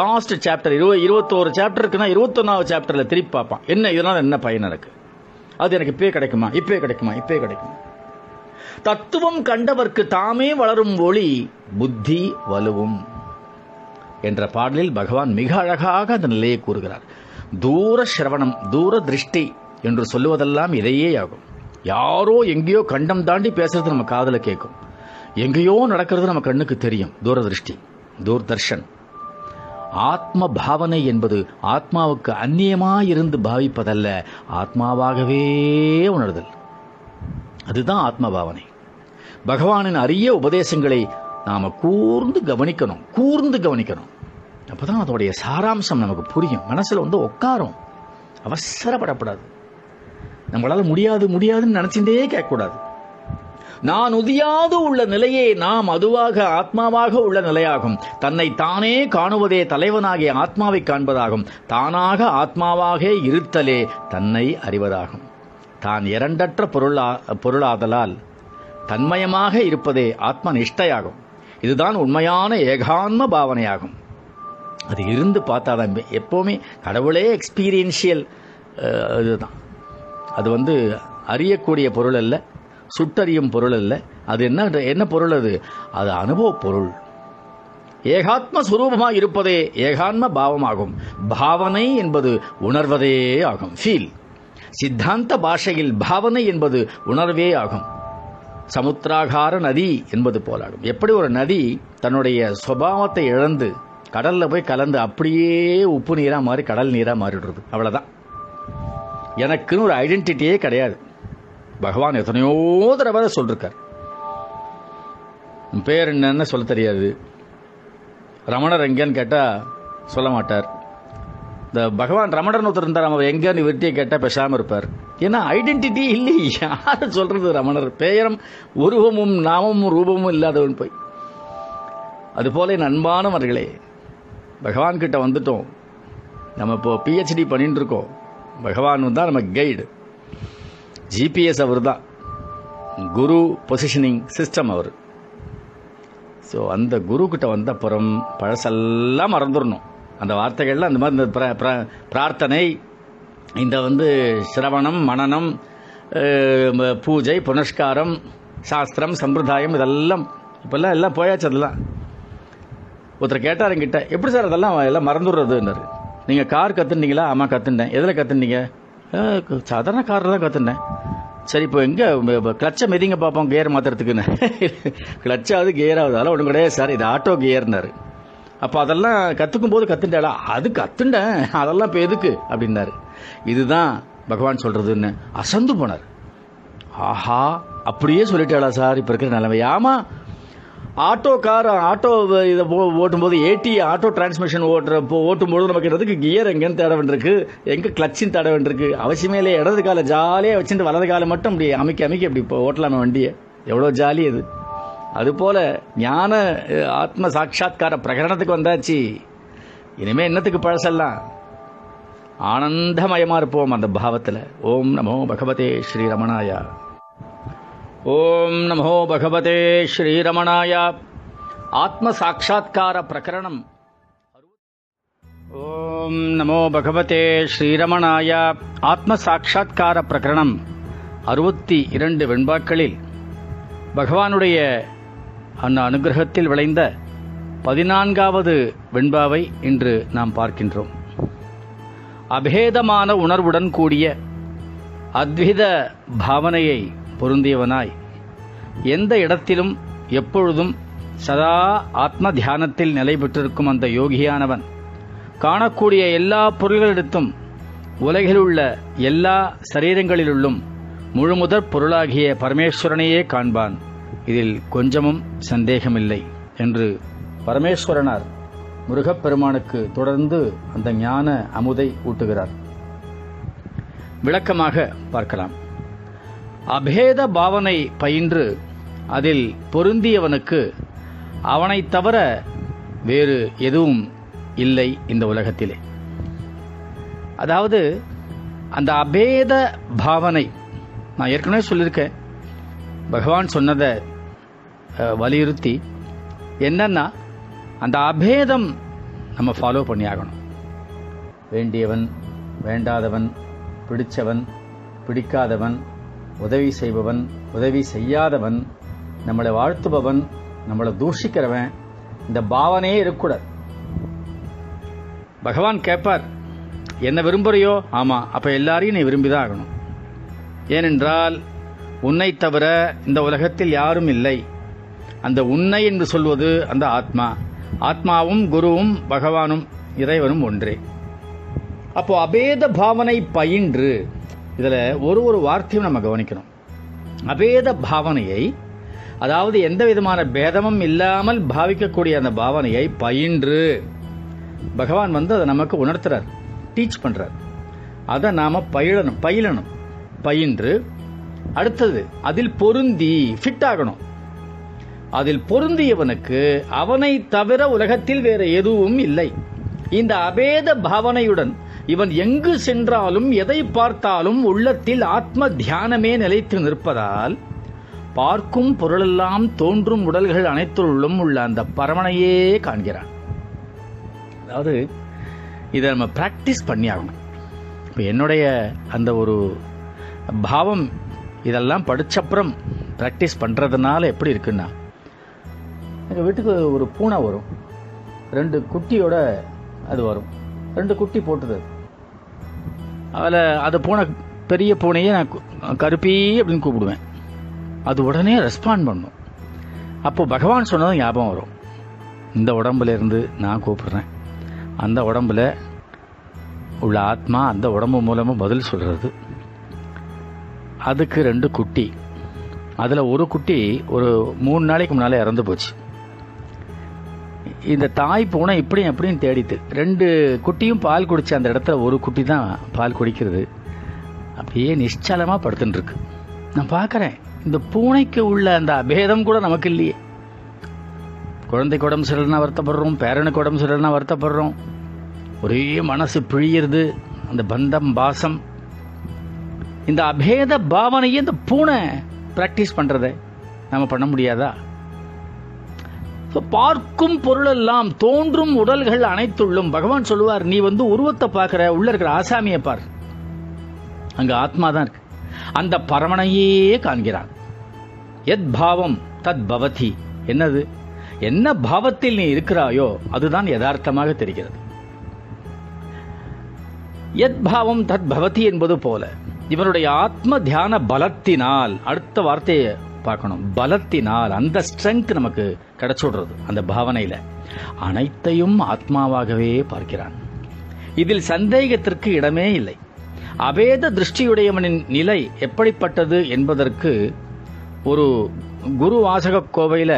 லாஸ்ட் சாப்டர் இருபது இருபத்தோரு சாப்டர் இருக்குன்னா இருபத்தொன்னாவது சாப்டரில் திருப்பி பார்ப்பான், என்ன இதனால் என்ன பயன் இருக்குது, அது எனக்கு இப்பே கிடைக்குமா இப்பே கிடைக்குமா இப்பே கிடைக்குமா. தத்துவம் கண்டவர்க்கு தாமே வளரும் ஒளி புத்தி வலுவும் என்ற பாடலில் பகவான் மிக அழகாக அந்த நிலையை கூறுகிறார். தூர சிரவணம் தூர திருஷ்டி என்று சொல்லுவதெல்லாம் இதையே ஆகும். யாரோ எங்கேயோ கண்டம் தாண்டி பேசுறது நம்ம காதில் கேட்கும், எங்கேயோ நடக்கிறது நம்ம கண்ணுக்கு தெரியும், தூரதிருஷ்டி தூர்தர்ஷன். ஆத்ம பாவனை என்பது ஆத்மாவுக்கு அந்நியமாயிருந்து பாவிப்பதல்ல, ஆத்மாவாகவே உணர்தல், அதுதான் ஆத்ம பாவனை. பகவானின் அரிய உபதேசங்களை நாம் கூர்ந்து கவனிக்கணும் கூர்ந்து கவனிக்கணும் அப்போதான் அதோடைய சாராம்சம் நமக்கு புரியும், மனசில் வந்து உட்காரும். அவசரப்படக்கூடாது, நம்மளால் முடியாது முடியாதுன்னு நினச்சிட்டே கேட்கக்கூடாது. நான் உதியாது உள்ள நிலையே நாம் அதுவாக ஆத்மாவாக உள்ள நிலையாகும். தன்னை தானே காணுவதே தலைவனாகிய ஆத்மாவை காண்பதாகும். தானாக ஆத்மாவாக இருத்தலே தன்னை அறிவதாகும். தான் இரண்டற்ற பொருளா பொருளாதலால் தன்மயமாக இருப்பதே ஆத்ம நிஷ்டையாகும். இதுதான் உண்மையான ஏகான்ம பாவனையாகும். அது இருந்து பார்த்தாதான் எப்போவுமே கடவுளே எக்ஸ்பீரியன்ஷியல். இதுதான் அது வந்து அறியக்கூடிய பொருள் அல்ல, சுட்டறியும் பொருள் அல்ல. அது என்ன என்ன பொருள்? அது அது அனுபவ பொருள். ஏகாத்ம சுரூபமாக இருப்பதே ஏகான்ம பாவமாகும். பாவனை என்பது உணர்வதே ஆகும், ஃபீல். சித்தாந்த பாஷையில் பாவனை என்பது உணர்வே ஆகும். சமுத்திராகார நதி என்பது போலாகும். எப்படி ஒரு நதி தன்னுடைய சுபாவத்தை இழந்து கடலில் போய் கலந்து அப்படியே உப்பு நீராக மாறி கடல் நீராக மாறிடுறது, அவ்வளோதான். எனக்குன்னு ஒரு ஐடென்டிட்டியே கிடையாது. பகவான் எத்தனையோ தடவை சொல்லிருக்கார். பேர் என்னன்னு சொல்ல தெரியாது, ரமணரங்கன் கேட்டால் சொல்ல மாட்டார், இந்த பகவான் ரமணன் ஒருத்தர் இருந்தார், நம்ம எங்கே நீ விரட்டியை கேட்டால் பேசாமல் இருப்பார். ஏன்னா ஐடென்டிட்டி இல்லை. யார் சொல்கிறது ரமணர்? பெயரும் உருவமும் நாமமும் ரூபமும் இல்லாதவன் போய். அதுபோல என் அன்பானவர்களே, பகவான்கிட்ட வந்துட்டோம். நம்ம இப்போது பிஹெச்டி பண்ணிகிட்டு இருக்கோம். பகவான் தான் நம்ம கைடு, ஜிபிஎஸ் அவர் தான், குரு பொசிஷனிங் சிஸ்டம் அவர். ஸோ அந்த குருக்கிட்ட வந்த அப்புறம் பழசெல்லாம் மறந்துடணும். அந்த வார்த்தைகள்லாம் அந்த மாதிரி இந்த பிரார்த்தனை, இந்த வந்து சிரவணம், மனனம், பூஜை, புனஸ்காரம், சாஸ்திரம், சம்பிரதாயம், இதெல்லாம் இப்போல்லாம் எல்லாம் போயாச்சு. அதெல்லாம் ஒருத்தர் கேட்டார் என்கிட்ட, எப்படி சார் அதெல்லாம் எல்லாம் மறந்துடுறதுன்னாரு. நீங்கள் கார் கற்றுனீங்களா? ஆமாம் கற்றுண்டேன். எதில் கற்றுனீங்க? சாதாரண காரில் தான் கற்றுனேன். சரி இப்போ எங்கே கிளச்சை மெதிங்க பார்ப்போம் கியர் மாற்றுறதுக்குன்னு. கிளச்சாவது கியராவது அதெல்லாம் ஒன்றும் கிடையாது சார், இது ஆட்டோ கியர்னாரு. அப்போ அதெல்லாம் கற்றுக்கும் போது கற்றுண்டாளா? அது கற்றுண்டேன், அதெல்லாம் இப்போ எதுக்கு அப்படின்னாரு. இதுதான் பகவான் சொல்கிறதுன்னு அசந்து போனார். ஆஹா, அப்படியே சொல்லிட்டாளா சார் இப்போ இருக்கிற நிலைமை? ஆமாம், ஆட்டோ கார் ஆட்டோ இதை போ ஓட்டும்போது ஏடி ஆட்டோ டிரான்ஸ்மிஷன் ஓட்டுற ஓட்டும்போது நமக்கு இடத்துக்கு கியர் எங்கேன்னு தேட வேண்டியிருக்கு, எங்கே கிளச்சின்னு தேட வேண்டியிருக்கு. அவசியமே இல்லை, இடது காலை ஜாலியாக வச்சுட்டு வலது காலை மட்டும் அப்படி அமைக்க அமைக்க அப்படி இப்போ ஓட்டலாம வண்டியை. எவ்வளோ ஜாலி அது! அதுபோல் ஞான ஆத்ம சாட்சாத்கார பிரகடனத்துக்கு வந்தாச்சு. இனிமேல் என்னத்துக்கு பழசெல்லாம்? ஆனந்தமயமாக இருப்போம் அந்த பாவத்தில். ஓம் நமோ பகவதே ஸ்ரீரமணாயா. ஓம் நமோ பகவதே ஸ்ரீரமணாயா. ஆத்ம சாட்சாத்கார பிரகரணம். ஓம் நமோ பகவதே ஸ்ரீரமணாயா. ஆத்ம சாட்சாத்கார பிரகரணம் அறுபத்தி இரண்டு வெண்பாக்களில் பகவானுடைய அந்த அனுகிரகத்தில் விளைந்த பதினான்காவது வெண்பாவை இன்று நாம் பார்க்கின்றோம். அபேதமான உணர்வுடன் கூடிய அத்வித பாவனையை பொருந்தியவனாய் எந்த இடத்திலும் எப்பொழுதும் சதா ஆத்ம தியானத்தில் நிலை பெற்றிருக்கும் அந்த யோகியானவன் காணக்கூடிய எல்லா பொருள்களிடத்தும் உலகிலுள்ள எல்லா சரீரங்களிலுள்ளும் முழுமுதற் பொருளாகிய பரமேஸ்வரனையே காண்பான், இதில் கொஞ்சமும் சந்தேகமில்லை என்று பரமேஸ்வரனார் முருகப்பெருமானுக்கு தொடர்ந்து அந்த ஞான அமுதை ஊட்டுகிறார். விளக்கமாக பார்க்கலாம். அபேத பாவனை பயின்று அதில் பொருந்தியவனுக்கு அவனை தவிர வேறு எதுவும் இல்லை இந்த உலகத்திலே. அதாவது அந்த அபேத பாவனை, நான் ஏற்கனவே சொல்லியிருக்கேன், பகவான் சொன்னதை வலியுறுத்தி, என்னன்னா அந்த அபேதம் நம்ம ஃபாலோ பண்ணி ஆகணும். வேண்டியவன், வேண்டாதவன், பிடிச்சவன், பிடிக்காதவன், உதவி செய்பவன், உதவி செய்யாதவன், நம்மளை வாழ்த்துபவன், நம்மளை தூஷிக்கிறவன், இந்த பாவனையே இருக்கக்கூடாது. பகவான் கேட்பார், என்ன விரும்புகிறியோ? ஆமாம், அப்போ எல்லாரையும் நீ விரும்பிதான் ஆகணும். ஏனென்றால் உன்னை தவிர இந்த உலகத்தில் யாரும் இல்லை. அந்த உன்னை என்று சொல்வது அந்த ஆத்மா. ஆத்மாவும் குருவும் பகவானும் இறைவனும் ஒன்றே. அப்போ அபேத பாவனை பயின்று, இதில் ஒரு ஒரு வார்த்தையும் நம்ம கவனிக்கணும். அபேத பாவனையை, அதாவது எந்த விதமான பேதமும் இல்லாமல் பாவிக்கக்கூடிய அந்த பாவனையை பயின்று பகவான் வந்து அதை நமக்கு உணர்த்துறார், டீச் பண்ணுறார். அதை நாம் பயிலணும் பயிலணும் பயின்று அடுத்தது அதில் பொருந்தி ஃபிட் ஆகணும். அதில் பொருந்தியவனுக்கு அவனை தவிர உலகத்தில் வேற எதுவும் இல்லை. இந்த அபேத பாவனையுடன் இவன் எங்கு சென்றாலும் எதை பார்த்தாலும் உள்ளத்தில் ஆத்ம தியானமே நிலைத்து நிற்பதால் பார்க்கும் பொருளெல்லாம் தோன்றும் உடல்கள் அனைத்துள்ளும் உள்ள அந்த பரமனையே காண்கிறான். அதாவது இதை நம்ம பிராக்டிஸ் பண்ணி ஆகணும். இப்போ என்னுடைய அந்த ஒரு பாவம் இதெல்லாம் படித்தப்புறம் ப்ராக்டிஸ் பண்ணுறதுனால எப்படி இருக்குன்னா, எங்கள் வீட்டுக்கு ஒரு பூனை வரும், ரெண்டு குட்டியோட அது வரும், ரெண்டு குட்டி போட்டுது. அதில் அது பூனை, பெரிய பூனையை நான் கருப்பி அப்படின்னு கூப்பிடுவேன், அது உடனே ரெஸ்பாண்ட் பண்ணும். அப்போது பகவான் சொன்னதும் ஞாபகம் வரும், இந்த உடம்புலேருந்து நான் கூப்பிட்றேன், அந்த உடம்பில் உள்ள ஆத்மா அந்த உடம்பு மூலமாக பதில் சொல்கிறது. அதுக்கு ரெண்டு குட்டி, அதில் ஒரு குட்டி ஒரு மூணு நாளைக்கு முன்னால் இறந்து போச்சு. இந்த தாய் பூனை இப்படி எப்படின்னு தேடித்து. ரெண்டு குட்டியும் பால் குடிச்ச அந்த இடத்துல ஒரு குட்டி தான் பால் குடிக்கிறது, அப்படியே நிச்சலமாக படுத்துட்டுருக்கு. நான் பார்க்குறேன், இந்த பூனைக்கு உள்ள அந்த அபேதம் கூட நமக்கு இல்லையே. குழந்தைக்கு உடம்பு சரியில்லைன்னா வருத்தப்படுறோம், பேரனுக்கு உடம்பு சரியில்லைன்னா வருத்தப்படுறோம், ஒரே மனசு பிழியிறது, அந்த பந்தம் பாசம். இந்த அபேத பாவனையை இந்த பூனை பிராக்டிஸ் பண்ணுறத நம்ம பண்ண முடியாதா? பார்க்கும் பொருளெல்லாம் தோன்றும் உடல்கள் அனைத்துள்ளும் பகவான் சொல்லுவார், நீ வந்து உருவத்தை பார்க்குற, உள்ள இருக்கிற ஆசாமியை பார், அங்கே ஆத்மா தான் இருக்கு, அந்த பரமனையே காண்கிறான். எத் பாவம் தத் பவதி, என்னது என்ன பாவத்தில் நீ இருக்கிறாயோ அதுதான் யதார்த்தமாக தெரிகிறது. எத் பாவம் தத் பவதி என்பது போல இவருடைய ஆத்ம தியான பலத்தினால், அடுத்த வார்த்தையை பார்க்கணும், பலத்தினால் அந்த ஸ்ட்ரென்த் நமக்கு கிடைச்சுடுறது. அந்த பாவனையில் அனைத்தையும் ஆத்மாவாகவே பார்க்கிறான், இதில் சந்தேகத்திற்கு இடமே இல்லை. அபேத திருஷ்டியுடையவனின் நிலை எப்படிப்பட்டது என்பதற்கு ஒரு குரு வாசக கோவையில்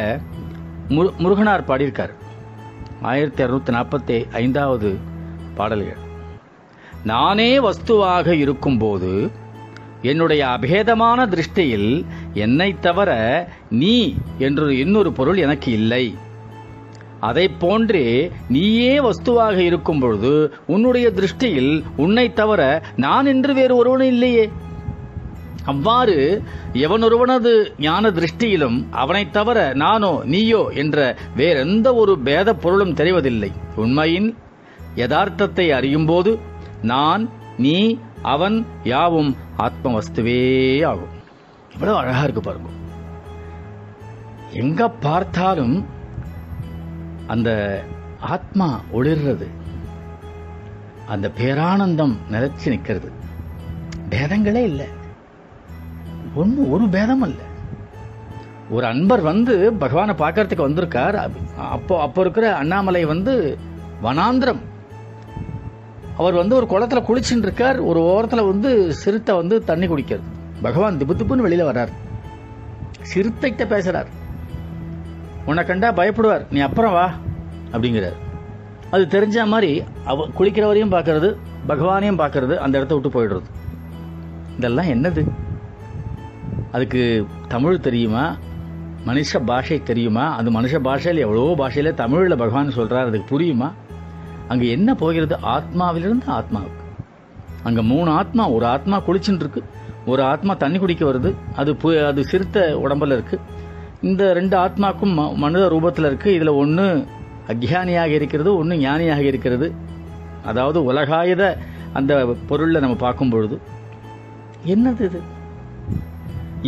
மு முருகனார் பாடியிருக்கார். ஆயிரத்தி அறுநூத்தி நாற்பத்தி ஐந்தாவது பாடல்கள். நானே வஸ்துவாக இருக்கும்போது என்னுடைய அபேதமான திருஷ்டியில் என்னை தவிர நீ என்று இன்னொரு பொருள் எனக்கு இல்லை. அதை போன்றே நீயே வஸ்துவாக இருக்கும் பொழுது உன்னுடைய திருஷ்டியில் உன்னை தவிர நான் என்று வேறு ஒருவனும் இல்லையே. அவ்வாறு எவனொருவனது ஞான திருஷ்டியிலும் அவனை தவிர நானோ நீயோ என்ற வேறெந்த ஒரு பேத பொருளும் தெரிவதில்லை. உண்மையின் யதார்த்தத்தை அறியும்போது நான், நீ, அவன் யாவும் ஆத்மவஸ்துவே ஆகும். இவ்வளவு அழகா இருக்கு பாருங்க. எங்க பார்த்தாலும் அந்த ஆத்மா ஒளிர்றது, அந்த பேரானந்தம் நிலைச்சு நிற்கிறது. பேதங்களே இல்லை, ஒன்றும் ஒரு பேதம் இல்லை. ஒரு அன்பர் வந்து பகவானை பார்க்கறதுக்கு வந்திருக்கார். அப்போ அப்போ இருக்கிற அண்ணாமலை வந்து வனாந்திரம், அவர் வந்து ஒரு குளத்தில் குளிச்சுட்டு இருக்கார். ஒரு ஓரத்தில் வந்து சிறுத்தை வந்து தண்ணி குடிக்கிறது. பகவான் திப்பு திப்புன்னு வெளியில் வர்றார், சிறுத்தைகிட்ட பேசுகிறார். உன்னை கண்டா பயப்படுவார், நீ அப்புறம் வா அப்படிங்கிறார். அது தெரிஞ்ச மாதிரி அவ குளிக்கிறவரையும் பார்க்கறது, பகவானையும் பார்க்கறது, அந்த இடத்த விட்டு போயிடுறது. இதெல்லாம் என்னது? அதுக்கு தமிழ் தெரியுமா? மனுஷ பாஷை தெரியுமா? அது மனுஷ பாஷையில் எவ்வளோ பாஷையில் தமிழில் பகவான் சொல்கிறார், அதுக்கு புரியுமா? அங்கே என்ன போகிறது? ஆத்மாவிலிருந்து ஆத்மாவுக்கு. அங்கே மூணு ஆத்மா, ஒரு ஆத்மா குளிச்சுட்டு இருக்கு, ஒரு ஆத்மா தண்ணி குடிக்க வருது, அது அது சிறுத்த உடம்பில் இருக்குது. இந்த ரெண்டு ஆத்மாக்கும் ம மனித ரூபத்தில் இருக்குது. இதில் ஒன்று அக்ஞானியாக இருக்கிறது, ஒன்று ஞானியாக இருக்கிறது. அதாவது உலகாயுத அந்த பொருளில் நம்ம பார்க்கும் பொழுது என்னது இது?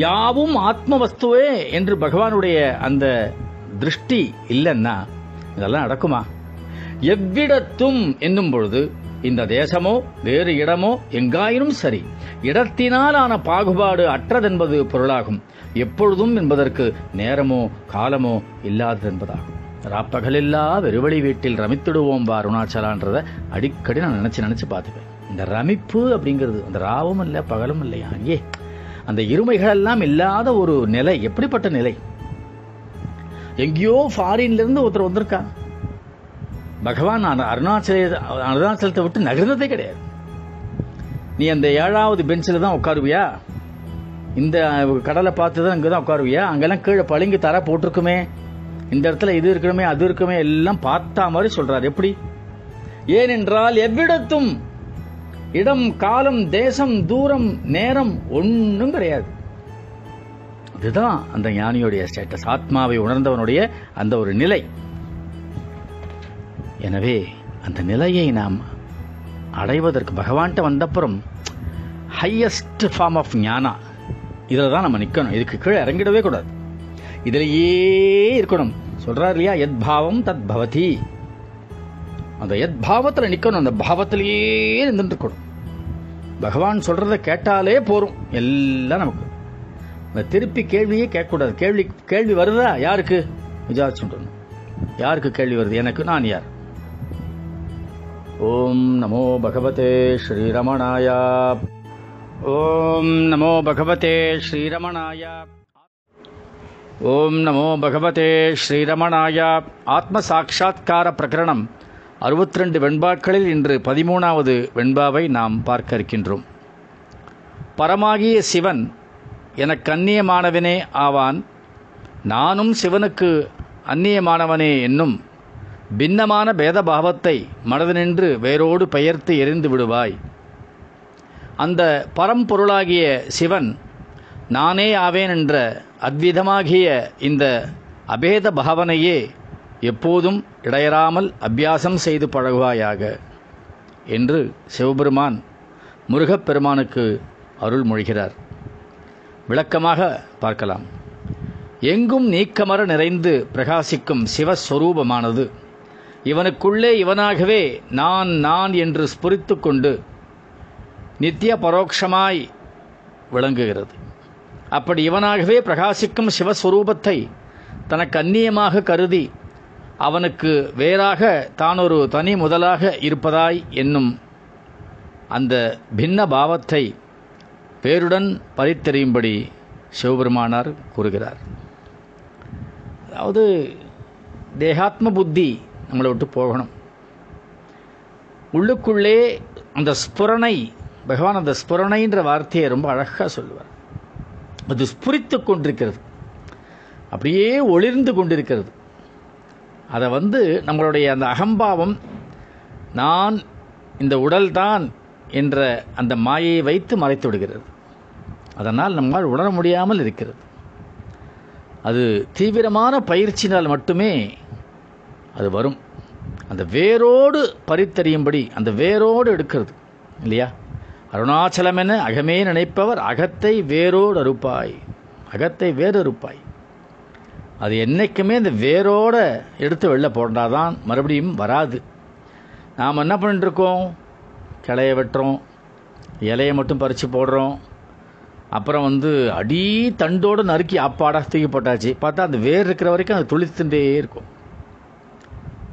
யாவும் ஆத்ம வஸ்துவே என்று பகவானுடைய அந்த திருஷ்டி இல்லைன்னா இதெல்லாம் நடக்குமா? எவ்விடத்தும் என்னும் பொழுது இந்த தேசமோ வேறு இடமோ எங்காயினும் சரி, இடத்தினாலான பாகுபாடு அற்றதென்பது பொருளாகும். எப்பொழுதும் என்பதற்கு நேரமோ காலமோ இல்லாதது என்பதாகும். ராப்பகலில்லா வெறுவழி வீட்டில் ரமித்திடுவோம் வா அருணாச்சலான்றதை அடிக்கடி நான் நினச்சி நினச்சி பார்த்துப்பேன். இந்த ரமிப்பு அப்படிங்கிறது அந்த ராவும் இல்லை பகலும் இல்லையா, ஏ அந்த இருமைகளெல்லாம் இல்லாத ஒரு நிலை. எப்படிப்பட்ட நிலை? எங்கேயோ ஃபாரின்லேருந்து ஒருத்தர் வந்திருக்கா, பகவான் அருணாச்சல அருணாச்சலத்தை விட்டு நகர்ந்ததே கிடையாது. நீ அந்த ஏழாவது பெஞ்சில் தான் உட்காருவியா, இந்த கடலை பார்த்து தான் இங்கே தான் உட்காருவியா, அங்கெல்லாம் கீழே பளிங்கு தர போட்டிருக்குமே, இந்த இடத்துல இது இருக்கணுமே அது இருக்கணுமே எல்லாம் பார்த்தா மாதிரி சொல்கிறார். எப்படி? ஏனென்றால் எவ்விடத்தும் இடம், காலம், தேசம், தூரம், நேரம் ஒன்றும் கிடையாது. இதுதான் அந்த ஞானியுடைய ஸ்டேட்டஸ், ஆத்மாவை உணர்ந்தவனுடைய அந்த ஒரு நிலை. எனவே அந்த நிலையை நாம் அடைவதற்கு பகவான்கிட்ட வந்தப்புறம் ஹையஸ்ட் ஃபார்ம் ஆஃப் ஞானா இதில் தான் நம்ம நிற்கணும். இதுக்கு கீழே இறங்கிடவே கூடாது, இதிலேயே இருக்கணும். சொல்கிறார் இல்லையா, எத் பாவம் தத் பவதி, அந்த எத் பாவத்தில் நிற்கணும், அந்த பாவத்திலேயே இருந்துட்டுருக்கணும். பகவான் சொல்கிறத கேட்டாலே போகும், எல்லாம் நமக்கு. அந்த திருப்பி கேள்வியே கேட்கக்கூடாது. கேள்வி கேள்வி வருதா யாருக்கு விசாரிச்சுட்டு, யாருக்கு கேள்வி வருது? எனக்கு, நான் யார்? ஓம் நமோ பகவதே ஸ்ரீரமணாய. ஓம் நமோ பகவதே ஸ்ரீரமணாய. ஓம் நமோ பகவதே ஸ்ரீரமணாயா. ஆத்ம சாட்சா்கார பிரகரணம் அறுபத்தி ரெண்டு வெண்பாக்களில் இன்று பதிமூணாவது வெண்பாவை நாம் பார்க்க இருக்கின்றோம். பரமாகிய சிவன் எனக்கு அந்நியமானவனே ஆவான், நானும் சிவனுக்கு அந்நியமானவனே என்னும் பின்னமான பேதபாவத்தை மனதினின்று வேரோடு பெயர்த்து எரிந்து விடுவாய். அந்த பரம்பொருளாகிய சிவன் நானே ஆவேன் என்ற அத்விதமாகிய இந்த அபேத பாவனையே எப்போதும் இடையறாமல் அபியாசம் செய்து பழகுவாயாக என்று சிவபெருமான் முருகப்பெருமானுக்கு அருள் மொழிகிறார். விளக்கமாக பார்க்கலாம். எங்கும் நீக்கமர நிறைந்து பிரகாசிக்கும் சிவஸ்வரூபமானது இவனுக்குள்ளே இவனாகவே நான் நான் என்று ஸ்புரித்து கொண்டு நித்திய பரோட்சமாய் விளங்குகிறது. அப்படி இவனாகவே பிரகாசிக்கும் சிவஸ்வரூபத்தை தனக்கு அந்நியமாக கருதி அவனுக்கு வேறாக தானொரு தனி முதலாக இருப்பதாய் என்னும் அந்த பின்ன பாவத்தை பேருடன் பறித்தெறியும்படி சிவபெருமானார் கூறுகிறார். அதாவது தேகாத்ம புத்தி நம்மளை விட்டு போகணும். உள்ளுக்குள்ளே அந்த ஸ்புரணை, பகவான் அந்த ஸ்புரணைன்ற வார்த்தையை ரொம்ப அழகாக சொல்லுவார். அது ஸ்புரித்து கொண்டிருக்கிறது, அப்படியே ஒளிர்ந்து கொண்டிருக்கிறது. அதை வந்து நம்மளுடைய அந்த அகம்பாவம், நான் இந்த உடல்தான் என்ற அந்த மாயை வைத்து மறைத்து விடுகிறது. அதனால் நம்மால் உணர முடியாமல் இருக்கிறது. அது தீவிரமான பயிற்சினால் மட்டுமே அது வரும். அந்த வேரோடு பறித்தறியும்படி அந்த வேரோடு எடுக்கிறது இல்லையா? அருணாச்சலம் என அகமே நினைப்பவர் அகத்தை வேரோடு அறுப்பாய், அகத்தை வேறு அறுப்பாய். அது என்றைக்குமே இந்த வேரோடு எடுத்து வெளில போட்டாதான் மறுபடியும் வராது. நாம் என்ன பண்ணிட்டுருக்கோம்? கிளைய வெட்டுறோம், இலையை மட்டும் பறித்து போடுறோம், அப்புறம் வந்து அடி தண்டோடு நறுக்கி அப்பாடா தூக்கி போட்டாச்சு. பார்த்தா அந்த வேர் இருக்கிற வரைக்கும் அது துளித்துட்டே இருக்கும்.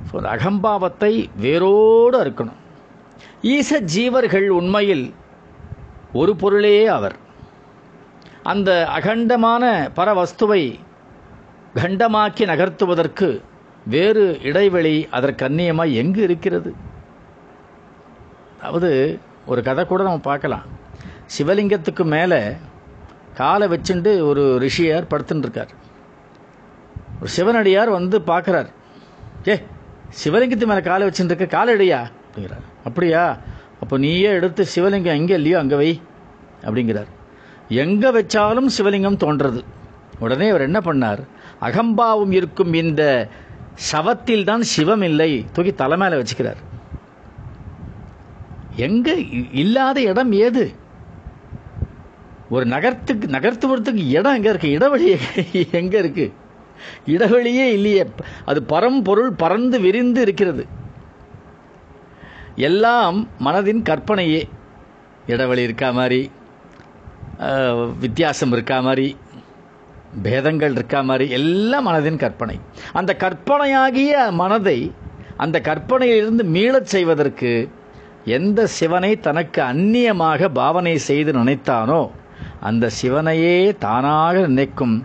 ஸோ அந்த அகம்பாவத்தை வேரோடு அறுக்கணும். ஈச ஜீவர்கள் உண்மையில் ஒரு பொருளே அவர். அந்த அகண்டமான பரவஸ்துவை கண்டமாக்கி நகர்த்துவதற்கு வேறு இடைவெளி அதற்கு அந்நியமாக எங்கு இருக்கிறது? அதாவது ஒரு கதை கூட நம்ம பார்க்கலாம். சிவலிங்கத்துக்கு மேலே காலை வச்சுட்டு ஒரு ரிஷியார் படுத்துட்டுருக்கார். ஒரு சிவனடியார் வந்து பார்க்குறார், ஏ சிவலிங்கத்து மேலே காலை வச்சுட்டு இருக்க, காலடியா அப்படிங்கிறார். அப்படியா, அப்போ நீயே எடுத்து சிவலிங்கம் எங்கே இல்லையோ அங்கே வை அப்படிங்கிறார். எங்கே வச்சாலும் சிவலிங்கம் தோன்றது. உடனே அவர் என்ன பண்ணார்? அகம்பாவும் இருக்கும் இந்த சவத்தில் தான் சிவம் இல்லை தூக்கி தலை மேலே வச்சுக்கிறார். எங்கே இல்லாத இடம் ஏது? ஒரு நகர்த்துக்கு நகர்த்துவதுக்கு இடம் எங்கே இருக்குது? இடவெளி எங்கே இருக்குது? இடவெளியே இல்லையே. அது பரம்பொருள் பறந்து விரிந்து இருக்கிறது. எல்லாம் மனதின் கற்பனையே. இடைவெளி இருக்கா மாதிரி, வித்தியாசம் இருக்கா மாதிரி, பேதங்கள் இருக்கா மாதிரி, எல்லாம் மனதின் கற்பனை. அந்த கற்பனையாகிய மனதை அந்த கற்பனையிலிருந்து மீளச் செய்வதற்கு எந்த சிவனை தனக்கு அந்நியமாக பாவனை செய்து நினைத்தானோ அந்த சிவனையே தானாக நினைக்கும்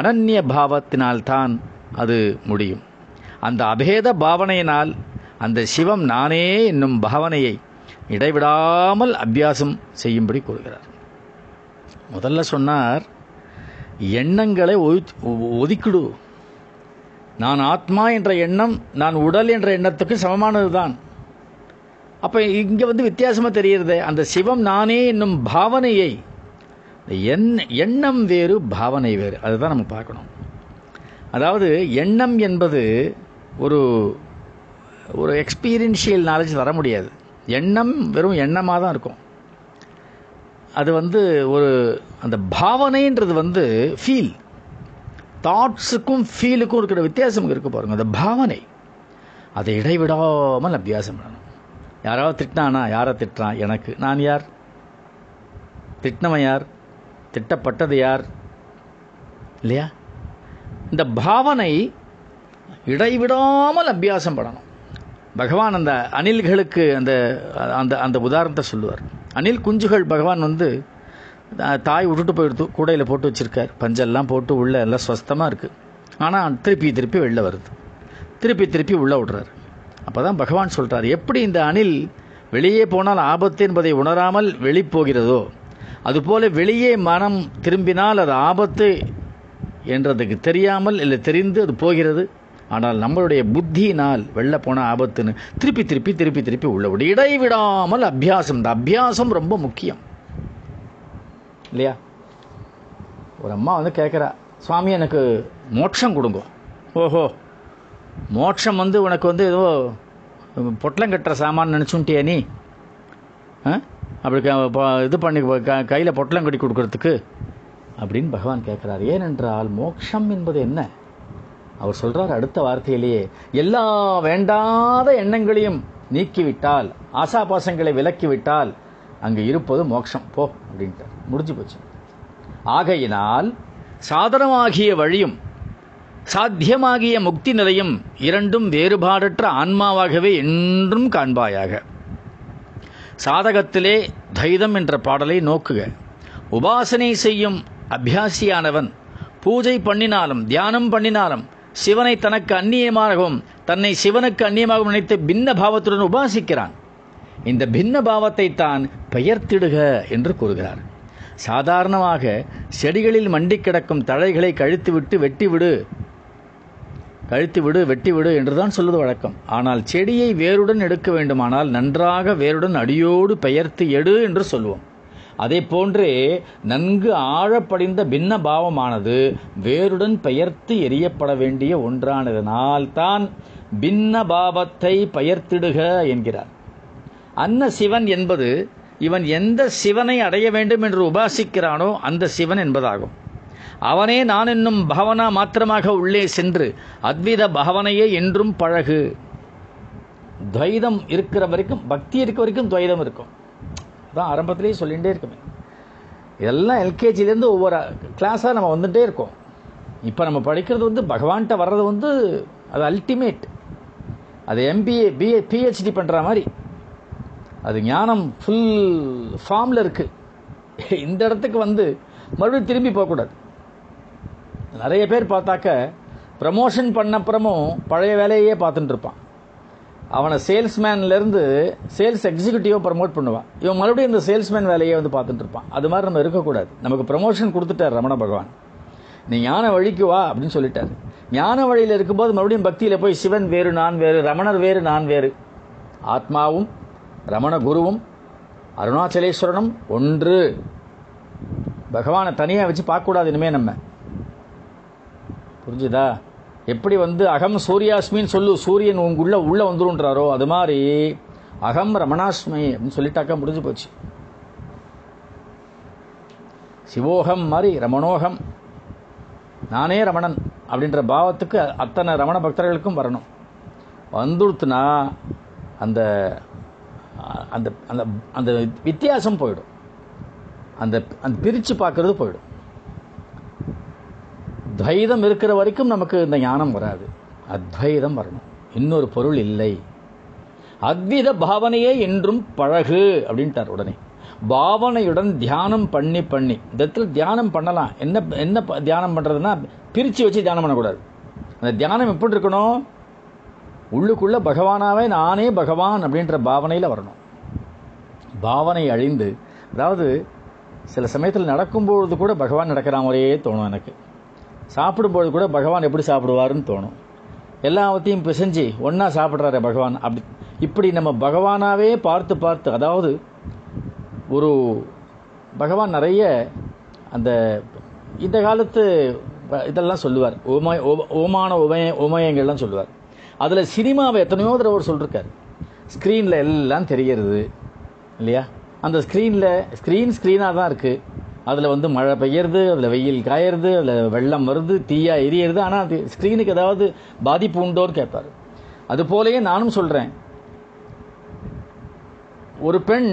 அனன்ய பாவத்தினால்தான் அது முடியும். அந்த அபேத பாவனையினால் அந்த சிவம் நானே என்னும் பாவனையை இடைவிடாமல் அபியாசம் செய்யும்படி கூறுகிறார். முதல்ல சொன்னார், எண்ணங்களை ஒதுக்கிடு. நான் ஆத்மா என்ற எண்ணம் நான் உடல் என்ற எண்ணத்துக்கு சமமானது தான். அப்போ இங்கே வந்து வித்தியாசமாக தெரிகிறது. அந்த சிவம் நானே என்னும் பாவனையை, எண்ணம் வேறு பாவனை வேறு, அதுதான் நம்ம பார்க்கணும். அதாவது எண்ணம் என்பது ஒரு ஒரு எக்ஸ்பீரியன்ஷியல் நாலேஜ் தர முடியாது. எண்ணம் வெறும் எண்ணமாக தான் இருக்கும். அது வந்து ஒரு அந்த பாவனைன்றது வந்து ஃபீல், தாட்ஸுக்கும் ஃபீலுக்கும் இருக்கிற வித்தியாசம் இருக்குது பாருங்கள். அந்த பாவனை அதை இடைவிடாமல் அபியாசம் பண்ணணும். யாராவது திட்டினானா, யாரை திட்டுறான், எனக்கு, நான் யார், திட்டினவன் யார், திட்டப்பட்டது யார் இல்லையா? இந்த பாவனை இடைவிடாமல் அபியாசம் பண்ணணும். பகவான் அந்த அணில்களுக்கு அந்த அந்த அந்த உதாரணத்தை சொல்லுவார். அணில் குஞ்சுகள் பகவான் வந்து தாய் விட்டுட்டு போயிடுத்து, கூடையில் போட்டு வச்சுருக்கார், பஞ்செல்லாம் போட்டு உள்ளே எல்லாம் ஸ்வஸ்தமாக இருக்குது. ஆனால் திருப்பி திருப்பி வெளில வருது, திருப்பி திருப்பி உள்ளே விடுறாரு. அப்போ தான் பகவான் சொல்கிறார், எப்படி இந்த அணில் வெளியே போனால் ஆபத்து என்பதை உணராமல் வெளிப்போகிறதோ அதுபோல வெளியே மனம் திரும்பினால் அது ஆபத்து என்றதுக்கு தெரியாமல் இல்லை தெரிந்து அது போகிறது. ஆனால் நம்மளுடைய புத்தியினால் வெளில போனால் ஆபத்துன்னு திருப்பி திருப்பி திருப்பி திருப்பி உள்ள விடு, இடைவிடாமல் அபியாசம். இந்த அபியாசம் ரொம்ப முக்கியம் இல்லையா? ஒரு அம்மா வந்து கேட்குறா, சுவாமி எனக்கு மோட்சம் கொடுங்க. ஓஹோ, மோட்சம் வந்து உனக்கு வந்து ஏதோ பொட்டலம் கட்டுற சாமான்னு நினச்சுட்டியா நீ? அப்படி இது பண்ணி கையில் பொட்டலம் கட்டி கொடுக்கறதுக்கு அப்படின்னு பகவான் கேட்குறார். ஏனென்றால் மோட்சம் என்பது என்ன? அவர் சொல்கிறார் அடுத்த வார்த்தையிலேயே, எல்லா வேண்டாத எண்ணங்களையும் நீக்கிவிட்டால், ஆசாபாசங்களை விலக்கிவிட்டால் அங்கே இருப்பது மோட்சம் போ அப்படின்ட்டு முடிஞ்சு போச்சு. ஆகையினால் சாதனமாகிய வழியும் சாத்தியமாகிய முக்தி நிலையும் இரண்டும் வேறுபாடற்ற ஆன்மாவாகவே என்றும் காண்பாயாக. சாதகத்திலே தைதம் என்ற பாடலை நோக்குக. உபாசனை செய்யும் அபியாசியானவன் பூஜை பண்ணினாலும் தியானம் பண்ணினாலும் சிவனை தனக்கு அந்நியமாகவும் தன்னை சிவனுக்கு அந்நியமாகவும் நினைத்து பின்ன பாவத்துடன் உபாசிக்கிறான். இந்த பின்ன பாவத்தை தான் பெயர்த்திடுக என்று கூறுகிறார். சாதாரணமாக செடிகளில் மண்டி கிடக்கும் தழைகளை கழித்துவிட்டு வெட்டிவிடு கழித்துவிடு வெட்டிவிடு என்றுதான் சொல்வது வழக்கம். ஆனால் செடியை வேருடன் எடுக்க வேண்டுமானால் நன்றாக வேருடன் அடியோடு பெயர்த்து எடு என்று சொல்வோம். அதே போன்றே நன்கு ஆழப்படிந்த பின்ன பாவமானது வேருடன் பெயர்த்து எரியப்பட வேண்டிய ஒன்றானதனால் தான் பின்ன பாவத்தை பெயர்த்திடுக என்கிறார். அன்ன சிவன் என்பது இவன் எந்த சிவனை அடைய வேண்டும் என்று உபாசிக்கிறானோ அந்த சிவன் என்பதாகும். அவனே நான் என்னும் பாவனா மாத்திரமாக உள்ளே சென்று அத்வைத பாவனையே என்றும் பழகு. துவைதம் இருக்கிற வரைக்கும், பக்தி இருக்க வரைக்கும் துவைதம் இருக்கும். அதான் ஆரம்பத்திலேயே சொல்லிகிட்டே இருக்குமே. இதெல்லாம் எல்கேஜிலேருந்து ஒவ்வொரு கிளாஸாக நம்ம வந்துகிட்டே இருக்கோம். இப்போ நம்ம படிக்கிறது வந்து பகவான்கிட்ட வர்றது வந்து அது அல்டிமேட். அது எம்பிஏ பிஏ பிஹெச்டி பண்ணுற மாதிரி அது ஞானம் ஃபுல் ஃபார்மில் இருக்குது. இந்த இடத்துக்கு வந்து மறுபடியும் திரும்பி போகக்கூடாது. நிறைய பேர் பார்த்தாக்க ப்ரமோஷன் பண்ணப்புறமும் பழைய வேலையே பார்த்துட்டு இருப்பான். அவனை சேல்ஸ்மேன்லேருந்து சேல்ஸ் எக்ஸிக்யூட்டிவாக ப்ரமோட் பண்ணுவான். இவன் மறுபடியும் இந்த சேல்ஸ்மேன் வேலையை வந்து பார்த்துட்டு இருப்பான். அது மாதிரி நம்ம இருக்கக்கூடாது. நமக்கு ப்ரமோஷன் கொடுத்துட்டார் ரமண பகவான். நீ ஞான வழிக்கு வா அப்படின்னு சொல்லிட்டார். ஞான வழியில் இருக்கும்போது மறுபடியும் பக்தியில் போய் சிவன் வேறு நான் வேறு, ரமணர் வேறு நான் வேறு, ஆத்மாவும் ரமண குருவும் அருணாச்சலேஸ்வரனும் ஒன்று. பகவானை தனியாக வச்சு பார்க்கக்கூடாது இனிமேல் நம்ம. புரிஞ்சுதா? எப்படி வந்து அகம் சூர்யாஸ்மின்னு சொல்லு, சூரியன் உங்களுக்குள்ளே உள்ளே வந்துருன்றாரோ அது மாதிரி அகம் ரமணாஸ்மி அப்படின்னு சொல்லிட்டாக்கா முடிஞ்சு போச்சு. சிவோகம் மாதிரி ரமணோகம், நானே ரமணன் அப்படின்ற பாவத்துக்கு அத்தனை ரமண பக்தர்களுக்கும் வரணும். வந்துடுத்துனா அந்த அந்த அந்த அந்த வித்தியாசம் போயிடும். அந்த அந்த பிரித்து பார்க்குறது போயிடும். துவைதம் இருக்கிற வரைக்கும் நமக்கு இந்த ஞானம் வராது. அத்வைதம் வரணும். இன்னொரு பொருள் இல்லை. அத்வைத பாவனையே என்றும் பழகு அப்படின்ட்டார். உடனே பாவனையுடன் தியானம் பண்ணி பண்ணி இந்த இடத்துல தியானம் பண்ணலாம். என்ன என்ன தியானம் பண்ணுறதுன்னா பிரித்து வச்சு தியானம் பண்ணக்கூடாது. அந்த தியானம் எப்படி இருக்கணும்? உள்ளுக்குள்ளே பகவானாவே நானே பகவான் அப்படின்ற பாவனையில் வரணும். பாவனை அழிந்து, அதாவது சில சமயத்தில் நடக்கும்பொழுது கூட பகவான் நடக்கிற மாதிரியே தோணும் எனக்கு. சாப்பிடும்போது கூட பகவான் எப்படி சாப்பிடுவாருன்னு தோணும். எல்லாவற்றையும் பிசைஞ்சு ஒன்றா சாப்பிட்றாரு பகவான். அப்படி இப்படி நம்ம பகவானாவே பார்த்து பார்த்து, அதாவது ஒரு பகவான் நிறைய அந்த இந்த காலத்து இதெல்லாம் சொல்லுவார். ஓம ஓமான உமய உமயங்கள்லாம் சொல்லுவார். அதில் சினிமாவை எத்தனையோ தடவை அவர் சொல்லியிருக்கார். ஸ்க்ரீனில் எல்லாம் தெரிகிறது இல்லையா? அந்த ஸ்க்ரீனில் ஸ்க்ரீன் ஸ்க்ரீனாக தான் இருக்குது. அதில் வந்து மழை பெய்யறது, அதில் வெயில் காயறது, அதில் வெள்ளம் வருது, தீயாக எரியறது. ஆனால் அது ஸ்க்ரீனுக்கு ஏதாவது பாதிப்பு உண்டோன்னு கேட்பார். அதுபோலயே நானும் சொல்கிறேன். ஒரு பெண்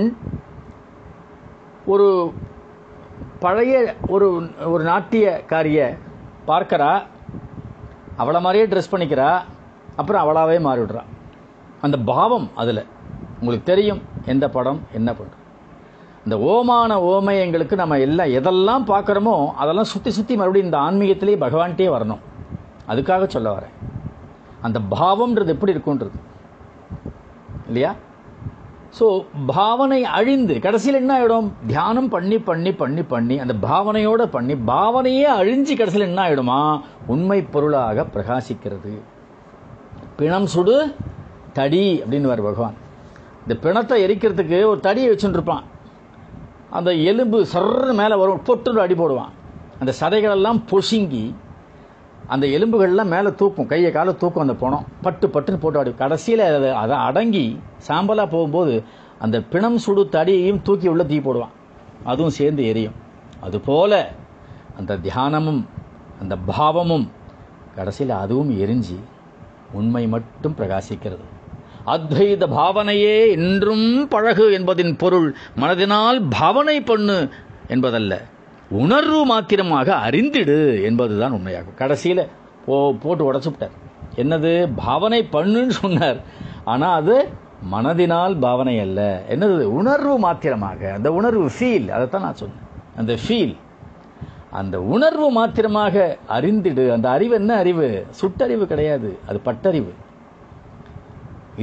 ஒரு பழைய ஒரு ஒரு நாட்டியக்காரிய பார்க்கறா, அவளை மாதிரியே ட்ரெஸ் பண்ணிக்கிறா, அப்புறம் அவளாகவே மாறிவிடுறா. அந்த பாவம் அதில் உங்களுக்கு தெரியும். எந்த படம் என்ன பண்ணுறோம் இந்த ஓமான ஓமை எங்களுக்கு நம்ம எல்லாம் எதெல்லாம் பார்க்குறோமோ அதெல்லாம் சுற்றி சுற்றி மறுபடியும் இந்த ஆன்மீகத்திலேயே பகவான்கிட்டே வரணும். அதுக்காக சொல்ல வரேன். அந்த பாவம்ன்றது எப்படி இருக்குன்றது இல்லையா? ஸோ பாவனை அழிந்து கடைசியில் என்ன ஆகிடும்? தியானம் பண்ணி பண்ணி பண்ணி பண்ணி அந்த பாவனையோடு பண்ணி பாவனையே அழிஞ்சு கடைசியில் என்ன ஆகிடுமா? உண்மை பொருளாக பிரகாசிக்கிறது. பிணம் சுடு தடி அப்படின்னு வர பகவான். இந்த பிணத்தை எரிக்கிறதுக்கு ஒரு தடியை வச்சுட்டுருப்பான். அந்த எலும்பு சர்ற மேலே வரும், பொட்டு அடி போடுவான். அந்த சதைகளெல்லாம் பொசுங்கி அந்த எலும்புகள்லாம் மேலே தூக்கும், கையை காலை தூக்கும். அந்த போனோம் பட்டு பட்டுன்னு போட்டு அடி. கடைசியில் அதை அதை அடங்கி சாம்பலாக போகும்போது அந்த பிணம் சுடு தடியையும் தூக்கி உள்ள தீ போடுவான், அதுவும் சேர்ந்து எரியும். அதுபோல் அந்த தியானமும் அந்த பாவமும் கடைசியில் அதுவும் எரிஞ்சு உண்மை மட்டும் பிரகாசிக்கிறது. அத்வைத பாவனையே என்றும் பழகு என்பதின் பொருள் மனதினால் பாவனை பண்ணு என்பதல்ல, உணர்வு மாத்திரமாக அறிந்திடு என்பதுதான் உண்மையாகும். கடைசியில் போ போட்டு உடச்சுட்டார். என்னது? பாவனை பண்ணுன்னு சொன்னார், ஆனால் அது மனதினால் பாவனை அல்ல. என்னது? உணர்வு மாத்திரமாக. அந்த உணர்வு ஃபீல், அதை தான் நான் சொன்னேன். அந்த ஃபீல், அந்த உணர்வு மாத்திரமாக அறிந்திடு. அந்த அறிவு என்ன அறிவு? சுட்டறிவு கிடையாது, அது பட்டறிவு.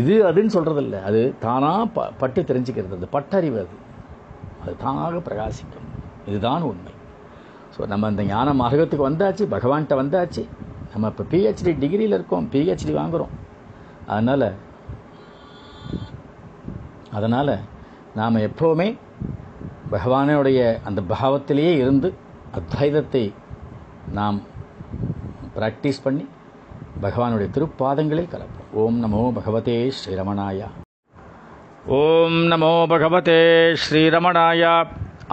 இது அதுன்னு சொல்கிறதில்ல, அது தானாக ப பட்டு தெரிஞ்சுக்கிறது. அது பட்டறிவு, அது அது தானாக பிரகாசிக்கும். இதுதான் உண்மை. ஸோ நம்ம இந்த ஞான மார்க்கத்துக்கு வந்தாச்சு, பகவான்கிட்ட வந்தாச்சு. நம்ம இப்போ பிஹெச்டி டிகிரியில் இருக்கோம், பிஹெச்டி வாங்குகிறோம். அதனால் அதனால் நாம் எப்போவுமே பகவானுடைய அந்த பாவத்திலேயே இருந்து அத்வைதத்தை நாம் ப்ராக்டிஸ் பண்ணி பகவானுடைய திருப்பாதங்களில் கலப்போம். ஓம் நமோ பகவதே ஸ்ரீரமணாயா. ஓம் நமோ பகவதே ஸ்ரீரமணாயா.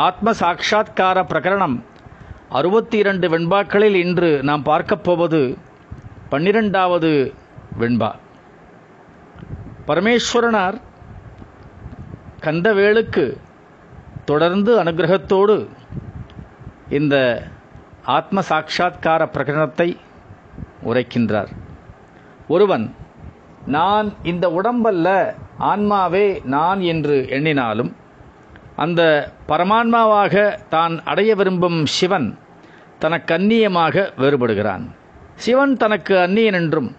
ஆத்ம சாட்சா்கார பிரகரணம் அறுபத்தி இரண்டு வெண்பாக்களில் இன்று நாம் பார்க்கப் போவது பன்னிரெண்டாவது வெண்பா. பரமேஸ்வரனார் கந்தவேலுக்கு தொடர்ந்து அனுகிரகத்தோடு இந்த ஆத்ம சாட்சா்கார பிரகரணத்தை உரைக்கின்றார். ஒருவன் நான் இந்த உடம்பல்ல, ஆன்மாவே நான் என்று எண்ணினாலும் அந்த பரமான்மாவாக தான் அடைய விரும்பும் சிவன் தனக்கு அந்நியமாக வேறுபடுகிறான். சிவன் தனக்கு அந்நியன் என்றும்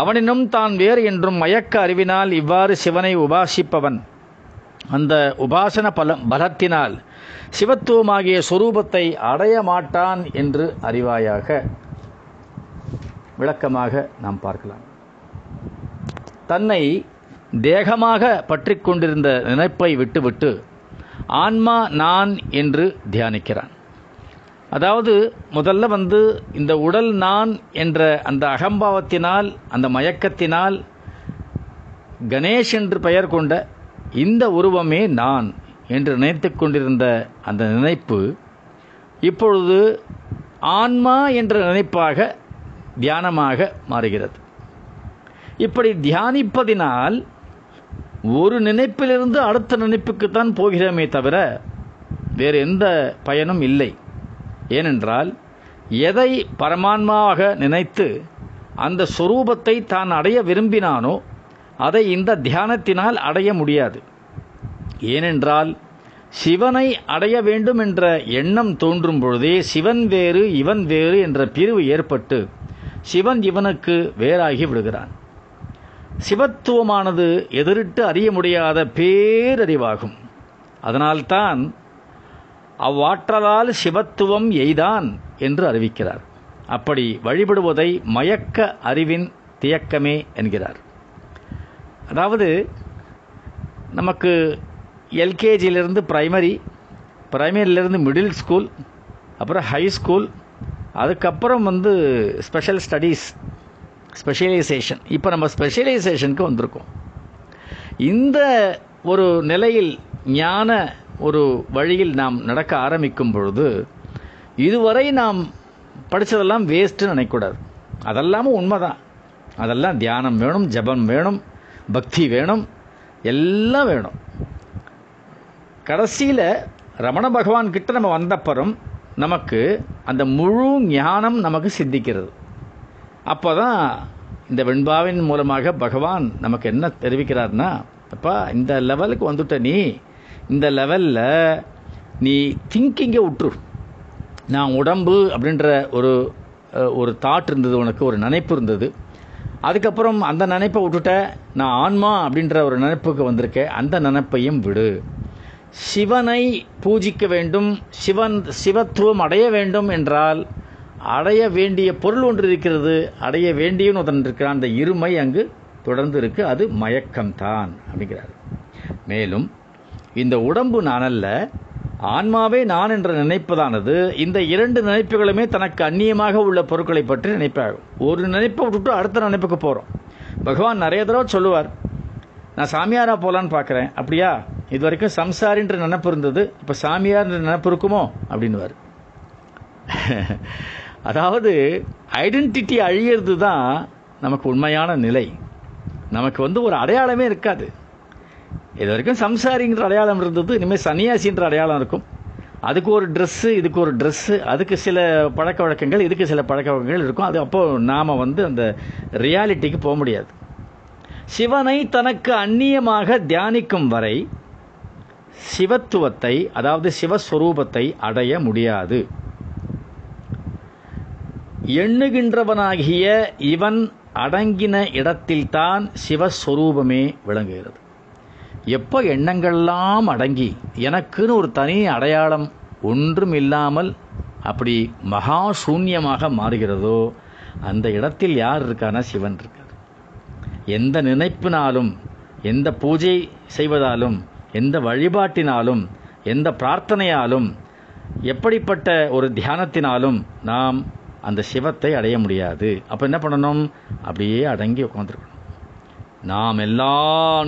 அவனினும் தான் வேறு என்றும் மயக்க அறிவினால் இவ்வாறு சிவனை உபாசிப்பவன் அந்த உபாசன பல பலத்தினால் சிவத்துவமாகிய சொரூபத்தை அடைய மாட்டான் என்று அறிவாயாக. விளக்கமாக நாம் பார்க்கலாம். தன்னை தேகமாக பற்றி கொண்டிருந்த நினைப்பை விட்டுவிட்டு ஆன்மா நான் என்று தியானிக்கிறான். அதாவது முதல்ல வந்து இந்த உடல் நான் என்ற அந்த அகம்பாவத்தினால், அந்த மயக்கத்தினால் கணேஷ் என்று பெயர் கொண்ட இந்த உருவமே நான் என்று நினைத்து கொண்டிருந்த அந்த நினைப்பு இப்பொழுது ஆன்மா என்ற நினைப்பாக தியானமாக மாறுகிறது. இப்படி தியானிப்பதினால் ஒரு நினைப்பிலிருந்து அடுத்த நினைப்புக்குத்தான் போகிறோமே தவிர வேறு எந்த பயனும் இல்லை. ஏனென்றால் எதை பரமான்மாவாக நினைத்து அந்த சொரூபத்தை தான் அடைய விரும்பினானோ அதை இந்த தியானத்தினால் அடைய முடியாது. ஏனென்றால் சிவனை அடைய வேண்டும் என்ற எண்ணம் தோன்றும் பொழுதே சிவன் வேறு இவன் வேறு என்ற பிரிவு ஏற்பட்டு சிவன் இவனுக்கு வேறாகி விடுகிறான். சிவத்துவமானது எதிரிட்டு அறிய முடியாத பேரறிவாகும். அதனால்தான் அவ்வாற்றலால் சிவத்துவம் எய்தான் என்று அறிவிக்கிறார். அப்படி வழிபடுவதை மயக்க அறிவின் தியக்கமே என்கிறார். அதாவது நமக்கு எல்கேஜியிலிருந்து பிரைமரி, பிரைமரியிலிருந்து மிடில் ஸ்கூல், அப்புறம் ஹை ஸ்கூல், அதுக்கப்புறம் வந்து ஸ்பெஷல் ஸ்டடீஸ், ஸ்பெஷலைசேஷன். இப்போ நம்ம ஸ்பெஷலைசேஷனுக்கு வந்திருக்கோம். இந்த ஒரு நிலையில் ஞான ஒரு வழியில் நாம் நடக்க ஆரம்பிக்கும் பொழுது இதுவரை நாம் படித்ததெல்லாம் வேஸ்ட்டுன்னு நினைக்கக்கூடாது. அதெல்லாமும் உண்மை தான். அதெல்லாம் தியானம் வேணும், ஜபம் வேணும், பக்தி வேணும், எல்லாம் வேணும். கடைசியில் ரமண பகவான் கிட்ட நம்ம வந்தப்புறம் நமக்கு அந்த முழு ஞானம் நமக்கு சித்திக்கிறது. அப்போ தான் இந்த வெண்பாவின் மூலமாக பகவான் நமக்கு என்ன தெரிவிக்கிறார்னா, அப்பா இந்த லெவலுக்கு வந்துட்ட நீ, இந்த லெவலில் நீ திங்கிங்கை விட்டுரு. நான் உடம்பு அப்படின்ற ஒரு ஒரு தாட் இருந்தது உனக்கு, ஒரு நினைப்பு இருந்தது. அதுக்கப்புறம் அந்த நினைப்பை விட்டுட்ட, நான் ஆன்மா அப்படின்ற ஒரு நினைப்புக்கு வந்திருக்கேன், அந்த நினைப்பையும் விடு. சிவனை பூஜிக்க வேண்டும், சிவன் சிவத்துவம் அடைய வேண்டும் என்றால் அடைய வேண்டிய பொருள் ஒன்று இருக்கிறது, அடைய வேண்டியன்னு ஒருத்தன் இருக்கிறான். அந்த இருமை அங்கு தொடர்ந்து இருக்கு, அது மயக்கம்தான் அப்படிங்கிறார். மேலும் இந்த உடம்பு நான் அல்ல, ஆன்மாவே நான் என்ற நினைப்பதானது இந்த இரண்டு நினைப்புகளுமே தனக்கு அந்நியமாக உள்ள பொருட்களை பற்றி நினைப்பாகும். ஒரு நினைப்பை விட்டுட்டு அடுத்த நினைப்புக்கு போகிறோம். பகவான் நிறைய தடவை சொல்லுவார், நான் சாமியாராக போகலான்னு பார்க்குறேன், அப்படியா இது வரைக்கும் சம்சாரின்ற நினைப்பு இருந்தது, இப்போ சாமியார்ன்ற நினைப்பு இருக்குமோ அப்படின்னுவார். அதாவது ஐடென்டிட்டி அழியிறது தான் நமக்கு உண்மையான நிலை. நமக்கு வந்து ஒரு அடையாளமே இருக்காது. இது வரைக்கும் சம்சாரிங்கிற அடையாளம் இருந்தது, இனிமேல் சன்னியாசின்ற அடையாளம் இருக்கும். அதுக்கு ஒரு ட்ரெஸ்ஸு, இதுக்கு ஒரு ட்ரெஸ்ஸு, அதுக்கு சில பழக்க வழக்கங்கள், இதுக்கு சில பழக்க வழக்கங்கள் இருக்கும். அது அப்போது நாம் வந்து அந்த ரியாலிட்டிக்கு போக முடியாது. சிவனை தனக்கு அந்நியமாக தியானிக்கும் வரை சிவத்துவத்தை, அதாவது சிவஸ்வரூபத்தை அடைய முடியாது. எண்ணுகின்றவனாகிய இவன் அடங்கின இடத்தில்தான் சிவஸ்வரூபமே விளங்குகிறது. எப்போ எண்ணங்கள்லாம் அடங்கி எனக்குன்னு ஒரு தனி அடையாளம் ஒன்றும் இல்லாமல் அப்படி மகா சூன்யமாக மாறுகிறதோ, அந்த இடத்தில் யார் இருக்கானா, சிவன் இருக்கார். எந்த நினைப்பினாலும், எந்த பூஜை செய்வதாலும், எந்த வழிபாட்டினாலும், எந்த பிரார்த்தனையாலும், எப்படிப்பட்ட ஒரு தியானத்தினாலும் நாம் அந்த சிவத்தை அடைய முடியாது. அப்போ என்ன பண்ணணும், அப்படியே அடங்கி உட்காந்துருக்கணும். நாம் எல்லா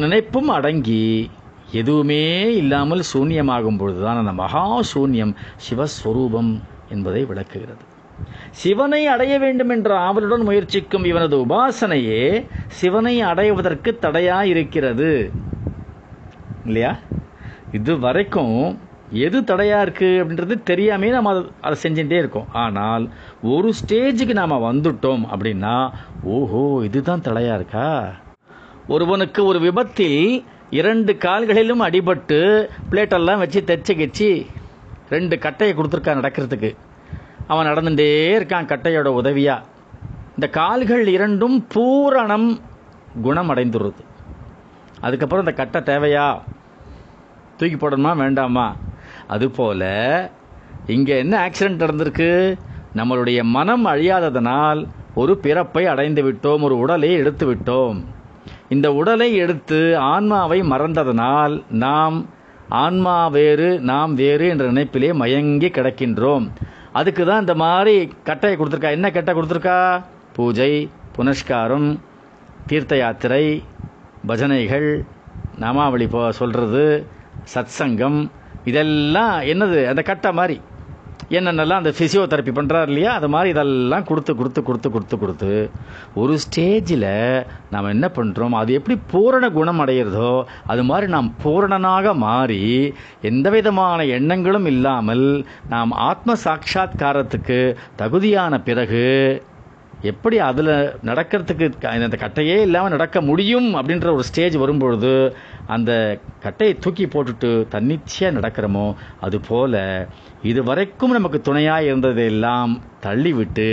நினைப்பும் அடங்கி எதுவுமே இல்லாமல் சூன்யமாகும் பொழுதுதான் அந்த மகா சூன்யம் சிவஸ்வரூபம் என்பதை விளக்குகிறது. சிவனை அடைய வேண்டும் என்ற ஆவலுடன் முயற்சிக்கும் இவனது உபாசனையே சிவனை அடைவதற்கு தடையாயிருக்கிறது இல்லையா? இது வரைக்கும் எது தடையாக இருக்குது அப்படின்றது தெரியாமே நம்ம அதை அதை செஞ்சுட்டே இருக்கோம். ஆனால் ஒரு ஸ்டேஜுக்கு நாம் வந்துட்டோம் அப்படின்னா, ஓஹோ இதுதான் தடையாக இருக்கா. ஒருவனுக்கு ஒரு விபத்தில் இரண்டு கால்களிலும் அடிபட்டு பிளேட்டெல்லாம் வச்சு தைச்சு கெச்சு ரெண்டு கட்டையை கொடுத்துருக்கான் நடக்கிறதுக்கு. அவன் நடந்துகிட்டே இருக்கான் கட்டையோட உதவியாக. இந்த கால்கள் இரண்டும் பூரணம் குணம் அடைந்துடுறது. அதுக்கப்புறம் இந்த கட்டை தேவையா, தூக்கி போடணுமா வேண்டாமா? அதுபோல் இங்கே என்ன ஆக்சிடெண்ட் நடந்திருக்கு, நம்மளுடைய மனம் அழியாததனால் ஒரு பிறப்பை அடைந்து விட்டோம், ஒரு உடலை எடுத்து விட்டோம். இந்த உடலை எடுத்து ஆன்மாவை மறந்ததனால் நாம் ஆன்மா வேறு நாம் வேறு என்ற நினைப்பிலே மயங்கி கிடக்கின்றோம். அதுக்கு தான் இந்த மாதிரி கட்டையை கொடுத்துருக்கா. என்ன கட்டை கொடுத்துருக்கா? பூஜை, புனஸ்காரம், தீர்த்த யாத்திரை, பஜனைகள், நாமாவளி போ சொல்கிறது, சத்சங்கம், இதெல்லாம் என்னது அந்த கட்டை மாதிரி. என்னென்னலாம் அந்த ஃபிசியோதெரப்பி பண்ணுறாரு இல்லையா, அது மாதிரி இதெல்லாம் கொடுத்து கொடுத்து கொடுத்து கொடுத்து கொடுத்து ஒரு ஸ்டேஜில் நாம் என்ன பண்ணுறோம், அது எப்படி பூரண குணம் அடைகிறதோ அது மாதிரி நாம் பூரணனாக மாறி எந்த விதமான எண்ணங்களும் இல்லாமல் நாம் ஆத்ம சாட்சாத்காரத்துக்கு தகுதியான பிறகு எப்படி அதில் நடக்கிறதுக்கு, அந்த கட்டையே இல்லாமல் நடக்க முடியும் அப்படின்ற ஒரு ஸ்டேஜ் வரும்பொழுது அந்த கட்டையை தூக்கி போட்டுட்டு தன்னிச்சையாக நடக்கிறோமோ, அதுபோல் இது வரைக்கும் நமக்கு துணையாக இருந்ததெல்லாம் தள்ளிவிட்டு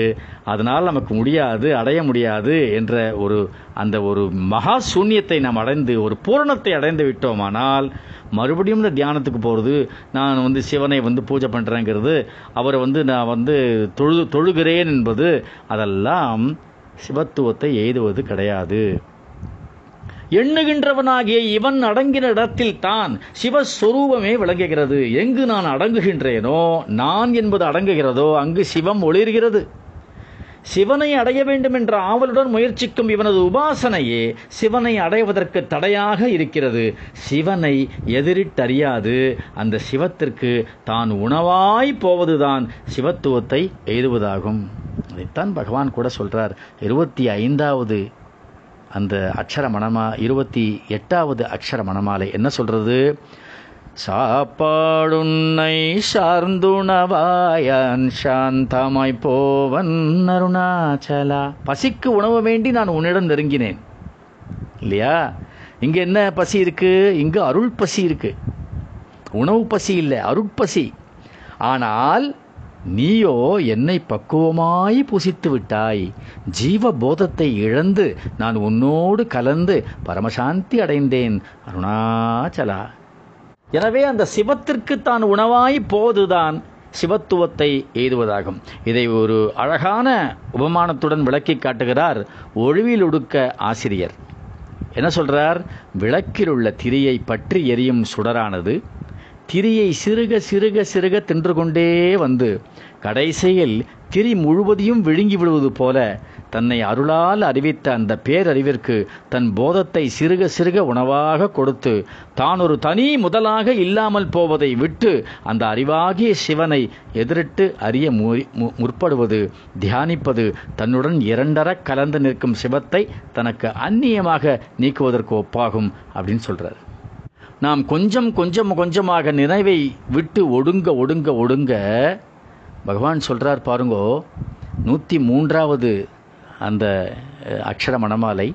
அதனால் நமக்கு முடியாது, அடைய முடியாது என்ற ஒரு அந்த ஒரு மகா சூன்யத்தை நாம் அடைந்து ஒரு பூரணத்தை அடைந்து விட்டோமானால் மறுபடியும் இந்த தியானத்துக்கு போகிறது, நான் வந்து சிவனை வந்து பூஜை பண்ணுறேங்கிறது, அவரை வந்து நான் வந்து தொழு தொழுகிறேன் என்பது, அதெல்லாம் சிவத்துவத்தை எய்துவது கிடையாது. எண்ணுகின்றவனாகிய இவன் அடங்கின இடத்தில் தான் சிவஸ்வரூபமே விளங்குகிறது. எங்கு நான் அடங்குகின்றேனோ, நான் என்பது அடங்குகிறதோ, அங்கு சிவம் ஒளிர்கிறது. சிவனை அடைய வேண்டும் என்ற ஆவலுடன் முயற்சிக்கும் இவனது உபாசனையே சிவனை அடைவதற்கு தடையாக இருக்கிறது. சிவனை எதிரிட்டறியாது அந்த சிவத்திற்கு தான் உணவாய் போவதுதான் சிவத்துவத்தை எய்துவதாகும். அதைத்தான் பகவான் கூட சொல்றார். இருபத்தி ஐந்தாவது அந்த அக்ஷர மணமா இருபத்தி எட்டாவது அக்ஷர மணமாலை என்ன சொல்றது? சாப்பாடுன்னை சார்ந்துணவாயான் சாந்தமாய் போவன் அருணாச்சலா. பசிக்கு உணவு வேண்டி நான் உன்னிடம் நெருங்கினேன் இல்லையா? இங்கே என்ன பசி இருக்குது? இங்கே அருள் பசி இருக்குது. உணவு பசி இல்லை, அருட்பசி. ஆனால் நீயோ என்னை பக்குவமாய் புசித்து விட்டாய். ஜீவ போதத்தை இழந்து நான் உன்னோடு கலந்து பரமசாந்தி அடைந்தேன் அருணாச்சலா. எனவே அந்த சிவத்திற்கு தான் உணவாய் போதுதான் சிவத்துவத்தை எய்துவதாகும். இதை ஒரு அழகான உபமானத்துடன் விளக்கி காட்டுகிறார் ஒழுவில் ஒடுக்க ஆசிரியர். என்ன சொல்றார்? விளக்கில் உள்ள திரியை பற்றி எரியும் சுடரானது திரியை சிறுக சிறுக சிறுக தின்று கொண்டே வந்து கடைசியில் திரி முழுவதையும் விழுங்கி விடுவது போல தன்னை அருளால் அறிவித்த அந்த பேரறிவிற்கு தன் போதத்தை சிறுக சிறுக உணவாக கொடுத்து தான் ஒரு தனி முதலாக இல்லாமல் போவதை விட்டு அந்த அறிவாகிய சிவனை எதிரிட்டு அறிய முற்படுவது, தியானிப்பது, தன்னுடன் இரண்டர கலந்து நிற்கும் சிவத்தை தனக்கு அந்நியமாக நீக்குவதற்கு ஒப்பாகும் அப்படின்னு சொல்கிறார். நாம் கொஞ்சம் கொஞ்சம் கொஞ்சமாக நினைவை விட்டு ஒடுங்க ஒடுங்க ஒடுங்க பகவான் சொல்கிறார் பாருங்கோ, நூற்றி மூன்றாவது அந்த அக்ஷர மணமாலை.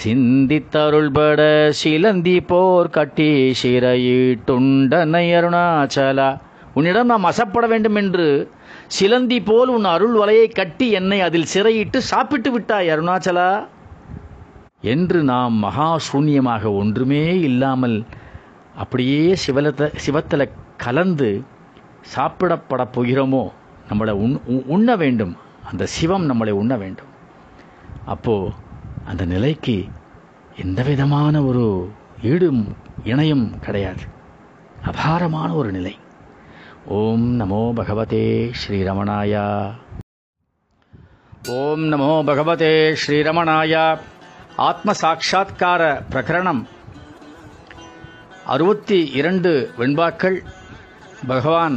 சிந்தித்தருள்பட சிலந்தி போர் கட்டி சிறையிட்டுண்டனை அருணாச்சலா, உன்னிடம் நாம் அசப்பட வேண்டும் என்று சிலந்தி போல் உன் அருள் வலையை கட்டி என்னை அதில் சிறையிட்டு சாப்பிட்டு விட்டாய் அருணாச்சலா என்று நாம் மகா சூன்யமாக ஒன்றுமே இல்லாமல் அப்படியே சிவலத்தை சிவத்தில் கலந்து சாப்பிடப்பட போகிறோமோ? நம்மளை உண் உண்ண வேண்டும், அந்த சிவம் நம்மளை உண்ண வேண்டும். அப்போது அந்த நிலைக்கு எந்த விதமான ஒரு ஈடும் இணையும் கிடையாது. அபாரமான ஒரு நிலை. ஓம் நமோ பகவதே ஸ்ரீரமணாயா. ஓம் நமோ பகவதே ஸ்ரீரமணாயா. ஆத்ம சாட்சா்கார பிரகரணம் அறுபத்தி இரண்டு வெண்பாக்கள். பகவான்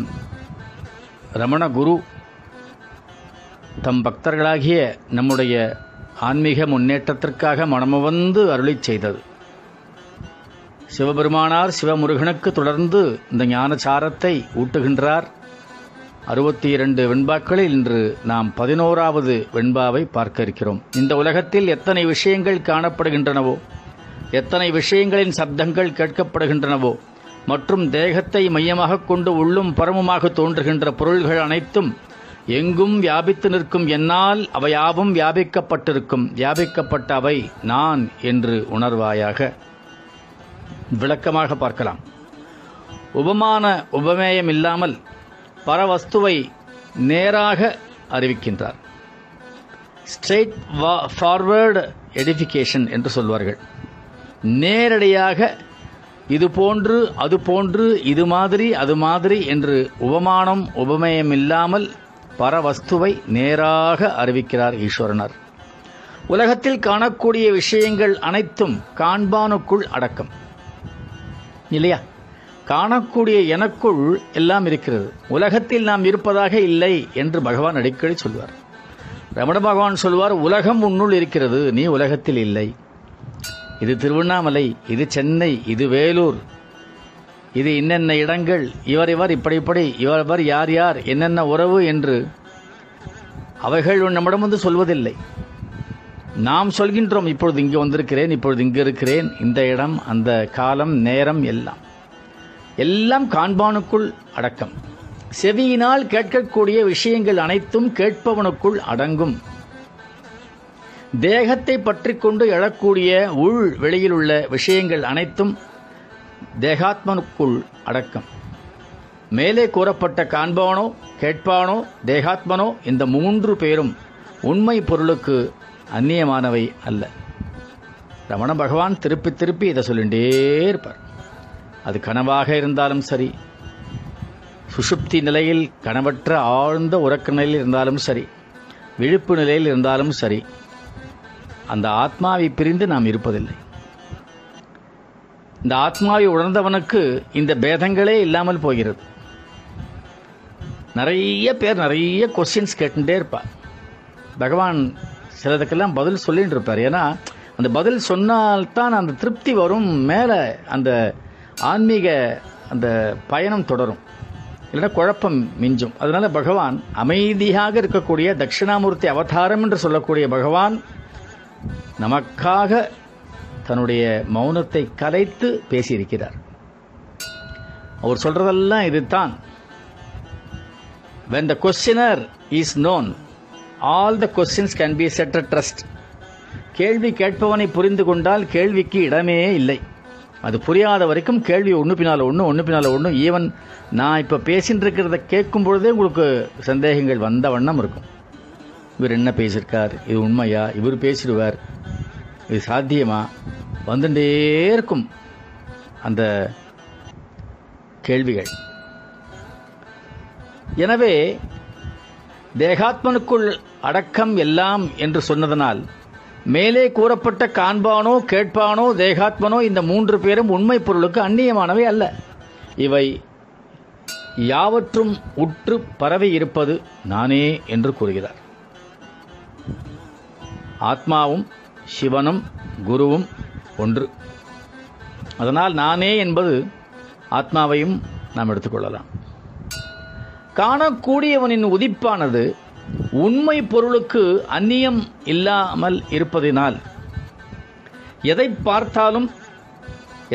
ரமணகுரு தம் பக்தர்களாகிய நம்முடைய ஆன்மீக முன்னேற்றத்திற்காக மனமுவந்து அருளி செய்தது. சிவபெருமானார் சிவமுருகனுக்கு தொடர்ந்து இந்த ஞானசாரத்தை ஊட்டுகின்றார். அறுபத்தி இரண்டு வெண்பாக்களில் இன்று நாம் பதினோராவது வெண்பாவை பார்க்க இருக்கிறோம். இந்த உலகத்தில் எத்தனை விஷயங்கள் காணப்படுகின்றனவோ, எத்தனை விஷயங்களின் சப்தங்கள் கேட்கப்படுகின்றனவோ, மற்றும் தேகத்தை மையமாக கொண்டு உள்ளும் பரமுமாக தோன்றுகின்ற பொருள்கள் அனைத்தும் எங்கும் வியாபித்து நிற்கும். என்னால் அவையாவும் வியாபிக்கப்பட்டிருக்கும், வியாபிக்கப்பட்ட அவை நான் என்று உணர்வாயாக. விளக்கமாக பார்க்கலாம். உபமான உபமேயம் இல்லாமல் பரவஸ்துவை நேராக அறிவிக்கின்றார். ஸ்ட்ரெயிட் ஃபார்வர்டு எடிஃபிகேஷன் என்று சொல்வார்கள். நேரடியாக இது போன்று, அது போன்று, இது மாதிரி, அது மாதிரி என்று உபமானம் உபமேயம் இல்லாமல் பரவஸ்துவை நேராக அறிவிக்கிறார் ஈஸ்வரனார். உலகத்தில் காணக்கூடிய விஷயங்கள் அனைத்தும் காண்பானுக்குள் அடக்கம் இல்லையா? காணக்கூடிய எனக்குள் எல்லாம் இருக்கிறது. உலகத்தில் நாம் இருப்பதாக இல்லை என்று பகவான் அடிக்கடி சொல்வார். ரமண பகவான் சொல்வார், உலகம் உன்னுள் இருக்கிறது, நீ உலகத்தில் இல்லை. இது திருவண்ணாமலை, இது சென்னை, இது வேலூர், இது இன்னென்ன இடங்கள், இவர் இவர் இப்படி இப்படி, இவர் இவர் யார் யார், என்னென்ன உறவு என்று அவைகள் நம்மிடம் வந்து சொல்வதில்லை. நாம் சொல்கின்றோம், இப்பொழுது இங்கே வந்திருக்கிறேன், இப்பொழுது இங்கே இருக்கிறேன், இந்த இடம், அந்த காலம், நேரம் எல்லாம் எல்லாம் காண்பானுக்குள் அடக்கம். செவியினால் கேட்கக்கூடிய விஷயங்கள் அனைத்தும் கேட்பவனுக்குள் அடங்கும். தேகத்தை பற்றி கொண்டு எழக்கூடிய உள் வெளியில் உள்ள விஷயங்கள் அனைத்தும் தேகாத்மனுக்குள் அடக்கம். மேலே கூறப்பட்ட காண்பானோ கேட்பானோ தேகாத்மனோ இந்த மூன்று பேரும் உண்மை பொருளுக்கு அந்நியமானவை அல்ல. ரமண பகவான் திருப்பி திருப்பி இதை சொல்லிகிட்டே இருப்பார். அது கனவாக இருந்தாலும் சரி, சுஷுப்தி நிலையில் கனவற்ற ஆழ்ந்த உறக்க நிலையில் இருந்தாலும் சரி, விழிப்பு நிலையில் இருந்தாலும் சரி, அந்த ஆத்மாவை பிரிந்து நாம் இருப்பதில்லை. இந்த ஆத்மாவை உணர்ந்தவனுக்கு இந்த பேதங்களே இல்லாமல் போகிறது. நிறைய பேர் நிறைய கொஸ்டின்ஸ் கேட்டுகிட்டே இருப்பார். பகவான் சிலதுக்கெல்லாம் பதில் சொல்லிகிட்டு இருப்பார். ஏன்னா அந்த பதில் சொன்னால்தான் அந்த திருப்தி வரும், மேலே அந்த ஆன்மீக அந்த பயணம் தொடரும், இல்லைன்னா குழப்பம் மிஞ்சும். அதனால் பகவான் அமைதியாக இருக்கக்கூடிய தட்சிணாமூர்த்தி அவதாரம் என்று சொல்லக்கூடிய பகவான் நமக்காக தன்னுடைய மௌனத்தை கலைத்து பேசியிருக்கிறார். அவர் சொல்கிறதெல்லாம் இதுதான். When the questioner is known, all the questions can be set at rest. கேள்வி கேட்பவனை புரிந்து கொண்டால் கேள்விக்கு இடமே இல்லை. அது புரியாத வரைக்கும் கேள்வி ஒன்று பின்னால் ஒன்று ஒன்று பின்னால் ஒன்று. ஈவன் நான் இப்போ பேசின்னு இருக்கிறத கேட்கும் பொழுதே உங்களுக்கு சந்தேகங்கள் வந்த வண்ணம் இருக்கும். இவர் என்ன பேசியிருக்கார், இது உண்மையா, இவர் பேசிடுவார், இது சாத்தியமா, வந்துட்டே இருக்கும் அந்த கேள்விகள். எனவே தேகாத்மனுக்குள் அடக்கம் எல்லாம் என்று சொன்னதனால் மேலே கூறப்பட்ட காண்பானோ கேட்பானோ தேகாத்மனோ இந்த மூன்று பேரும் உண்மை பொருளுக்கு அந்நியமானவை அல்ல. இவை யாவற்றும் உற்று பரவி இருப்பது நானே என்று கூறுகிறார். ஆத்மாவும் சிவனும் குருவும் ஒன்று. அதனால் நானே என்பது ஆத்மாவையும் நாம் எடுத்துக்கொள்ளலாம். காணக்கூடியவனின் உதிப்பானது உண்மை பொருளுக்கு அந்நியம் இல்லாமல் இருப்பதினால் எதை பார்த்தாலும்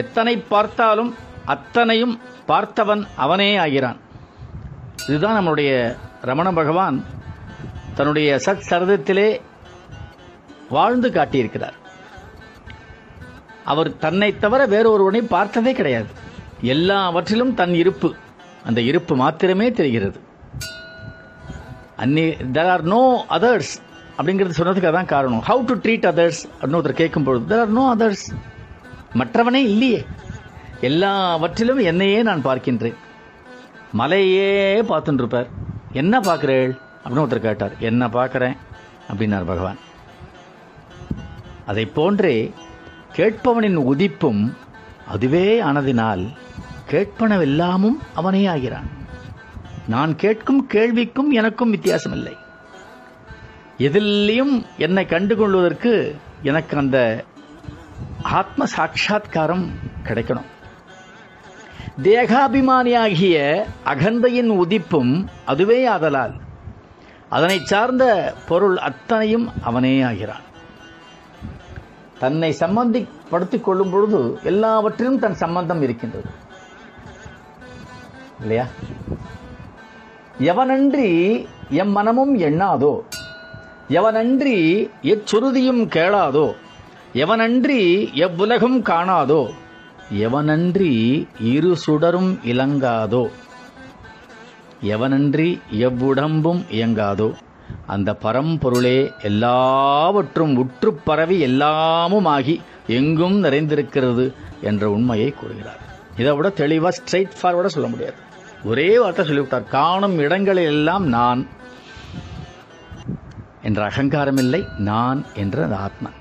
எத்தனை பார்த்தாலும் அத்தனையும் பார்த்தவன் அவனே ஆகிறான். இதுதான் நம்முடைய ரமண பகவான் தன்னுடைய சத் சரதத்திலே வாழ்ந்து காட்டியிருக்கிறார். அவர் தன்னை தவிர வேறொருவனை பார்த்ததே கிடையாது. எல்லாவற்றிலும் தன் இருப்பு, அந்த இருப்பு மாத்திரமே தெரிகிறது. அன்னி there are no others அப்படிங்கிறது சொன்னதுக்கு அதான் காரணம். How to treat others அப்படின்னு ஒருத்தர் கேட்கும்பொழுது there are no others, மற்றவனே இல்லையே, எல்லாவற்றிலும் என்னையே நான் பார்க்கின்றேன். மலையே பார்த்துட்டுருப்பார், என்ன பார்க்குறேள் அப்படின்னு ஒருத்தர் கேட்டார், என்ன பார்க்குறேன் அப்படின்னார் பகவான். அதை போன்றே கேட்பவனின் உதிப்பும் அதுவே ஆனதினால் கேட்பனவெல்லாமும் அவனே ஆகிறான். நான் கேட்கும் கேள்விக்கும் எனக்கும் வித்தியாசமில்லை. எதிலையும் என்னை கண்டுகொள்வதற்கு எனக்கு அந்த ஆத்ம சாட்சா்காரம் கிடைக்கணும். தேகாபிமானியாகிய அகந்தையின் உதிப்பும் அதுவே ஆதலால் அதனை சார்ந்த பொருள் அத்தனையும் அவனே ஆகிறான். தன்னை சம்பந்தப்படுத்திக் கொள்ளும் பொழுது எல்லாவற்றிலும் தன் சம்பந்தம் இருக்கின்றது இல்லையா? எவனன்றி எம் மனமும் எண்ணாதோ, எவனன்றி எச்சுருதியும் கேளாதோ, எவனன்றி எவ்வுலகும் காணாதோ, எவனன்றி இரு சுடரும் இலங்காதோ, எவனன்றி எவ்வுடம்பும் இயங்காதோ, அந்த பரம்பொருளே எல்லாவற்றும் உற்று பரவி எல்லாமும் ஆகி எங்கும் நிறைந்திருக்கிறது என்ற உண்மையை கூறுகிறார். இதை விட தெளிவாக ஸ்ட்ரைட் ஃபார்வர்டாக சொல்ல முடியாது. ஒரே வார்த்தை சொல்லிவிட்டார். காணும் இடங்களில் எல்லாம் நான் என்ற அகங்காரம் இல்லை, நான் என்ற அந்த ஆத்மன்.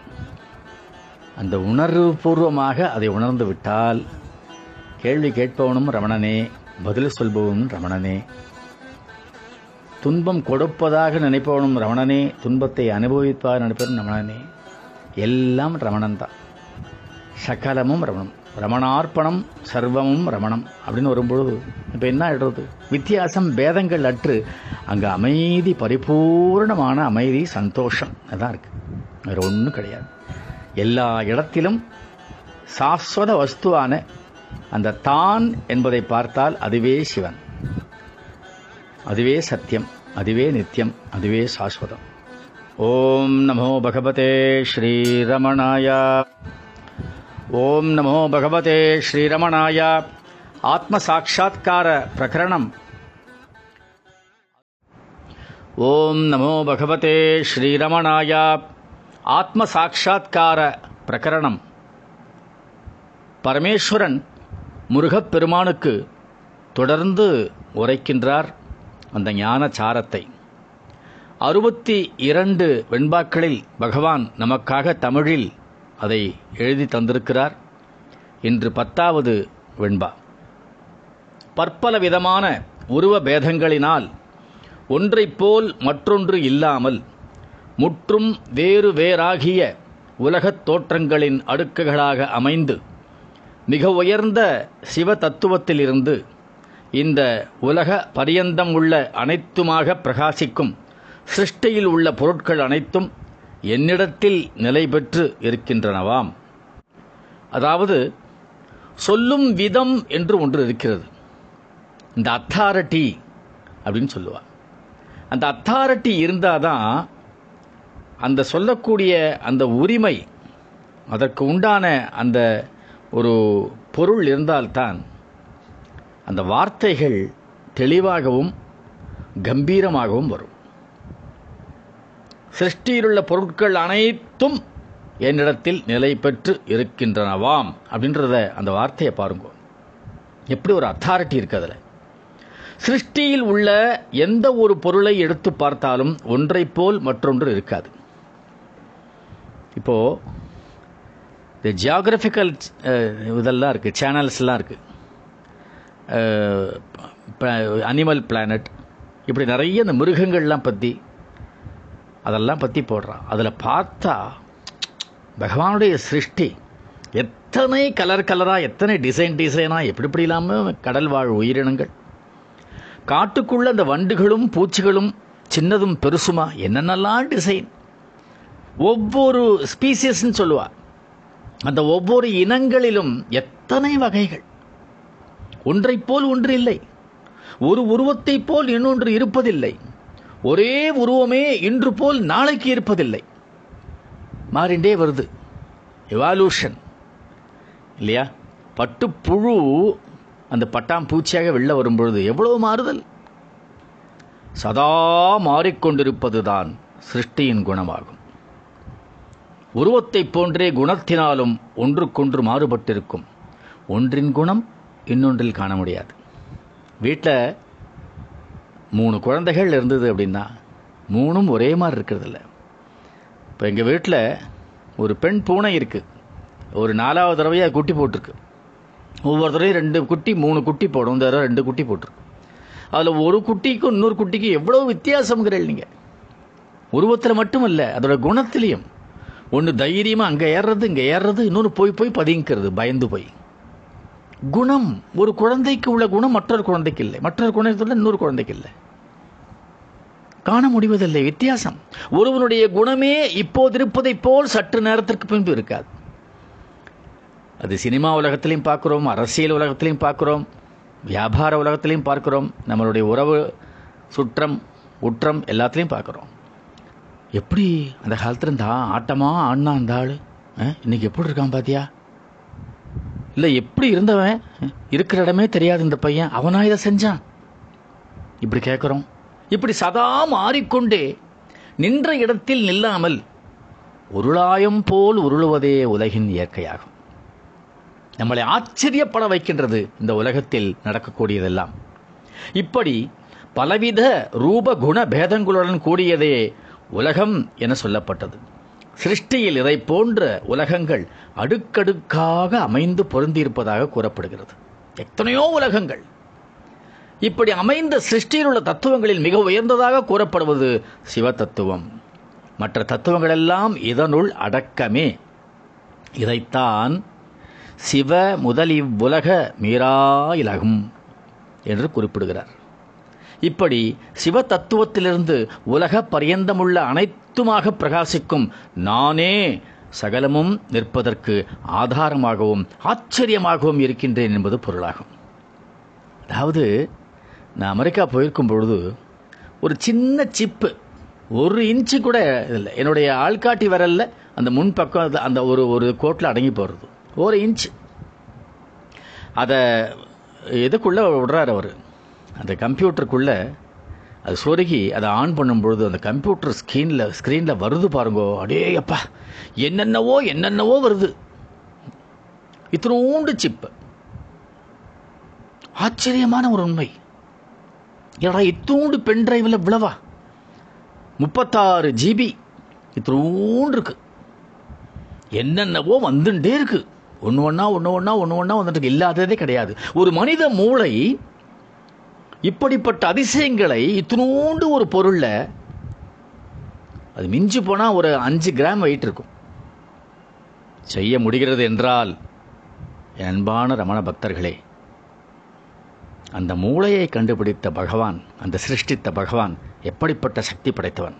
அந்த உணர்வு பூர்வமாக அதை உணர்ந்து விட்டால் கேள்வி கேட்பவனும் ரமணனே, பதில் சொல்பவனும் ரமணனே, துன்பம் கொடுப்பதாக நினைப்பவனும் ரமணனே, துன்பத்தை அனுபவிப்பதாக நினைப்பவனும் ரமணனே, எல்லாம் ரமணன் தான். சகலமும் ரமணம், ரமணார்ப்பணம் சர்வமும் ரமணம் அப்படின்னு வரும்பொழுது இப்போ என்ன ஆகிடுறது? வித்தியாசம் பேதங்கள் அற்று அங்கே அமைதி, பரிபூர்ணமான அமைதி, சந்தோஷம் அதான் இருக்குது. வேறு ஒன்றும் கிடையாது. எல்லா இடத்திலும் சாஸ்வத வஸ்துவான அந்த தான் என்பதை பார்த்தால் அதுவே சிவன், அதுவே சத்தியம், அதுவே நித்தியம், அதுவே சாஸ்வதம். ஓம் நமோ பகவதே ஸ்ரீரமணாயா. ஓம் நமோ பகவதே ஸ்ரீரமணாயா. ஆத்ம சாட்சா்கார பிரகரணம். ஓம் நமோ பகவதே ஸ்ரீரமணாயா. ஆத்ம சாட்சா்கார பிரகரணம். பரமேஸ்வரன் முருகப்பெருமானுக்கு தொடர்ந்து உரைக்கின்றார் அந்த ஞான சாரத்தை. அறுபத்தி இரண்டு வெண்பாக்களில் பகவான் நமக்காக தமிழில் அதை எழுதி தந்திருக்கிறார். இன்று பத்தாவது வெண்பா. பற்பல விதமான உருவ பேதங்களினால் ஒன்றைப் போல் மற்றொன்று இல்லாமல் முற்றும் வேறு வேறாகிய உலகத் தோற்றங்களின் அடுக்குகளாக அமைந்து மிக உயர்ந்த சிவ தத்துவத்திலிருந்து இந்த உலக பரியந்தம் உள்ள அனைத்துமாக பிரகாசிக்கும் சிருஷ்டியில் உள்ள பொருட்கள் அனைத்தும் என்னிடத்தில் நிலை பெற்று இருக்கின்றனவாம். அதாவது சொல்லும் விதம் என்று ஒன்று இருக்கிறது. இந்த அத்தாரிட்டி அப்படின்னு சொல்லுவாள். அந்த அத்தாரிட்டி இருந்தால் தான் அந்த சொல்லக்கூடிய அந்த உரிமை, அதற்கு உண்டான அந்த ஒரு பொருள் இருந்தால்தான் அந்த வார்த்தைகள் தெளிவாகவும் கம்பீரமாகவும் வரும். சிருஷ்டியிலுள்ள பொருட்கள் அனைத்தும் என்னிடத்தில் நிலை பெற்று இருக்கின்றனவாம் அப்படின்றத அந்த வார்த்தையை பாருங்க, எப்படி ஒரு அத்தாரிட்டி இருக்கு அதில். சிருஷ்டியில் உள்ள எந்த ஒரு பொருளை எடுத்து பார்த்தாலும் ஒன்றை போல் மற்றொன்று இருக்காது. இப்போ இந்த ஜியாகிரபிக்கல் இதெல்லாம் இருக்குது, சேனல்ஸ்லாம் இருக்குது, அனிமல் பிளானட், இப்படி நிறைய இந்த மிருகங்கள்லாம் பற்றி அதெல்லாம் பற்றி போடுறான். அதில் பார்த்தா பகவானுடைய சிருஷ்டி எத்தனை கலர் கலராக, எத்தனை டிசைன் டிசைனாக, எப்படி இப்படி இல்லாமல் கடல் வாழ் உயிரினங்கள், காட்டுக்குள்ளே அந்த வண்டுகளும் பூச்சிகளும் சின்னதும் பெருசுமா என்னென்னலாம் டிசைன். ஒவ்வொரு ஸ்பீசிஸ்ன்னு சொல்லுவாள், அந்த ஒவ்வொரு இனங்களிலும் எத்தனை வகைகள், ஒன்றை போல் ஒன்று இல்லை, ஒரு உருவத்தை போல் இன்னொன்று இருப்பதில்லை, ஒரே உருவமே இன்று போல் நாளைக்கு இருப்பதில்லை, மாறிண்டே வருது. எவால்யூஷன் இல்லையா? பட்டுப்புழு அந்த பட்டாம்பூச்சியாக வெளில வரும்பொழுது எவ்வளோ மாறுதல், சதா மாறிக்கொண்டிருப்பது தான் சிருஷ்டியின் குணமாகும். உருவத்தை போன்றே குணத்தினாலும் ஒன்றுக்கொன்று மாறுபட்டிருக்கும், ஒன்றின் குணம் இன்னொன்றில் காண முடியாது. வீட்டில் மூணு குழந்தைகள் இருந்தது அப்படின்னா மூணும் ஒரே மாதிரி இருக்கிறதில்ல. இப்போ எங்கள் வீட்டில் ஒரு பெண் பூனை இருக்குது, ஒரு நாலாவது தடவையாக குட்டி போட்டிருக்கு. ஒவ்வொரு தடவையும் ரெண்டு குட்டி மூணு குட்டி போடும், இந்த தடவை ரெண்டு குட்டி போட்டிருக்கு. அதில் ஒரு குட்டிக்கும் இன்னொரு குட்டிக்கும் எவ்வளோ வித்தியாசங்கிறீர்கள் நீங்கள். உருவத்தில் மட்டும் இல்லை, அதோட குணத்திலையும். ஒன்று தைரியமாக அங்கே ஏறுறது, இங்கே ஏறுறது, இன்னொன்று போய் போய் பதுங்கிறது, பயந்து போய். குணம், ஒரு குழந்தைக்கு உள்ள குணம் மற்றொரு குழந்தைக்கு இல்லை, மற்றொரு குழந்தைக்குள்ள இன்னொரு குழந்தைக்கு இல்லை, காண முடிவதில்லை வித்தியாசம். ஒருவனுடைய குணமே இப்போது இருப்பதை போல் சற்று நேரத்திற்கு பின்பு இருக்காது. அது சினிமா உலகத்திலையும் பார்க்குறோம், அரசியல் உலகத்திலையும் பார்க்குறோம், வியாபார உலகத்திலையும் பார்க்குறோம், நம்மளுடைய உறவு சுற்றம் உற்றம் எல்லாத்துலேயும் பார்க்குறோம். எப்படி அந்த காலத்தில் இருந்தா ஆட்டமாக ஆடினா அந்த ஆள் இன்னைக்கு எப்படி இருக்கான் பார்த்தியா? இல்லை எப்படி இருந்தவன் இருக்கிற இடமே தெரியாது, இந்த பையன் அவனா இதை செஞ்சான், இப்படி கேட்குறோம். இப்படி சதா மாறிக்கொண்டே நின்ற இடத்தில் நில்லாமல் உருளாயம் போல் உருளுவதே உலகின் இயற்கையாகும். நம்மளை ஆச்சரியப்பட வைக்கின்றது இந்த உலகத்தில் நடக்கக்கூடியதெல்லாம். இப்படி பலவித ரூப குண பேதங்களுடன் கூடியதே உலகம் என சொல்லப்பட்டது. சிருஷ்டியில் இதை போன்ற உலகங்கள் அடுக்கடுக்காக அமைந்து பொருந்தியிருப்பதாக கூறப்படுகிறது. எத்தனையோ உலகங்கள் இப்படி அமைந்த சிருஷ்டியில் உள்ள தத்துவங்களில் மிக உயர்ந்ததாக கூறப்படுவது சிவ தத்துவம். மற்ற தத்துவங்களெல்லாம் இதனுள் அடக்கமே. இதைத்தான் சிவ முதல் இவ்வுலக மீரா இலகும் என்று குறிப்பிடுகிறார். இப்படி சிவ தத்துவத்திலிருந்து உலக பரியந்தமுள்ள அனைத்துமாக பிரகாசிக்கும் நானே சகலமும் நிற்பதற்கு ஆதாரமாகவும் ஆச்சரியமாகவும் இருக்கின்றேன் என்பது பொருளாகும். அதாவது நான் அமெரிக்கா போயிருக்கும் பொழுது ஒரு சின்ன சிப்பு, ஒரு இன்ச்சு கூட இல்லை, என்னுடைய ஆள்காட்டி விரலில் அந்த முன்பக்கம் அந்த ஒரு ஒரு கோட்டில் அடங்கி போடுறது, ஒரு இன்ச்சு. அதை எதுக்குள்ளே விடுறார் அவர், அந்த கம்ப்யூட்டருக்குள்ளே அது சொருகி அதை ஆன் பண்ணும்பொழுது அந்த கம்ப்யூட்டர் ஸ்க்ரீனில் ஸ்க்ரீனில் வருது பாருங்கோ. அடே அப்பா, என்னென்னவோ என்னென்னவோ வருது, இத்தனோண்டு சிப்பு. ஆச்சரியமான ஒரு உண்மை. ஏடா இத்தோண்டு பென் டிரைவில் இவ்வளவா, முப்பத்தாறு ஜிபி இத்தோண்டு இருக்கு, என்னென்னவோ வந்துட்டே இருக்கு, ஒன்று ஒன்றா ஒன்று ஒன்றா ஒன்று ஒன்றா வந்துட்டு இல்லாததே கிடையாது. ஒரு மனித மூளை இப்படிப்பட்ட அதிசயங்களை இத்தினோண்டு ஒரு பொருளில், அது மிஞ்சி போனால் ஒரு அஞ்சு கிராம் வெயிட் இருக்கும், செய்ய முடிகிறது என்றால் அன்பான ரமண பக்தர்களே, அந்த மூளையை கண்டுபிடித்த பகவான், அந்த சிருஷ்டித்த பகவான் எப்படிப்பட்ட சக்தி படைத்தவன்.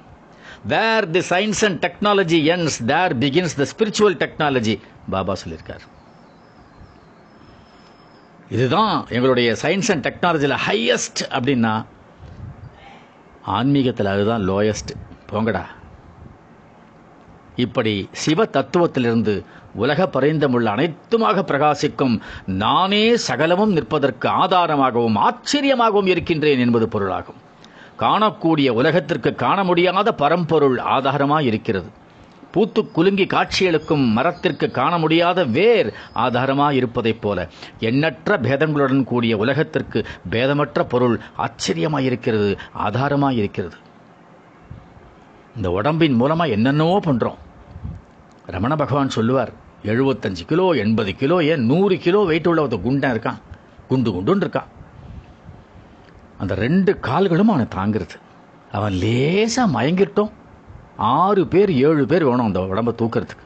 Where the science and technology ends, there begins the spiritual technology, Baba சொல்லியிருக்கார். இதுதான் எங்களுடைய சயின்ஸ் அண்ட் டெக்னாலஜியில் ஹையஸ்ட் அப்படின்னா ஆன்மீகத்தில் அதுதான் லோயஸ்ட் போங்கடா. இப்படி சிவ தத்துவத்திலிருந்து உலக பரிந்தமுள்ள அனைத்துமாக பிரகாசிக்கும் நானே சகலமும் நிற்பதற்கு ஆதாரமாகவும் ஆச்சரியமாகவும் இருக்கின்றேன் என்பது பொருளாகும். காணக்கூடிய உலகத்திற்கு காண முடியாத பரம்பொருள் ஆதாரமாக இருக்கிறது. பூத்து குலுங்கி காட்சியளிக்கும் மரத்திற்கு காண முடியாத வேர் ஆதாரமாக இருப்பதைப் போல எண்ணற்ற பேதங்களுடன் கூடிய உலகத்திற்கு பேதமற்ற பொருள் ஆச்சரியமாக இருக்கிறது, ஆதாரமாக இருக்கிறது. இந்த உடம்பின் மூலமாக என்னென்னவோ பண்ணுறோம். ரமண பகவான் சொல்லுவார், எழுபத்தஞ்சு கிலோ எண்பது கிலோ ஏன் நூறு கிலோ வெயிட் உள்ள ஒரு குண்டாக இருக்கான், குண்டு குண்டுன்னு இருக்கான். அந்த ரெண்டு கால்களும் அவனை தாங்கிறது. அவன் லேசாக மயங்கிட்டோம் ஆறு பேர் ஏழு பேர் வேணும் அந்த உடம்பை தூக்கிறதுக்கு.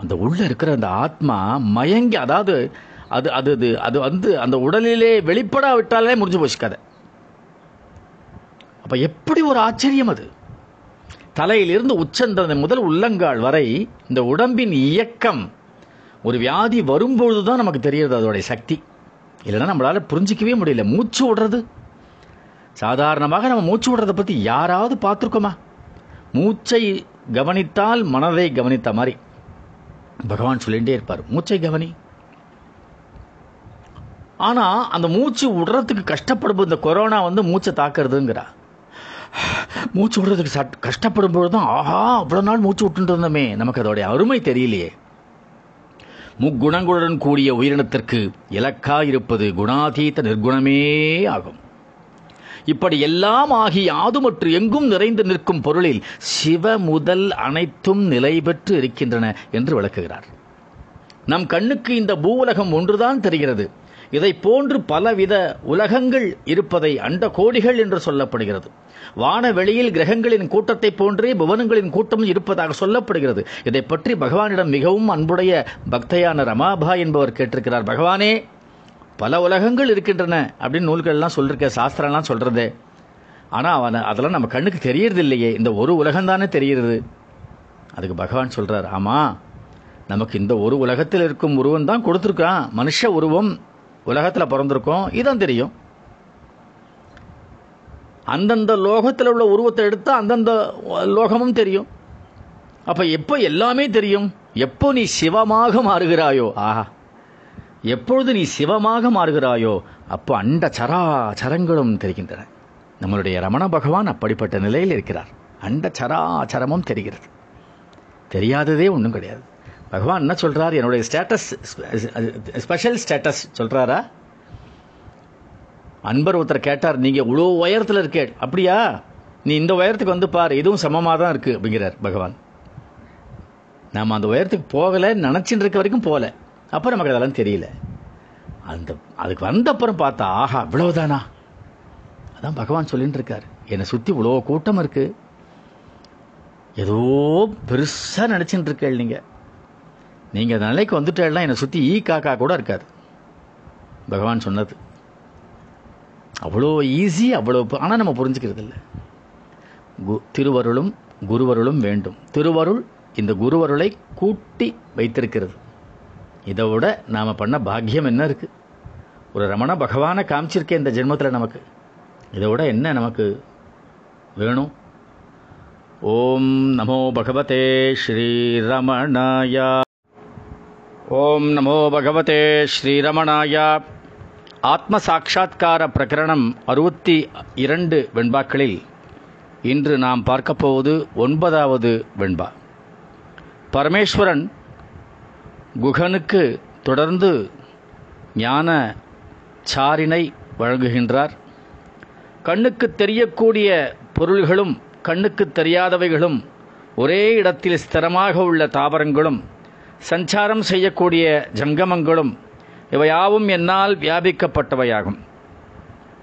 அந்த உள்ளே இருக்கிற அந்த ஆத்மா மயங்கி, அதாவது அது அது அது அது வந்து அந்த உடலிலே வெளிப்படாவிட்டாலே முடிஞ்சு போச்சுக்காத. அப்போ எப்படி ஒரு ஆச்சரியம் அது! தலையிலிருந்து உச்சந்தது முதல் உள்ளங்கால் வரை இந்த உடம்பின் இயக்கம். ஒரு வியாதி வரும்பொழுது தான் நமக்கு தெரிகிறது அதோடைய சக்தி, இல்லைன்னா நம்மளால் புரிஞ்சிக்கவே முடியல. மூச்சு விடுறது, சாதாரணமாக நம்ம மூச்சு விடுறதை பற்றி யாராவது பார்த்துருக்கோமா? மூச்சை கவனித்தால் மனதை கவனித்த மாதிரி பகவான் சொல்லிகிட்டே இருப்பார், மூச்சை கவனி. ஆனால் அந்த மூச்சு விடுறதுக்கு கஷ்டப்படும். இந்த கொரோனா வந்து மூச்சை தாக்குறதுங்கிறா. மூச்சு விடுறதுக்கு சட் கஷ்டப்படும் பொழுது தான் ஆஹா அவ்வளோ நாள் மூச்சு விட்டுட்டு இருந்தோமே, நமக்கு அதோடைய அருமை தெரியலையே. முக்குணங்களுடன் கூடிய உயிரினத்திற்கு இலக்காக இருப்பது குணாதீத நிர்குணமே ஆகும். இப்படி எல்லாம் ஆகி யாதுமற்று எங்கும் நிறைந்து நிற்கும் பொருளில் சிவ முதல் அனைத்தும் நிலை பெற்று இருக்கின்றன என்று விளக்குகிறார். நம் கண்ணுக்கு இந்த பூ உலகம் ஒன்றுதான் தெரிகிறது. இதை போன்று பலவித உலகங்கள் இருப்பதை அண்ட கோடிகள் என்று சொல்லப்படுகிறது. வானவெளியில் கிரகங்களின் கூட்டத்தை போன்றே புவனங்களின் கூட்டம் இருப்பதாக சொல்லப்படுகிறது. இதை பற்றி பகவானிடம் மிகவும் அன்புடைய பக்தையான ரமாபா என்பவர் கேட்டிருக்கிறார், பகவானே பல உலகங்கள் இருக்கின்றன அப்படின்னு நூல்கள்லாம் சொல்லிருக்க, சாஸ்திரம்லாம் சொல்கிறது, ஆனால் அவன் அதெல்லாம் நம்ம கண்ணுக்கு தெரியறது இல்லையே, இந்த ஒரு உலகம்தானே தெரிகிறது. அதுக்கு பகவான் சொல்கிறார், ஆமாம் நமக்கு இந்த ஒரு உலகத்தில் இருக்கும் உருவம் தான் கொடுத்துருக்கான், மனுஷ உருவம் உலகத்தில் பிறந்திருக்கோம், இதுதான் தெரியும். அந்தந்த லோகத்தில் உள்ள உருவத்தை எடுத்தால் அந்தந்த லோகமும் தெரியும். அப்போ எப்போ எல்லாமே தெரியும்? எப்போ நீ சிவமாக மாறுகிறாயோ, ஆஹா எப்பொழுது நீ சிவமாக மாறுகிறாயோ அப்போ அண்ட சராச்சரங்களும் தெரிகின்றன. நம்மளுடைய ரமண பகவான் அப்படிப்பட்ட நிலையில் இருக்கிறார். அண்ட சராச்சரமும் தெரிகிறது, தெரியாததே ஒன்றும் கிடையாது. பகவான் என்ன சொல்கிறார்? என்னுடைய ஸ்டேட்டஸ் ஸ்பெஷல் ஸ்டேட்டஸ் சொல்கிறாரா? அன்பர் ஒருத்தர் கேட்டார், நீங்கள் இவ்வளோ உயரத்தில் இருக்கே, அப்படியா நீ இந்த உயரத்துக்கு வந்து பார், இதுவும் சமமாக தான் இருக்குது அப்படிங்கிறார் பகவான். நாம் அந்த உயரத்துக்கு போகலை, நினச்சின்னு இருக்க வரைக்கும் போகலை, அப்புறம் நமக்கு அதெல்லாம் தெரியல. அந்த அதுக்கு வந்த அப்புறம் பார்த்தா ஆஹா இவ்வளவுதானா. அதான் பகவான் சொல்லிட்டு இருக்கார், என்னை சுற்றி இவ்வளோ கூட்டம் இருக்குது, ஏதோ பெருசாக நினச்சிட்டு இருக்கேள் நீங்கள் நீங்கள் அந்த நிலைக்கு வந்துட்டேன்னா என்னை சுற்றி ஈ காக்கா கூட இருக்காது. பகவான் சொன்னது அவ்வளோ ஈஸி, அவ்வளோ. ஆனால் நம்ம புரிஞ்சுக்கிறது இல்லை. கு திருவருளும் குருவருளும் வேண்டும். திருவருள் இந்த குருவருளை கூட்டி வைத்திருக்கிறது. இதை விட நாம் பண்ண பாக்கியம் என்ன இருக்குது? ஒரு ரமண பகவானை காமிச்சிருக்கேன் இந்த ஜென்மத்தில் நமக்கு. இதை விட என்ன நமக்கு வேணும்? ஓம் நமோ பகவதே ஸ்ரீரமணாயா. ஓம் நமோ பகவதே ஸ்ரீரமணாயா. ஆத்ம சாட்சா்கார பிரகரணம் அறுபத்தி இரண்டு வெண்பாக்களில் இன்று நாம் பார்க்கப்போவது ஒன்பதாவது வெண்பா. பரமேஸ்வரன் குகனுக்கு தொடர்ந்து ஞான சாரினை வழங்குகின்றார். கண்ணுக்கு தெரியக்கூடிய பொருள்களும் கண்ணுக்கு தெரியாதவைகளும் ஒரே இடத்தில் ஸ்திரமாக உள்ள தாவரங்களும் சஞ்சாரம் செய்யக்கூடிய ஜங்கமங்களும் இவையாவும் என்னால் வியாபிக்கப்பட்டவையாகும்.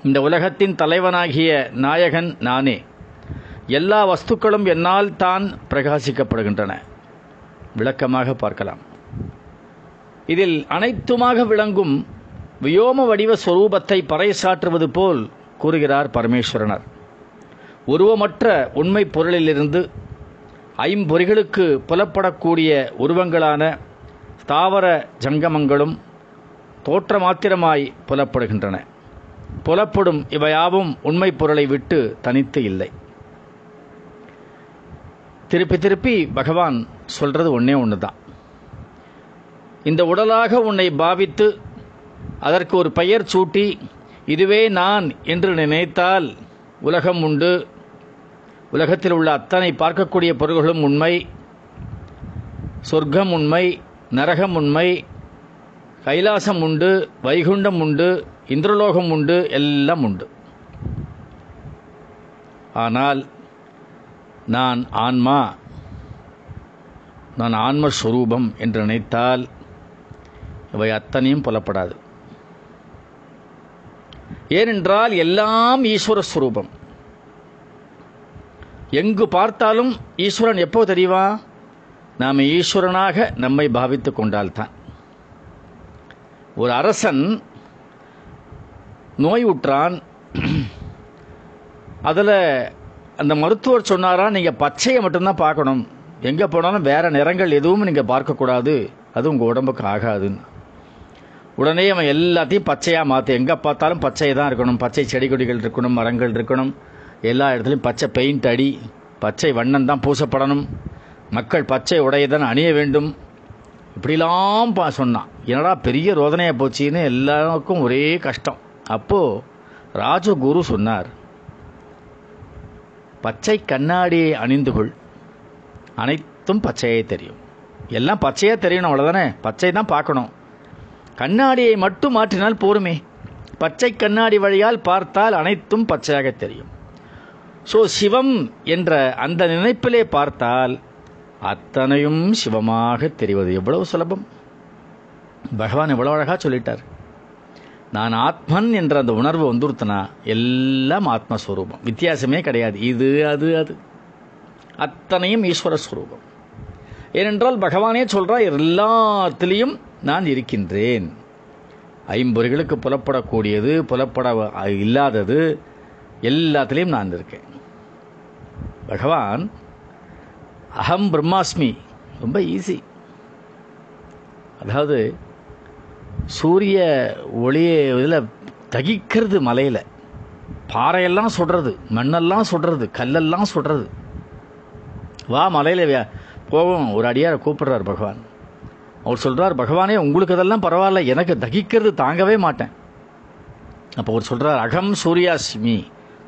இந்த உலகத்தின் தலைவனாகிய நாயகன் நானே. எல்லா வஸ்துக்களும் என்னால் தான் பிரகாசிக்கப்படுகின்றன. விளக்கமாக பார்க்கலாம். இதில் அனைத்துமாக விளங்கும் வியோம வடிவ சொரூபத்தை பறைசாற்றுவது போல் கூறுகிறார் பரமேஸ்வரனர். உருவமற்ற உண்மை பொருளிலிருந்து ஐம்பொறிகளுக்கு புலப்படக்கூடிய உருவங்களான தாவர ஜங்கமங்களும் தோற்றமாத்திரமாய் புலப்படுகின்றன. புலப்படும் இவையாவும் உண்மை பொருளை விட்டு தனித்து இல்லை. திருப்பி திருப்பி பகவான் சொல்கிறது ஒன்றே ஒன்று தான். இந்த உடலாக உன்னை பாவித்து அதற்கு ஒரு பெயர் சூட்டி இதுவே நான் என்று நினைத்தால் உலகம் உண்டு, உலகத்தில் உள்ள அத்தனை பார்க்கக்கூடிய பொருள்களும் உண்மை, சொர்க்கம் உண்மை, நரகம் உண்மை, கைலாசம் உண்டு, வைகுண்டம் உண்டு, இந்திரலோகம் உண்டு, எல்லாம் உண்டு. ஆனால் நான் ஆன்மா, நான் ஆன்மஸ்வரூபம் என்று நினைத்தால் இவை அத்தனையும் புலப்படாது. ஏனென்றால் எல்லாம் ஈஸ்வர ஸ்வரூபம். எங்கு பார்த்தாலும் ஈஸ்வரன். எப்போ தெரியுமா? நாம் ஈஸ்வரனாக நம்மை பாவித்து கொண்டால்தான். ஒரு அரசன் நோய் உற்றான், அதில் அந்த மருத்துவர் சொன்னாரா நீங்கள் பச்சையை மட்டும்தான் பார்க்கணும், எங்கே போனாலும் வேறு நிறங்கள் எதுவும் நீங்கள் பார்க்கக்கூடாது, அது உங்கள் உடம்புக்கு ஆகாதுன்னு. உடனே அவன் எல்லாத்தையும் பச்சையாக மாற்று, எங்கே பார்த்தாலும் பச்சையை தான் இருக்கணும், பச்சை செடி கொடிகள் இருக்கணும், மரங்கள் இருக்கணும், எல்லா இடத்துலையும் பச்சை பெயிண்ட் அடி, பச்சை வண்ணம் தான் பூசப்படணும், மக்கள் பச்சை உடையை தான் அணிய வேண்டும், இப்படிலாம் பா சொன்னான். என்னடா பெரிய ரோதனையாக போச்சுன்னு எல்லாருக்கும் ஒரே கஷ்டம். அப்போது ராஜகுரு சொன்னார், பச்சை கண்ணாடியை அணிந்து கொள், அனைத்தும் பச்சையே தெரியும். எல்லாம் பச்சையாக தெரியணும், அவ்வளோதானே, பச்சை தான் பார்க்கணும். கண்ணாடியை மட்டும் மாற்றினால் போருமே, பச்சை கண்ணாடி வழியால் பார்த்தால் அனைத்தும் பச்சையாக தெரியும். ஸோ சிவம் என்ற அந்த நினைப்பிலே பார்த்தால் அத்தனையும் சிவமாக தெரிவது. எவ்வளவு சுலபம்! பகவான் எவ்வளோ அழகாக சொல்லிட்டார். நான் ஆத்மன் என்ற அந்த உணர்வு வந்துருத்தனா எல்லாம் ஆத்மஸ்வரூபம், வித்தியாசமே கிடையாது. இது அது அது அத்தனையும் ஈஸ்வர ஸ்வரூபம். ஏனென்றால் பகவானே சொல்கிறார், எல்லாத்திலையும் நான் இருக்கின்றேன். ஐம்பொறிகளுக்கு புலப்படக்கூடியது, புலப்பட இல்லாதது, எல்லாத்திலையும் நான் இருக்கேன். பகவான் அகம் பிரம்மாஸ்மி ரொம்ப ஈஸி. அதாவது சூரிய ஒளியை இதில் தகிக்கிறது, மலையில் பாறையெல்லாம் சுடுறது, மண்ணெல்லாம் சுடுறது, கல்லெல்லாம் சுடுறது. வா மலையில் போவோம், ஒரு அடியார் கூப்பிடுறார் பகவான். அவர் சொல்கிறார், பகவானே உங்களுக்கு இதெல்லாம் பரவாயில்ல, எனக்கு தகிக்கிறது தாங்கவே மாட்டேன். அப்போ அவர் சொல்கிறார், அகம் சூர்யாஸ்மி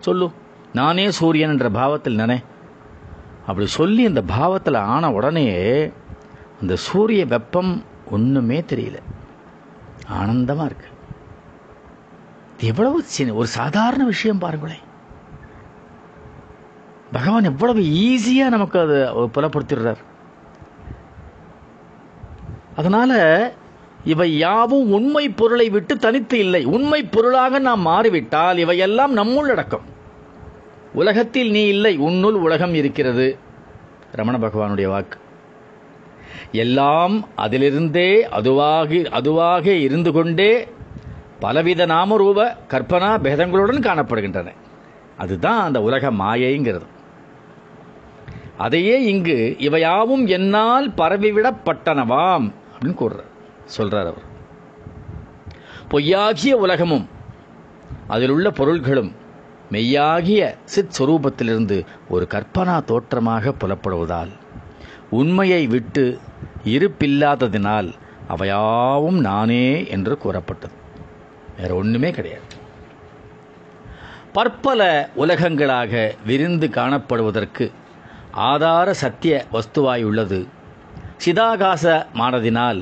சொல்லு, நானே சூரியன் என்ற பாவத்தில் நானே அப்படி சொல்லி அந்த பாவத்தில் ஆன உடனே அந்த சூரிய வெப்பம் ஒன்றுமே தெரியல, ஆனந்தமாக இருக்கு. எவ்வளவு சின்ன ஒரு சாதாரண விஷயம் பாருங்களேன், பகவான் எவ்வளவு ஈஸியாக நமக்கு அதை புலப்படுத்திடுறார். அதனால் இவை யாவும் உண்மை பொருளை விட்டு தனித்து இல்லை. உண்மை பொருளாக நாம் மாறிவிட்டால் இவையெல்லாம் நம்முள் அடக்கம். உலகத்தில் நீ இல்லை, உன்னுள் உலகம் இருக்கிறது, ரமண பகவானுடைய வாக்கு. எல்லாம் அதிலிருந்தே அதுவாகி அதுவாக இருந்து கொண்டே பலவித நாமரூப கற்பனா பேதங்களுடன் காணப்படுகின்றன. அதுதான் அந்த உலக மாயைங்கிறது. அதையே இங்கு இவையாவும் என்னால் பரவிவிடப்பட்டனவாம் அப்படின்னு கூறுறார், சொல்கிறார் அவர். பொய்யாகிய உலகமும் அதில் உள்ள பொருள்களும் மெய்யாகிய சித் சுரூபத்திலிருந்து ஒரு கற்பனா தோற்றமாக புலப்படுவதால் உண்மையை விட்டு இருப்பில்லாததினால் அவையாவும் நானே என்று கூறப்பட்டது. வேறு ஒன்றுமே கிடையாது. பற்பல உலகங்களாக விரிந்து காணப்படுவதற்கு ஆதார சத்திய வஸ்துவாயுள்ளது சிதாகாசமானதினால்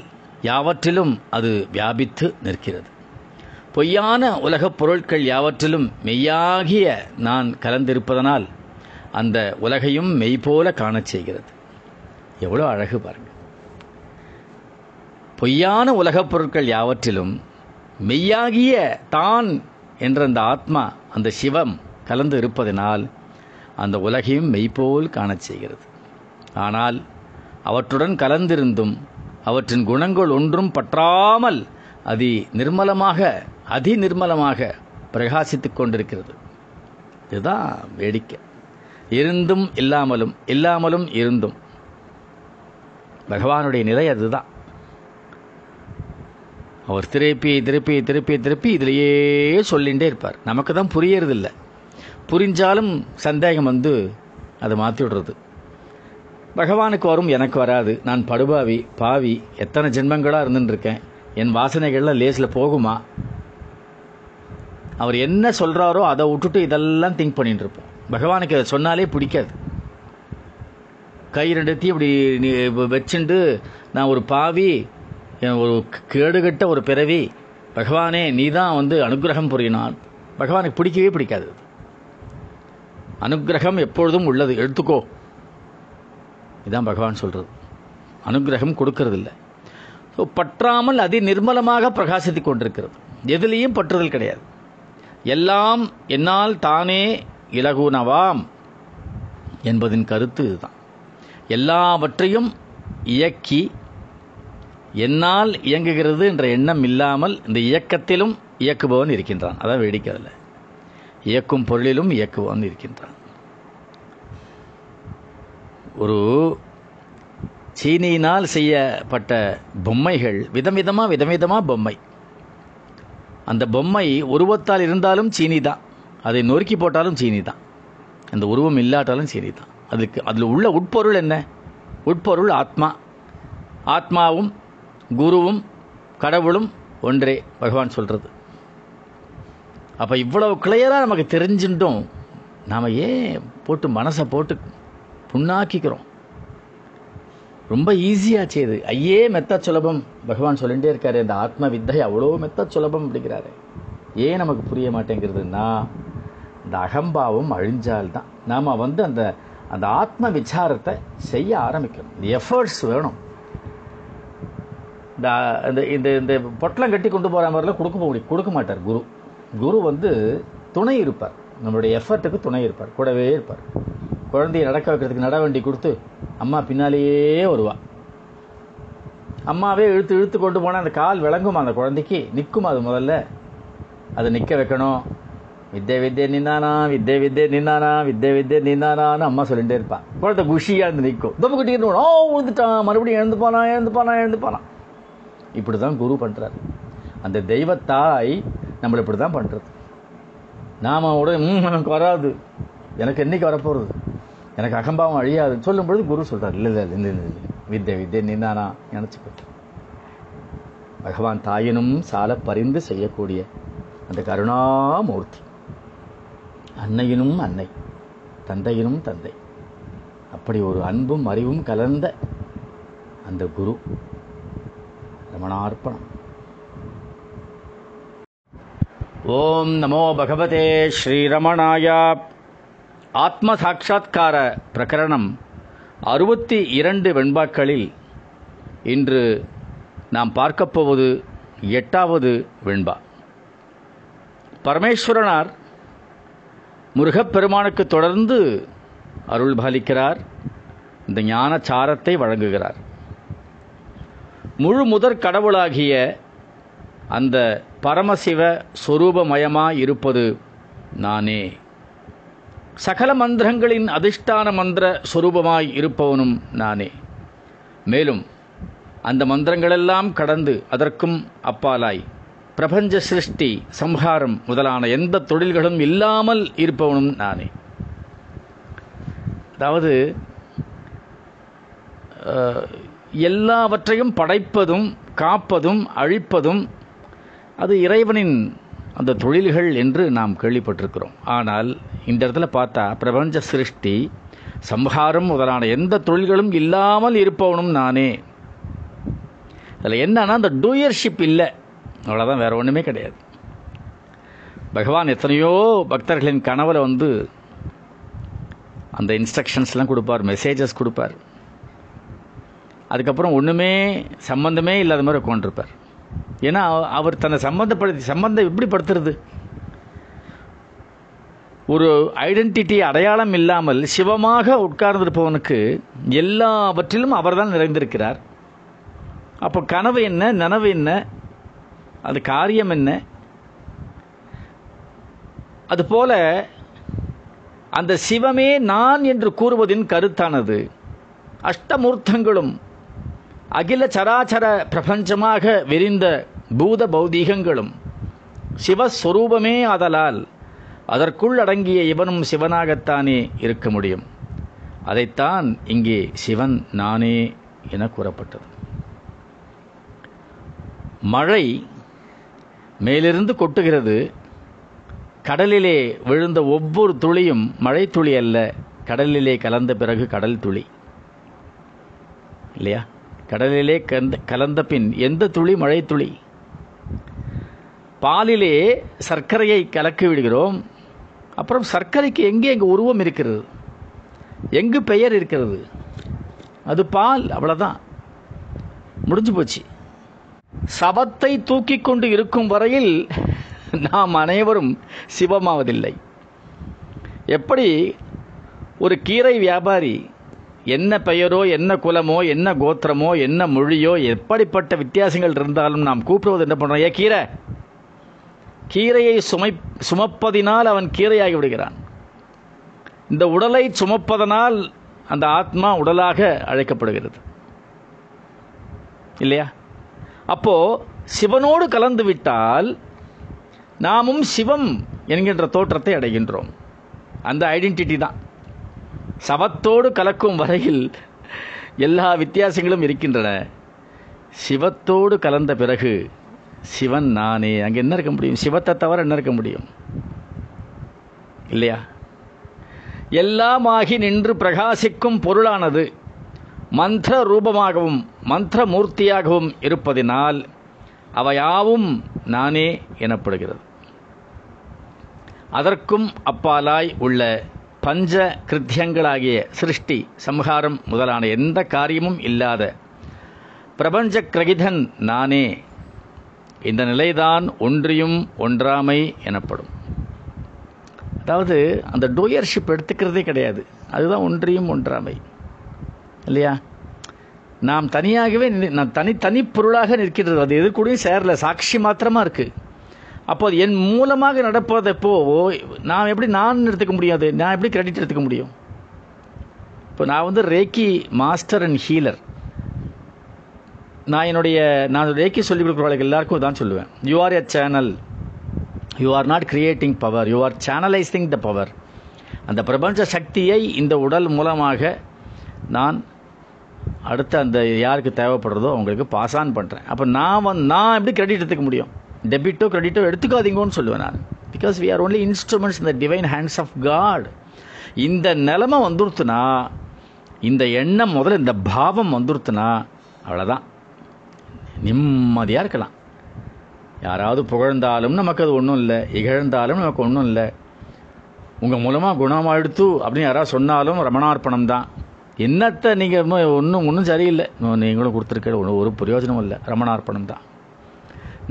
யாவற்றிலும் அது வியாபித்து நிற்கிறது. பொய்யான உலகப் பொருட்கள் யாவற்றிலும் மெய்யாகிய நான் கலந்திருப்பதனால் அந்த உலகையும் மெய்போல காணச் செய்கிறது. எவ்வளோ அழகு பாருங்கள்! பொய்யான உலகப் பொருட்கள் யாவற்றிலும் மெய்யாகிய தான் என்ற அந்த ஆத்மா, அந்த சிவம் கலந்து இருப்பதனால் அந்த உலகையும் மெய்போல் காணச் செய்கிறது. ஆனால் அவற்றுடன் கலந்திருந்தும் அவற்றின் குணங்கள் ஒன்றும் பற்றாமல் அது நிர்மலமாக அதி நிர்மலமாக பிரகாசித்து கொண்டிருக்கிறது. இதுதான் வேடிக்கை. இருந்தும் இல்லாமலும், இல்லாமலும் இருந்தும், பகவானுடைய நிலை அதுதான். அவர் திருப்பி திருப்பி திருப்பி திருப்பி இதிலேயே சொல்லிகிட்டே இருப்பார். நமக்கு தான் புரியறதில்லை, புரிஞ்சாலும் சந்தேகம் வந்து அதை மாற்றி விடுறது. பகவானுக்கு வரும், எனக்கு வராது. நான் படுபாவி பாவி, எத்தனை ஜென்மங்களாக இருந்துட்டுருக்கேன், என் வாசனைகள்லாம் லேஸில் போகுமா? அவர் என்ன சொல்கிறாரோ அதை விட்டுட்டு இதெல்லாம் திங்க் பண்ணிகிட்டு இருப்போம். பகவானுக்கு அதை சொன்னாலே பிடிக்காது. கை ரெண்டுத்தி இப்படி வச்சுண்டு நான் ஒரு பாவி, ஒரு கேடுகட்ட ஒரு பிறவி, பகவானே நீ தான் வந்து அனுகிரகம் புரியணும். பகவானுக்கு பிடிக்கவே பிடிக்காது. அனுகிரகம் எப்பொழுதும் உள்ளது, எடுத்துக்கோ, இதுதான் பகவான் சொல்கிறது. அனுகிரகம் கொடுக்கறதில்லை. ஸோ பற்றாமல் அதி நிர்மலமாக பிரகாசித்து கொண்டிருக்கிறது. எதுலேயும் பற்றுதல் கிடையாது. எல்லாம் என்னால் தானே இலகுனவாம் என்பதின் கருத்து இதுதான். எல்லாவற்றையும் இயக்கி என்னால் இயங்குகிறது என்ற எண்ணம் இல்லாமல் இந்த இயக்கத்திலும் இயக்குபவன் இருக்கின்றான். அதான் வேடிக்கையில் இயக்கும் பொருளிலும் இயக்குபவன் இருக்கின்றான். ஒரு சீனியினால் செய்யப்பட்ட பொம்மைகள் விதவிதமாக விதவிதமாக பொம்மை. அந்த பொம்மை உருவத்தால் இருந்தாலும் சீனி தான், அதை நொறுக்கி போட்டாலும் சீனி தான், அந்த உருவம் இல்லாட்டாலும் சீனி தான். அதுக்கு அதில் உள்ள உட்பொருள் என்ன? உட்பொருள் ஆத்மா. ஆத்மாவும் குருவும் கடவுளும் ஒன்றே பகவான் சொல்கிறது. அப்போ இவ்வளவு கிளியராக நமக்கு தெரிஞ்சுட்டும் நாம் ஏன் போட்டு மனசை போட்டு புண்ணாக்கிக்கிறோம்? ரொம்ப ஈஸியாச்சு இது. ஐயே மெத்த சுலபம் பகவான் சொல்லிகிட்டே இருக்காரு. இந்த ஆத்ம வித்தை அவ்வளோ மெத்த சுலபம் அப்படிங்கிறாரு. ஏன் நமக்கு புரிய மாட்டேங்கிறதுன்னா இந்த அகம்பாவம் அழிஞ்சால்தான் நாம் வந்து அந்த அந்த ஆத்ம விசாரத்தை செய்ய ஆரம்பிக்கணும். இந்த எஃபர்ட்ஸ் வேணும். இந்த இந்த இந்த பொட்டலம் கட்டி கொண்டு போகிற மாதிரிலாம் கொடுக்க முடியும், கொடுக்க மாட்டார் குரு. குரு வந்து துணை இருப்பார், நம்மளுடைய எஃபர்ட்டுக்கு துணை இருப்பார், கூடவே இருப்பார். குழந்தையை நடக்க வைக்கிறதுக்கு நட வண்டி கொடுத்து அம்மா பின்னாலேயே வருவா. அம்மாவே இழுத்து இழுத்து கொண்டு போனால் அந்த கால் விளங்குமா? அந்த குழந்தைக்கு நிற்கும். அது முதல்ல அதை நிற்க வைக்கணும். வித்ய வித்ய நின்னானா வித்ய வித்ய நின்னானா வித்ய வித்ய நின்னானான்னு அம்மா சொல்லிகிட்டே இருப்பான். குழந்தை குஷியாக இருந்து நிற்கும். தப்பு கட்டிக்கிட்டு ஓ விழுந்துட்டான், மறுபடியும் எழுந்து போனா எழுந்து போனா எழுந்து போனான். இப்படி தான் குரு பண்ணுறார். அந்த தெய்வத்தாய் நம்மளை இப்படி தான் பண்ணுறது. நாம் உடனே எனக்கு வராது, எனக்கு என்றைக்கு வரப்போகிறது, எனக்கு அகம்பாவம் அழியாதுன்னு சொல்லும்பொழுது குரு சொல்கிறார் இல்லை இல்லை இல்லை இல்லை இல்லை வித்ய வித்ய நின்னானா நினச்சிக்கிட்டேன். பகவான் தாயினும் சால பரிந்து செய்யக்கூடிய அந்த கருணாமூர்த்தி, அன்னையினும் அன்னை, தந்தையினும் தந்தை, அப்படி ஒரு அன்பும் அறிவும் கலந்த அந்த குரு ரமணார்ப்பணம். ஓம் நமோ பகவதே ஸ்ரீரமணாய. ஆத்ம சாட்சாத்கார பிரகரணம் அறுபத்தி இரண்டு வெண்பாக்களில் இன்று நாம் பார்க்கப் போவது எட்டாவது வெண்பா. பரமேஸ்வரனார் முருகப்பெருமானுக்கு தொடர்ந்து அருள் பாலிக்கிறார். இந்த ஞான சாரத்தை வழங்குகிறார். முழு முதற் கடவுளாகிய அந்த பரமசிவ சொரூபமயமாக இருப்பது நானே. சகல மந்திரங்களின் அதிஷ்டான மந்திர சொரூபமாய் இருப்பவனும் நானே. மேலும் அந்த மந்திரங்களெல்லாம் கடந்து அதற்கும் அப்பாலாய் பிரபஞ்ச சிருஷ்டி சம்ஹாரம் முதலான எந்த தொழில்களும் இல்லாமல் இருப்பவனும் நானே. அதாவது எல்லாவற்றையும் படைப்பதும் காப்பதும் அழிப்பதும் அது இறைவனின் அந்த தொழில்கள் என்று நாம் கேள்விப்பட்டிருக்கிறோம். ஆனால் இந்த இடத்துல பார்த்தா பிரபஞ்ச சிருஷ்டி சம்ஹாரம் முதலான எந்த தொழில்களும் இல்லாமல் இருப்பவனும் நானே. அதில் என்னன்னா அந்த டூயர்ஷிப் இல்லை, அவ்வளோதான், வேறு ஒன்றுமே கிடையாது. பகவான் எத்தனையோ பக்தர்களின் கனவில் வந்து அந்த இன்ஸ்ட்ரக்ஷன்ஸ்லாம் கொடுப்பார், மெசேஜஸ் கொடுப்பார். அதுக்கப்புறம் ஒன்றுமே சம்பந்தமே இல்லாத மாதிரி உட்காந்துருப்பார். ஏன்னா அவர் தன்னை சம்பந்தப்படுத்தி சம்பந்தம் எப்படி படுத்துறது? ஒரு ஐடென்டிட்டி அடையாளம் இல்லாமல் சிவமாக உட்கார்ந்திருப்பவனுக்கு எல்லாவற்றிலும் அவர் தான் நிறைந்திருக்கிறார். அப்போ கனவு என்ன, நனவு என்ன, அது காரியம் என்ன? அதுபோல அந்த சிவமே நான் என்று கூறுவதின் கருத்தானது அஷ்டமூர்த்தங்களும் அகில சராச்சர பிரபஞ்சமாக விரிந்த பூத பௌதீகங்களும் சிவஸ்வரூபமே ஆதலால் அதற்குள் அடங்கிய இவனும் சிவனாகத்தானே இருக்க முடியும். அதைத்தான் இங்கே சிவன் நானே என கூறப்பட்டது. மழை மேலிருந்து கொட்டுகிறது. கடலிலே விழுந்த ஒவ்வொரு துளியும் மழை துளி அல்ல, கடலிலே கலந்த பிறகு கடல் துளி இல்லையா? கடலிலே கலந்த கலந்த பின் எந்த துளி? மழை துளி. பாலிலே சர்க்கரையை கலக்கி விடுகிறோம். அப்புறம் சர்க்கரைக்கு எங்கே எங்கள் உருவம் இருக்கிறது, எங்கு பெயர் இருக்கிறது? அது பால், அவ்வளோதான், முடிஞ்சு போச்சு. சவத்தை தூக்கி கொண்டு இருக்கும் வரையில் நாம் அனைவரும் சிவமாவதில்லை. எப்படி ஒரு கீரை வியாபாரி என்ன பெயரோ என்ன குலமோ என்ன கோத்திரமோ என்ன மொழியோ எப்படிப்பட்ட வித்தியாசங்கள் இருந்தாலும் நாம் கூப்பிடுவது என்ன பண்ணுறோம்? ஏ கீரை. கீரையை சுமை சுமப்பதினால் அவன் கீரையாகி விடுகிறான். இந்த உடலை சுமப்பதனால் அந்த ஆத்மா உடலாக அழைக்கப்படுகிறது இல்லையா? அப்போ சிவனோடு கலந்து விட்டால் நாமும் சிவம் என்கின்ற தோற்றத்தை அடைகின்றோம். அந்த ஐடென்டிட்டி தான். சவத்தோடு கலக்கும் வரையில் எல்லா வித்தியாசங்களும் இருக்கின்றன. சிவத்தோடு கலந்த பிறகு சிவன் நானே. அங்கே என்ன இருக்க முடியும்? சிவத்தை தவிர என்ன இருக்க முடியும் இல்லையா? எல்லாமாகி நின்று பிரகாசிக்கும் பொருளானது மந்திர ரூபமாகவும் மந்திர மூர்த்தியாகவும் இருப்பதினால் அவையாவும் நானே எனப்படுகிறது. அதற்கும் அப்பாலாய் உள்ள பஞ்ச கிருத்தியங்களாகிய சிருஷ்டி சம்ஹாரம் முதலான எந்த காரியமும் இல்லாத பிரபஞ்ச கிரகிதன் நானே. இந்த நிலைதான் ஒன்றியும் ஒன்றாமை எனப்படும். அதாவது அந்த டூயர்ஷிப் எடுத்துக்கிறதே கிடையாது. அதுதான் ஒன்றியும் ஒன்றாமை இல்லையா? நாம் தனியாகவே நான் தனி தனி பொருளாக நிற்கின்றது. அது எதுக்கூடையும் சேரல, சாட்சி மாத்திரமாக இருக்குது. அப்போ அது என் மூலமாக நடப்பதப்போ நான் எப்படி நான் எடுத்துக்க முடியாது? நான் எப்படி கிரெடிட் எடுத்துக்க முடியும்? இப்போ நான் வந்து ரேக்கி மாஸ்டர் அண்ட் ஹீலர். நான் என்னுடைய நான் ரேக்கி சொல்லிக் கொடுக்குறவர்களுக்கு எல்லாருக்கும் தான் சொல்லுவேன், you are a channel, you are not creating power, you are channelising the power. அந்த பிரபஞ்ச சக்தியை இந்த உடல் மூலமாக நான் அடுத்த அந்த யாருக்கு தேவைப்படுறதோ அவங்களுக்கு பாஸ் ஆன் பண்ணுறேன். அப்போ நான் வந்து நான் எப்படி கிரெடிட் எடுத்துக்க முடியும்? டெபிட்டோ கிரெடிட்டோ எடுத்துக்காதீங்கன்னு சொல்லுவேன் நான். Because we are only instruments இந்த டிவைன் ஹேண்ட்ஸ் ஆஃப் காட். இந்த நிலமை வந்துடுத்துனா, இந்த எண்ணம் முதல்ல இந்த பாவம் வந்துடுத்துனா அவ்வளோதான், நிம்மதியாக இருக்கலாம். யாராவது புகழ்ந்தாலும் நமக்கு அது ஒன்றும் இல்லை, இகழ்ந்தாலும் நமக்கு ஒன்றும் இல்லை. உங்கள் மூலமாக குணமாயிடுத்து அப்படின்னு யாராவது சொன்னாலும் ரமணார்ப்பணம் தான். என்னத்தை நீங்கள் இன்னும் ஒன்றும் ஒன்றும் சரியில்லை, நீங்களும் கொடுத்துருக்க ஒன்று ஒரு பிரயோஜனமும் இல்லை, ரமணார்ப்பணம் தான்.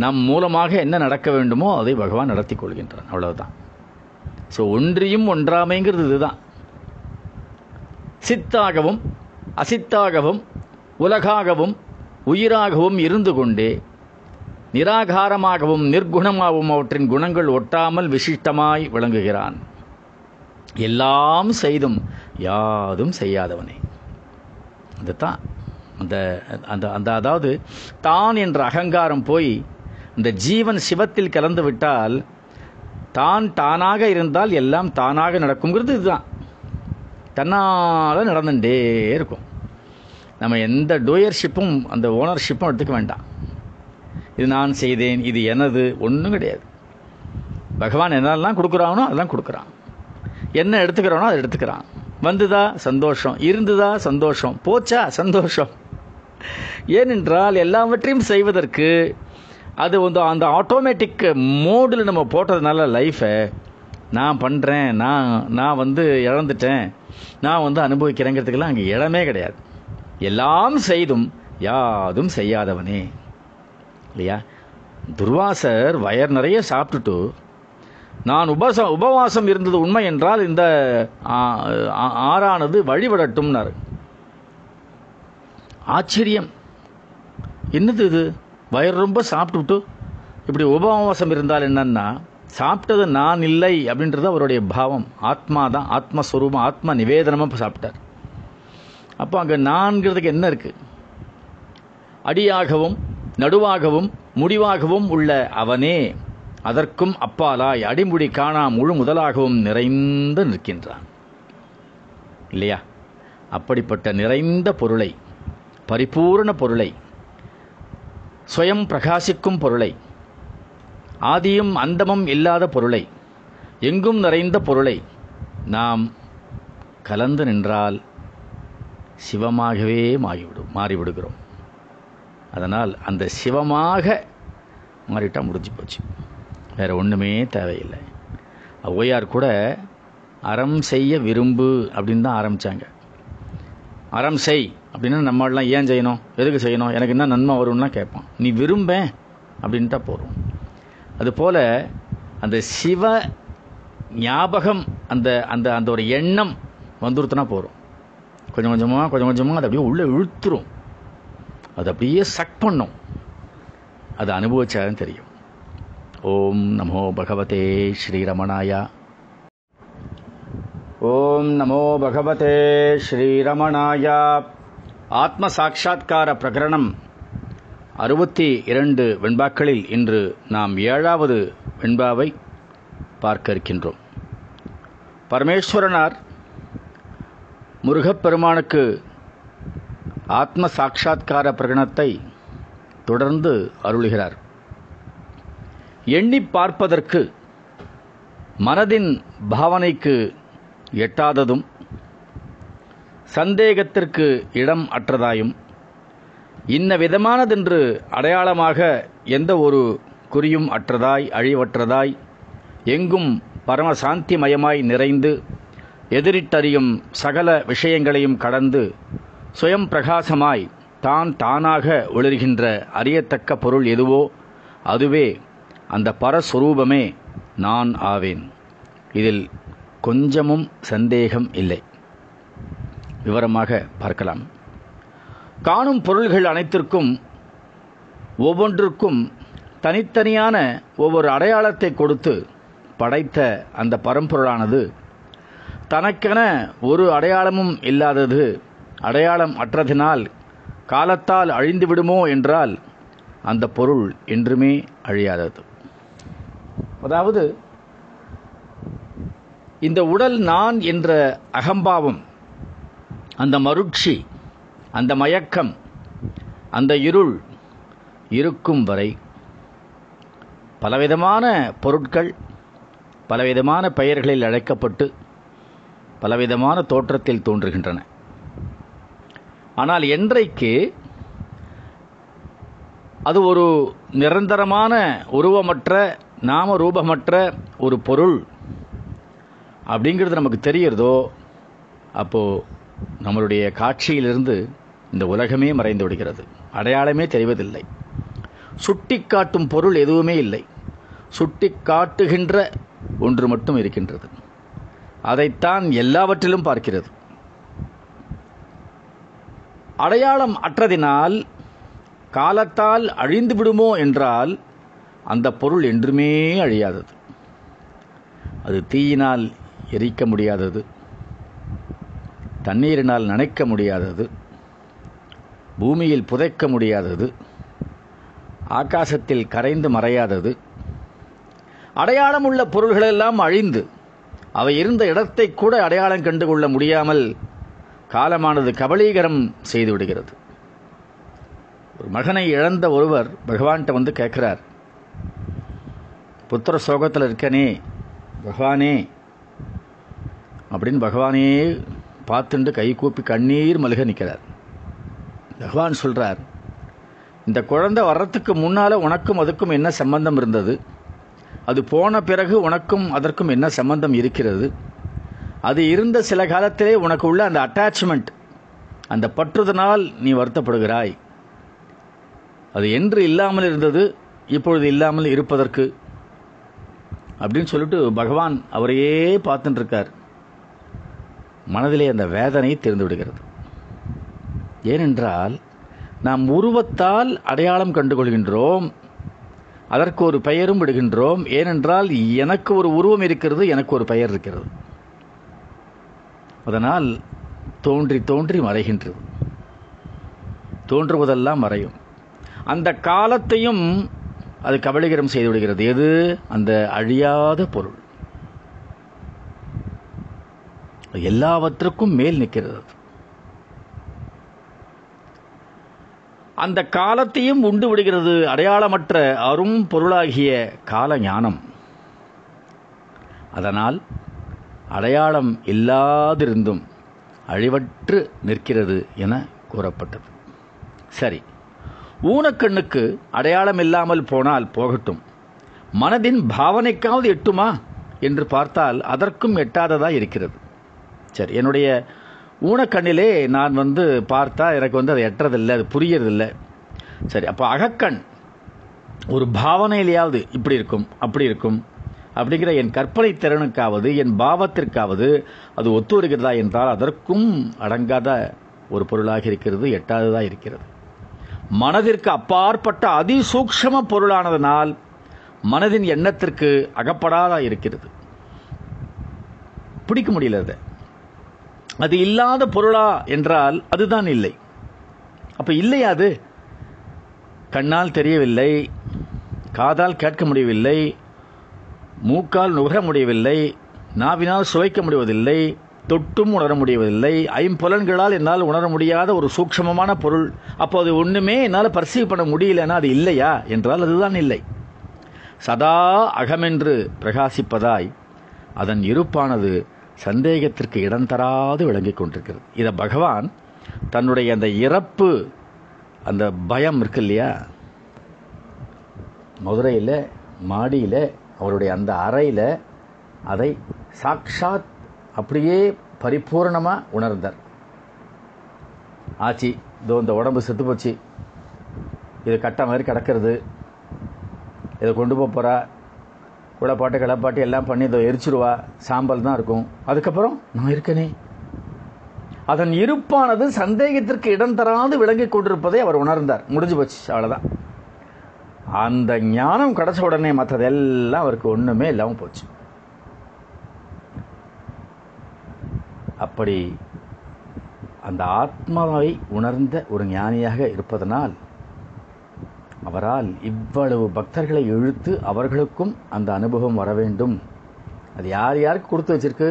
நம் மூலமாக என்ன நடக்க வேண்டுமோ அதை பகவான் நடத்தி கொள்கின்றான், அவ்வளவுதான். ஸோ ஒன்றியும் ஒன்றாமைங்கிறது இதுதான். சித்தாகவும் அசித்தாகவும் உலகாகவும் உயிராகவும் இருந்து கொண்டே நிராகாரமாகவும் நிர்குணமாகவும் அவற்றின் குணங்கள் ஒட்டாமல் விசிஷ்டமாய் விளங்குகிறான். எல்லாம் செய்தும் யாதும் செய்யாதவனே. அதுதான் அந்த அந்த அந்த அதாவது தான் என்ற அகங்காரம் போய் இந்த ஜீவன் சிவத்தில் கலந்து விட்டால், தான் தானாக இருந்தால் எல்லாம் தானாக நடக்குங்கிறது இதுதான். தன்னால் நடந்துகிட்டே இருக்கும். நம்ம எந்த டூயர்ஷிப்பும் அந்த ஓனர்ஷிப்பும் எடுத்துக்க வேண்டாம். இது நான் செய்தேன், இது எனது, ஒன்றும் கிடையாது. பகவான் என்னெல்லாம் கொடுக்குறானோ அதெல்லாம் கொடுக்குறான், என்ன எடுத்துக்கிறானோ அதை எடுத்துக்கிறான். வந்துதா சந்தோஷம், இருந்ததா சந்தோஷம், போச்சா சந்தோஷம். ஏனென்றால் எல்லாவற்றையும் செய்வதற்கு அது வந்து அந்த ஆட்டோமேட்டிக் மோடில் நம்ம போட்டதுனால லைஃபை நான் பண்ணுறேன், நான் நான் வந்து இழந்துட்டேன், நான் வந்து அனுபவிக்கிறேங்கிறதுக்கெல்லாம் அங்கே இடமே கிடையாது. எல்லாம் செய்தும் யாதும் செய்யாதவனே இல்லையா? துர்வாசர் வயர் நிறைய சாப்பிட்டுட்டு நான் உபச உபவாசம் இருந்தது உண்மை என்றால் இந்த ஆறானது வழிபடட்டும்னாரு. ஆச்சரியம், என்னது இது? வயிறு ரொம்ப சாப்பிட்டுட்டு இப்படி உபவாசம் இருந்தால் என்னன்னா, சாப்பிட்டது நான் இல்லை அப்படின்றது அவருடைய பாவம். ஆத்மா தான், ஆத்மஸ்வரூபம், ஆத்மா நிவேதனமாக சாப்பிட்டார். அப்போ அங்கே நான்கிறதுக்கு என்ன இருக்குது? அடியாகவும் நடுவாகவும் முடிவாகவும் உள்ள அவனே அதற்கும் அப்பாலாய் அடிமுடி காணா முழு முதலாகவும் நிறைந்து நிற்கின்றான் இல்லையா? அப்படிப்பட்ட நிறைந்த பொருளை, பரிபூர்ண பொருளை, சுயம் பிரகாசிக்கும் பொருளை, ஆதியும் அந்தமும் இல்லாத பொருளை, எங்கும் நிறைந்த பொருளை நாம் கலந்து நின்றால் சிவமாகவே மாறிவிடும் மாறிவிடுகிறோம். அதனால் அந்த சிவமாக மாறிட்டால் முடிஞ்சு போச்சு, வேறு ஒன்றுமே தேவையில்லை. ஒய்யார் கூட அறம் செய்ய விரும்பு அப்படின்னு தான் ஆரம்பித்தாங்க. அறம் செய் அப்படின்னா நம்மளாம் ஏன் செய்யணும், எதுக்கு செய்யணும், எனக்கு என்ன நன்மை வரும்னா கேட்பான். நீ விரும்ப அப்படின்ட்டா போகிறோம். அதுபோல் அந்த சிவ ஞாபகம், அந்த அந்த அந்த ஒரு எண்ணம் வந்துருத்துனா போகிறோம். கொஞ்சம் கொஞ்சமாக கொஞ்சம் கொஞ்சமாக அது அப்படியே உள்ளே இழுத்துரும், அது அப்படியே சக் பண்ணும். அது அனுபவிச்சாலும் தெரியும். ஓம் நமோ பகவதே ஸ்ரீரமணாயா. ஓம் நமோ பகவதே ஸ்ரீரமணாயா. ஆத்ம சாட்சாத்கார பிரகரணம் அறுபத்தி இரண்டு வெண்பாக்களில் இன்று நாம் ஏழாவது வெண்பாவை பார்க்க இருக்கின்றோம். பரமேஸ்வரனார் முருகப்பெருமானுக்கு ஆத்ம சாட்சாத்கார பிரகடனத்தை தொடர்ந்து அருளுகிறார். எண்ணி பார்ப்பதற்கு மனதின் பாவனைக்கு எட்டாததும் சந்தேகத்திற்கு இடம் அற்றதாயும் இன்ன விதமானதென்று அடையாளமாக எந்த ஒரு குறியும் அற்றதாய் அழிவற்றதாய் எங்கும் பரமசாந்திமயமாய் நிறைந்து எதிரிட்டறியும் சகல விஷயங்களையும் கடந்து சுயம் பிரகாசமாய் தான் தானாக ஒளிர்கின்ற அறியத்தக்க பொருள் எதுவோ அதுவே அந்த பரஸ்வரூபமே நான் ஆவேன். இதில் கொஞ்சமும் சந்தேகம் இல்லை. விவரமாக பார்க்கலாம். காணும் பொருள்கள் அனைத்திற்கும் ஒவ்வொன்றுக்கும் தனித்தனியான ஒவ்வொரு அடையாளத்தை கொடுத்து படைத்த அந்த பரம்பொருளானது தனக்கென ஒரு அடையாளமும் இல்லாதது, அடையாளம் அற்றதினால் காலத்தால் அழிந்துவிடுமோ என்றால் அந்த பொருள் என்றுமே அழியாதது. அதாவது இந்த உடல் நான் என்ற அகம்பாவம், அந்த மருட்சி, அந்த மயக்கம், அந்த இருள் இருக்கும் வரை பலவிதமான பொருட்கள் பலவிதமான பெயர்களில் அழைக்கப்பட்டு பலவிதமான தோற்றத்தில் தோன்றுகின்றன. ஆனால் என்றைக்கு அது ஒரு நிரந்தரமான உருவமற்ற நாம ரூபமற்ற ஒரு பொருள் அப்படிங்கிறது நமக்கு தெரிகிறதோ அப்போது நம்மளுடைய காட்சியிலிருந்து இந்த உலகமே மறைந்து விடுகிறது, அடையாளமே தெரிவதில்லை. சுட்டி காட்டும் பொருள் எதுவுமே இல்லை, சுட்டி காட்டுகின்ற ஒன்று மட்டும் இருக்கின்றது. அதைத்தான் எல்லாவற்றிலும் பார்க்கிறது. அடையாளம் அற்றதினால் காலத்தால் அழிந்து விடுமோ என்றால் அந்த பொருள் என்றுமே அழியாதது. அது தீயினால் எரிக்க முடியாதது, தண்ணீரினால் நனைக்க முடியாதது, பூமியில் புதைக்க முடியாதது, ஆகாசத்தில் கரைந்து மறையாதது. அடையாளம் உள்ள பொருள்களெல்லாம் அழிந்து அவை இருந்த இடத்தை கூட அடையாளம் கண்டுகொள்ள முடியாமல் காலமானது கபலீகரம் செய்துவிடுகிறது. ஒரு மகனை இழந்த ஒருவர் பகவான்கிட்ட வந்து கேட்குறார், புத்திர சோகத்தில் இருக்கனே பகவானே அப்படின்னு பகவானே பார்த்துண்டு கை கூப்பி கண்ணீர் மல்க நிற்கிறார். பகவான் சொல்கிறார், இந்த குழந்தை வர்றதுக்கு முன்னால் உனக்கும் அதுக்கும் என்ன சம்பந்தம் இருந்தது, அது போன பிறகு உனக்கும் அதற்கும் என்ன சம்பந்தம் இருக்கிறது, அது இருந்த சில காலத்திலே உனக்கு உள்ள அந்த அட்டாச்மெண்ட், அந்த பற்றுதனால் நீ வருத்தப்படுகிறாய், அது என்று இல்லாமல் இருந்தது இப்பொழுது இல்லாமல் இருப்பதற்கு அப்படின்னு சொல்லிட்டு பகவான் அவரையே பார்த்துட்டு இருக்கார். மனதிலே அந்த வேதனை தெரிந்து விடுகிறது. ஏனென்றால் நாம் உருவத்தால் அடையாளம் கண்டுகொள்கின்றோம், அதற்கு ஒரு பெயரும் விடுகின்றோம். ஏனென்றால் எனக்கு ஒரு உருவம் இருக்கிறது, எனக்கு ஒரு பெயர் இருக்கிறது, அதனால் தோன்றி தோன்றி மறைகின்றது, தோன்றுவதெல்லாம் மறையும். அந்த காலத்தையும் அது கபலீகரம் செய்து விடுகிறது. எது? அந்த அழியாத பொருள். எல்லாவற்றுக்கும் மேல் நிற்கிறது. அந்த காலத்தையும் உண்டு விடுகிறது. அடையாளமற்ற அரும் பொருளாகிய கால ஞானம். அதனால் அடையாளம் இல்லாதிருந்தும் அழிவற்று நிற்கிறது என கூறப்பட்டது. சரி, ஊனக்கண்ணுக்கு அடையாளம் இல்லாமல் போனால் போகட்டும், மனதின் பாவனைக்காவது எட்டுமா என்று பார்த்தால் அதற்கும் எட்டாததாக இருக்கிறது. சரி, என்னுடைய ஊனக்கண்ணிலே நான் வந்து பார்த்தா எனக்கு வந்து அது எட்டுறதில்லை, அது புரியறதில்லை. சரி, அப்போ அகக்கண் ஒரு பாவனையிலேயாவது இப்படி இருக்கும் அப்படி இருக்கும் அப்படிங்கிற என் கற்பனை திறனுக்காவது என் பாவத்திற்காவது அது ஒத்து வருகிறதா என்றால் அதற்கும் அடங்காத ஒரு பொருளாக இருக்கிறது, எட்டாததாக இருக்கிறது. மனதிற்கு அப்பாற்பட்ட அதிசூக்ஷம பொருளானதனால் மனதின் எண்ணத்திற்கு அகப்படாதா இருக்கிறது, பிடிக்க முடியல. அது இல்லாத பொருளா என்றால் அதுதான் இல்லை. அப்போ இல்லையா? அது கண்ணால் தெரியவில்லை, காதால் கேட்க முடியவில்லை, மூக்கால் நுகர முடியவில்லை, நாவினால் சுவைக்க முடிவதில்லை, தொட்டும் உணர முடியவில்லை, ஐம்புலன்களால் என்னால் உணர முடியாத ஒரு சூக்ஷமமான பொருள். அப்போ அது ஒன்றுமே என்னால் பர்சீவ் பண்ண முடியலன்னா அது இல்லையா என்றால் அதுதான் இல்லை. சதா அகமென்று பிரகாசிப்பதாய் அதன் இருப்பானது சந்தேகத்திற்கு இடம் தராது விளங்கிக் கொண்டிருக்கிறது. இதை பகவான் தன்னுடைய அந்த இறப்பு, அந்த பயம் இருக்கு இல்லையா, மதுரையில் மாடியில் அவருடைய அந்த அறையில் அதை சாட்சாத் அப்படியே பரிபூர்ணமாக உணர்ந்தார். ஆச்சி, இதோ இந்த உடம்பு செத்து போச்சு, இது கட்ட மாதிரி கிடக்கிறது, இதை கொண்டு போக போகிறா, குளப்பாட்டு கிளப்பாட்டு எல்லாம் பண்ணி இதோ எரிச்சிடுவா, சாம்பல் தான் இருக்கும். அதுக்கப்புறம் நான் இருக்கனே. அதன் இருப்பானது சந்தேகத்திற்கு இடம் தராது விளங்கி கொண்டிருப்பதை அவர் உணர்ந்தார். முடிஞ்சு போச்சு, அவ்வளோதான். அந்த ஞானம் கிடச்ச உடனே மற்றதெல்லாம் அவருக்கு ஒன்றுமே இல்லாமல் போச்சு. அப்படி அந்த ஆத்மாவை உணர்ந்த ஒரு ஞானியாக இருப்பதனால் அவரால் இவ்வளவு பக்தர்களை இழுத்து அவர்களுக்கும் அந்த அனுபவம் வர வேண்டும். அது யார் யாருக்கு கொடுத்து வச்சிருக்கு?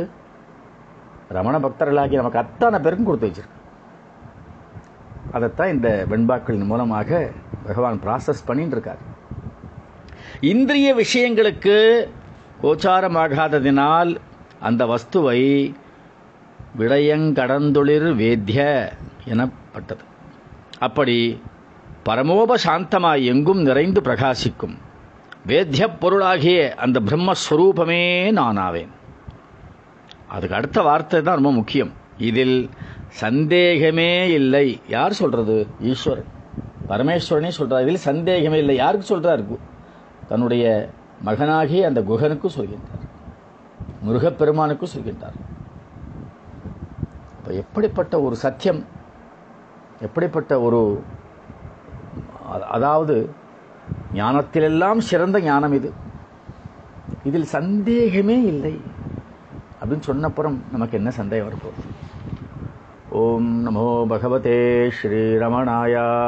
ரமண பக்தர்களாகி நமக்கு அத்தனை பேருக்கும் கொடுத்து வச்சிருக்கு. அதைத்தான் இந்த வெண்பாக்களின் மூலமாக பகவான் ப்ராசஸ் பண்ணிட்டு இருக்கார். இந்திரிய விஷயங்களுக்கு கோச்சாரமாகாததினால் அந்த வஸ்துவை விடயங்கடந்தொளிர் வேத்ய எனப்பட்டது. அப்படி பரமோபசாந்தமாய் எங்கும் நிறைந்து பிரகாசிக்கும் வேத்திய பொருளாகிய அந்த பிரம்மஸ்வரூபமே நானாவேன். அதுக்கு அடுத்த வார்த்தை தான் ரொம்ப முக்கியம். இதில் சந்தேகமே இல்லை. யார் சொல்கிறது? ஈஸ்வரன், பரமேஸ்வரனே சொல்கிறார். இதில் சந்தேகமே இல்லை. யாருக்கு சொல்கிறார்? தன்னுடைய மகனாகிய அந்த குகனுக்கும் சொல்கின்றார், முருகப்பெருமானுக்கும் சொல்கின்றார். இப்போ எப்படிப்பட்ட ஒரு சத்தியம், எப்படிப்பட்ட ஒரு, அதாவது ஞானத்திலெல்லாம் சிறந்த ஞானம் இது, இதில் சந்தேகமே இல்லை அப்படின்னு சொன்னப்புறம் நமக்கு என்ன சந்தேகம் வரப்போகுது? ஓம் நமோ பகவதே ஸ்ரீரமணாயா.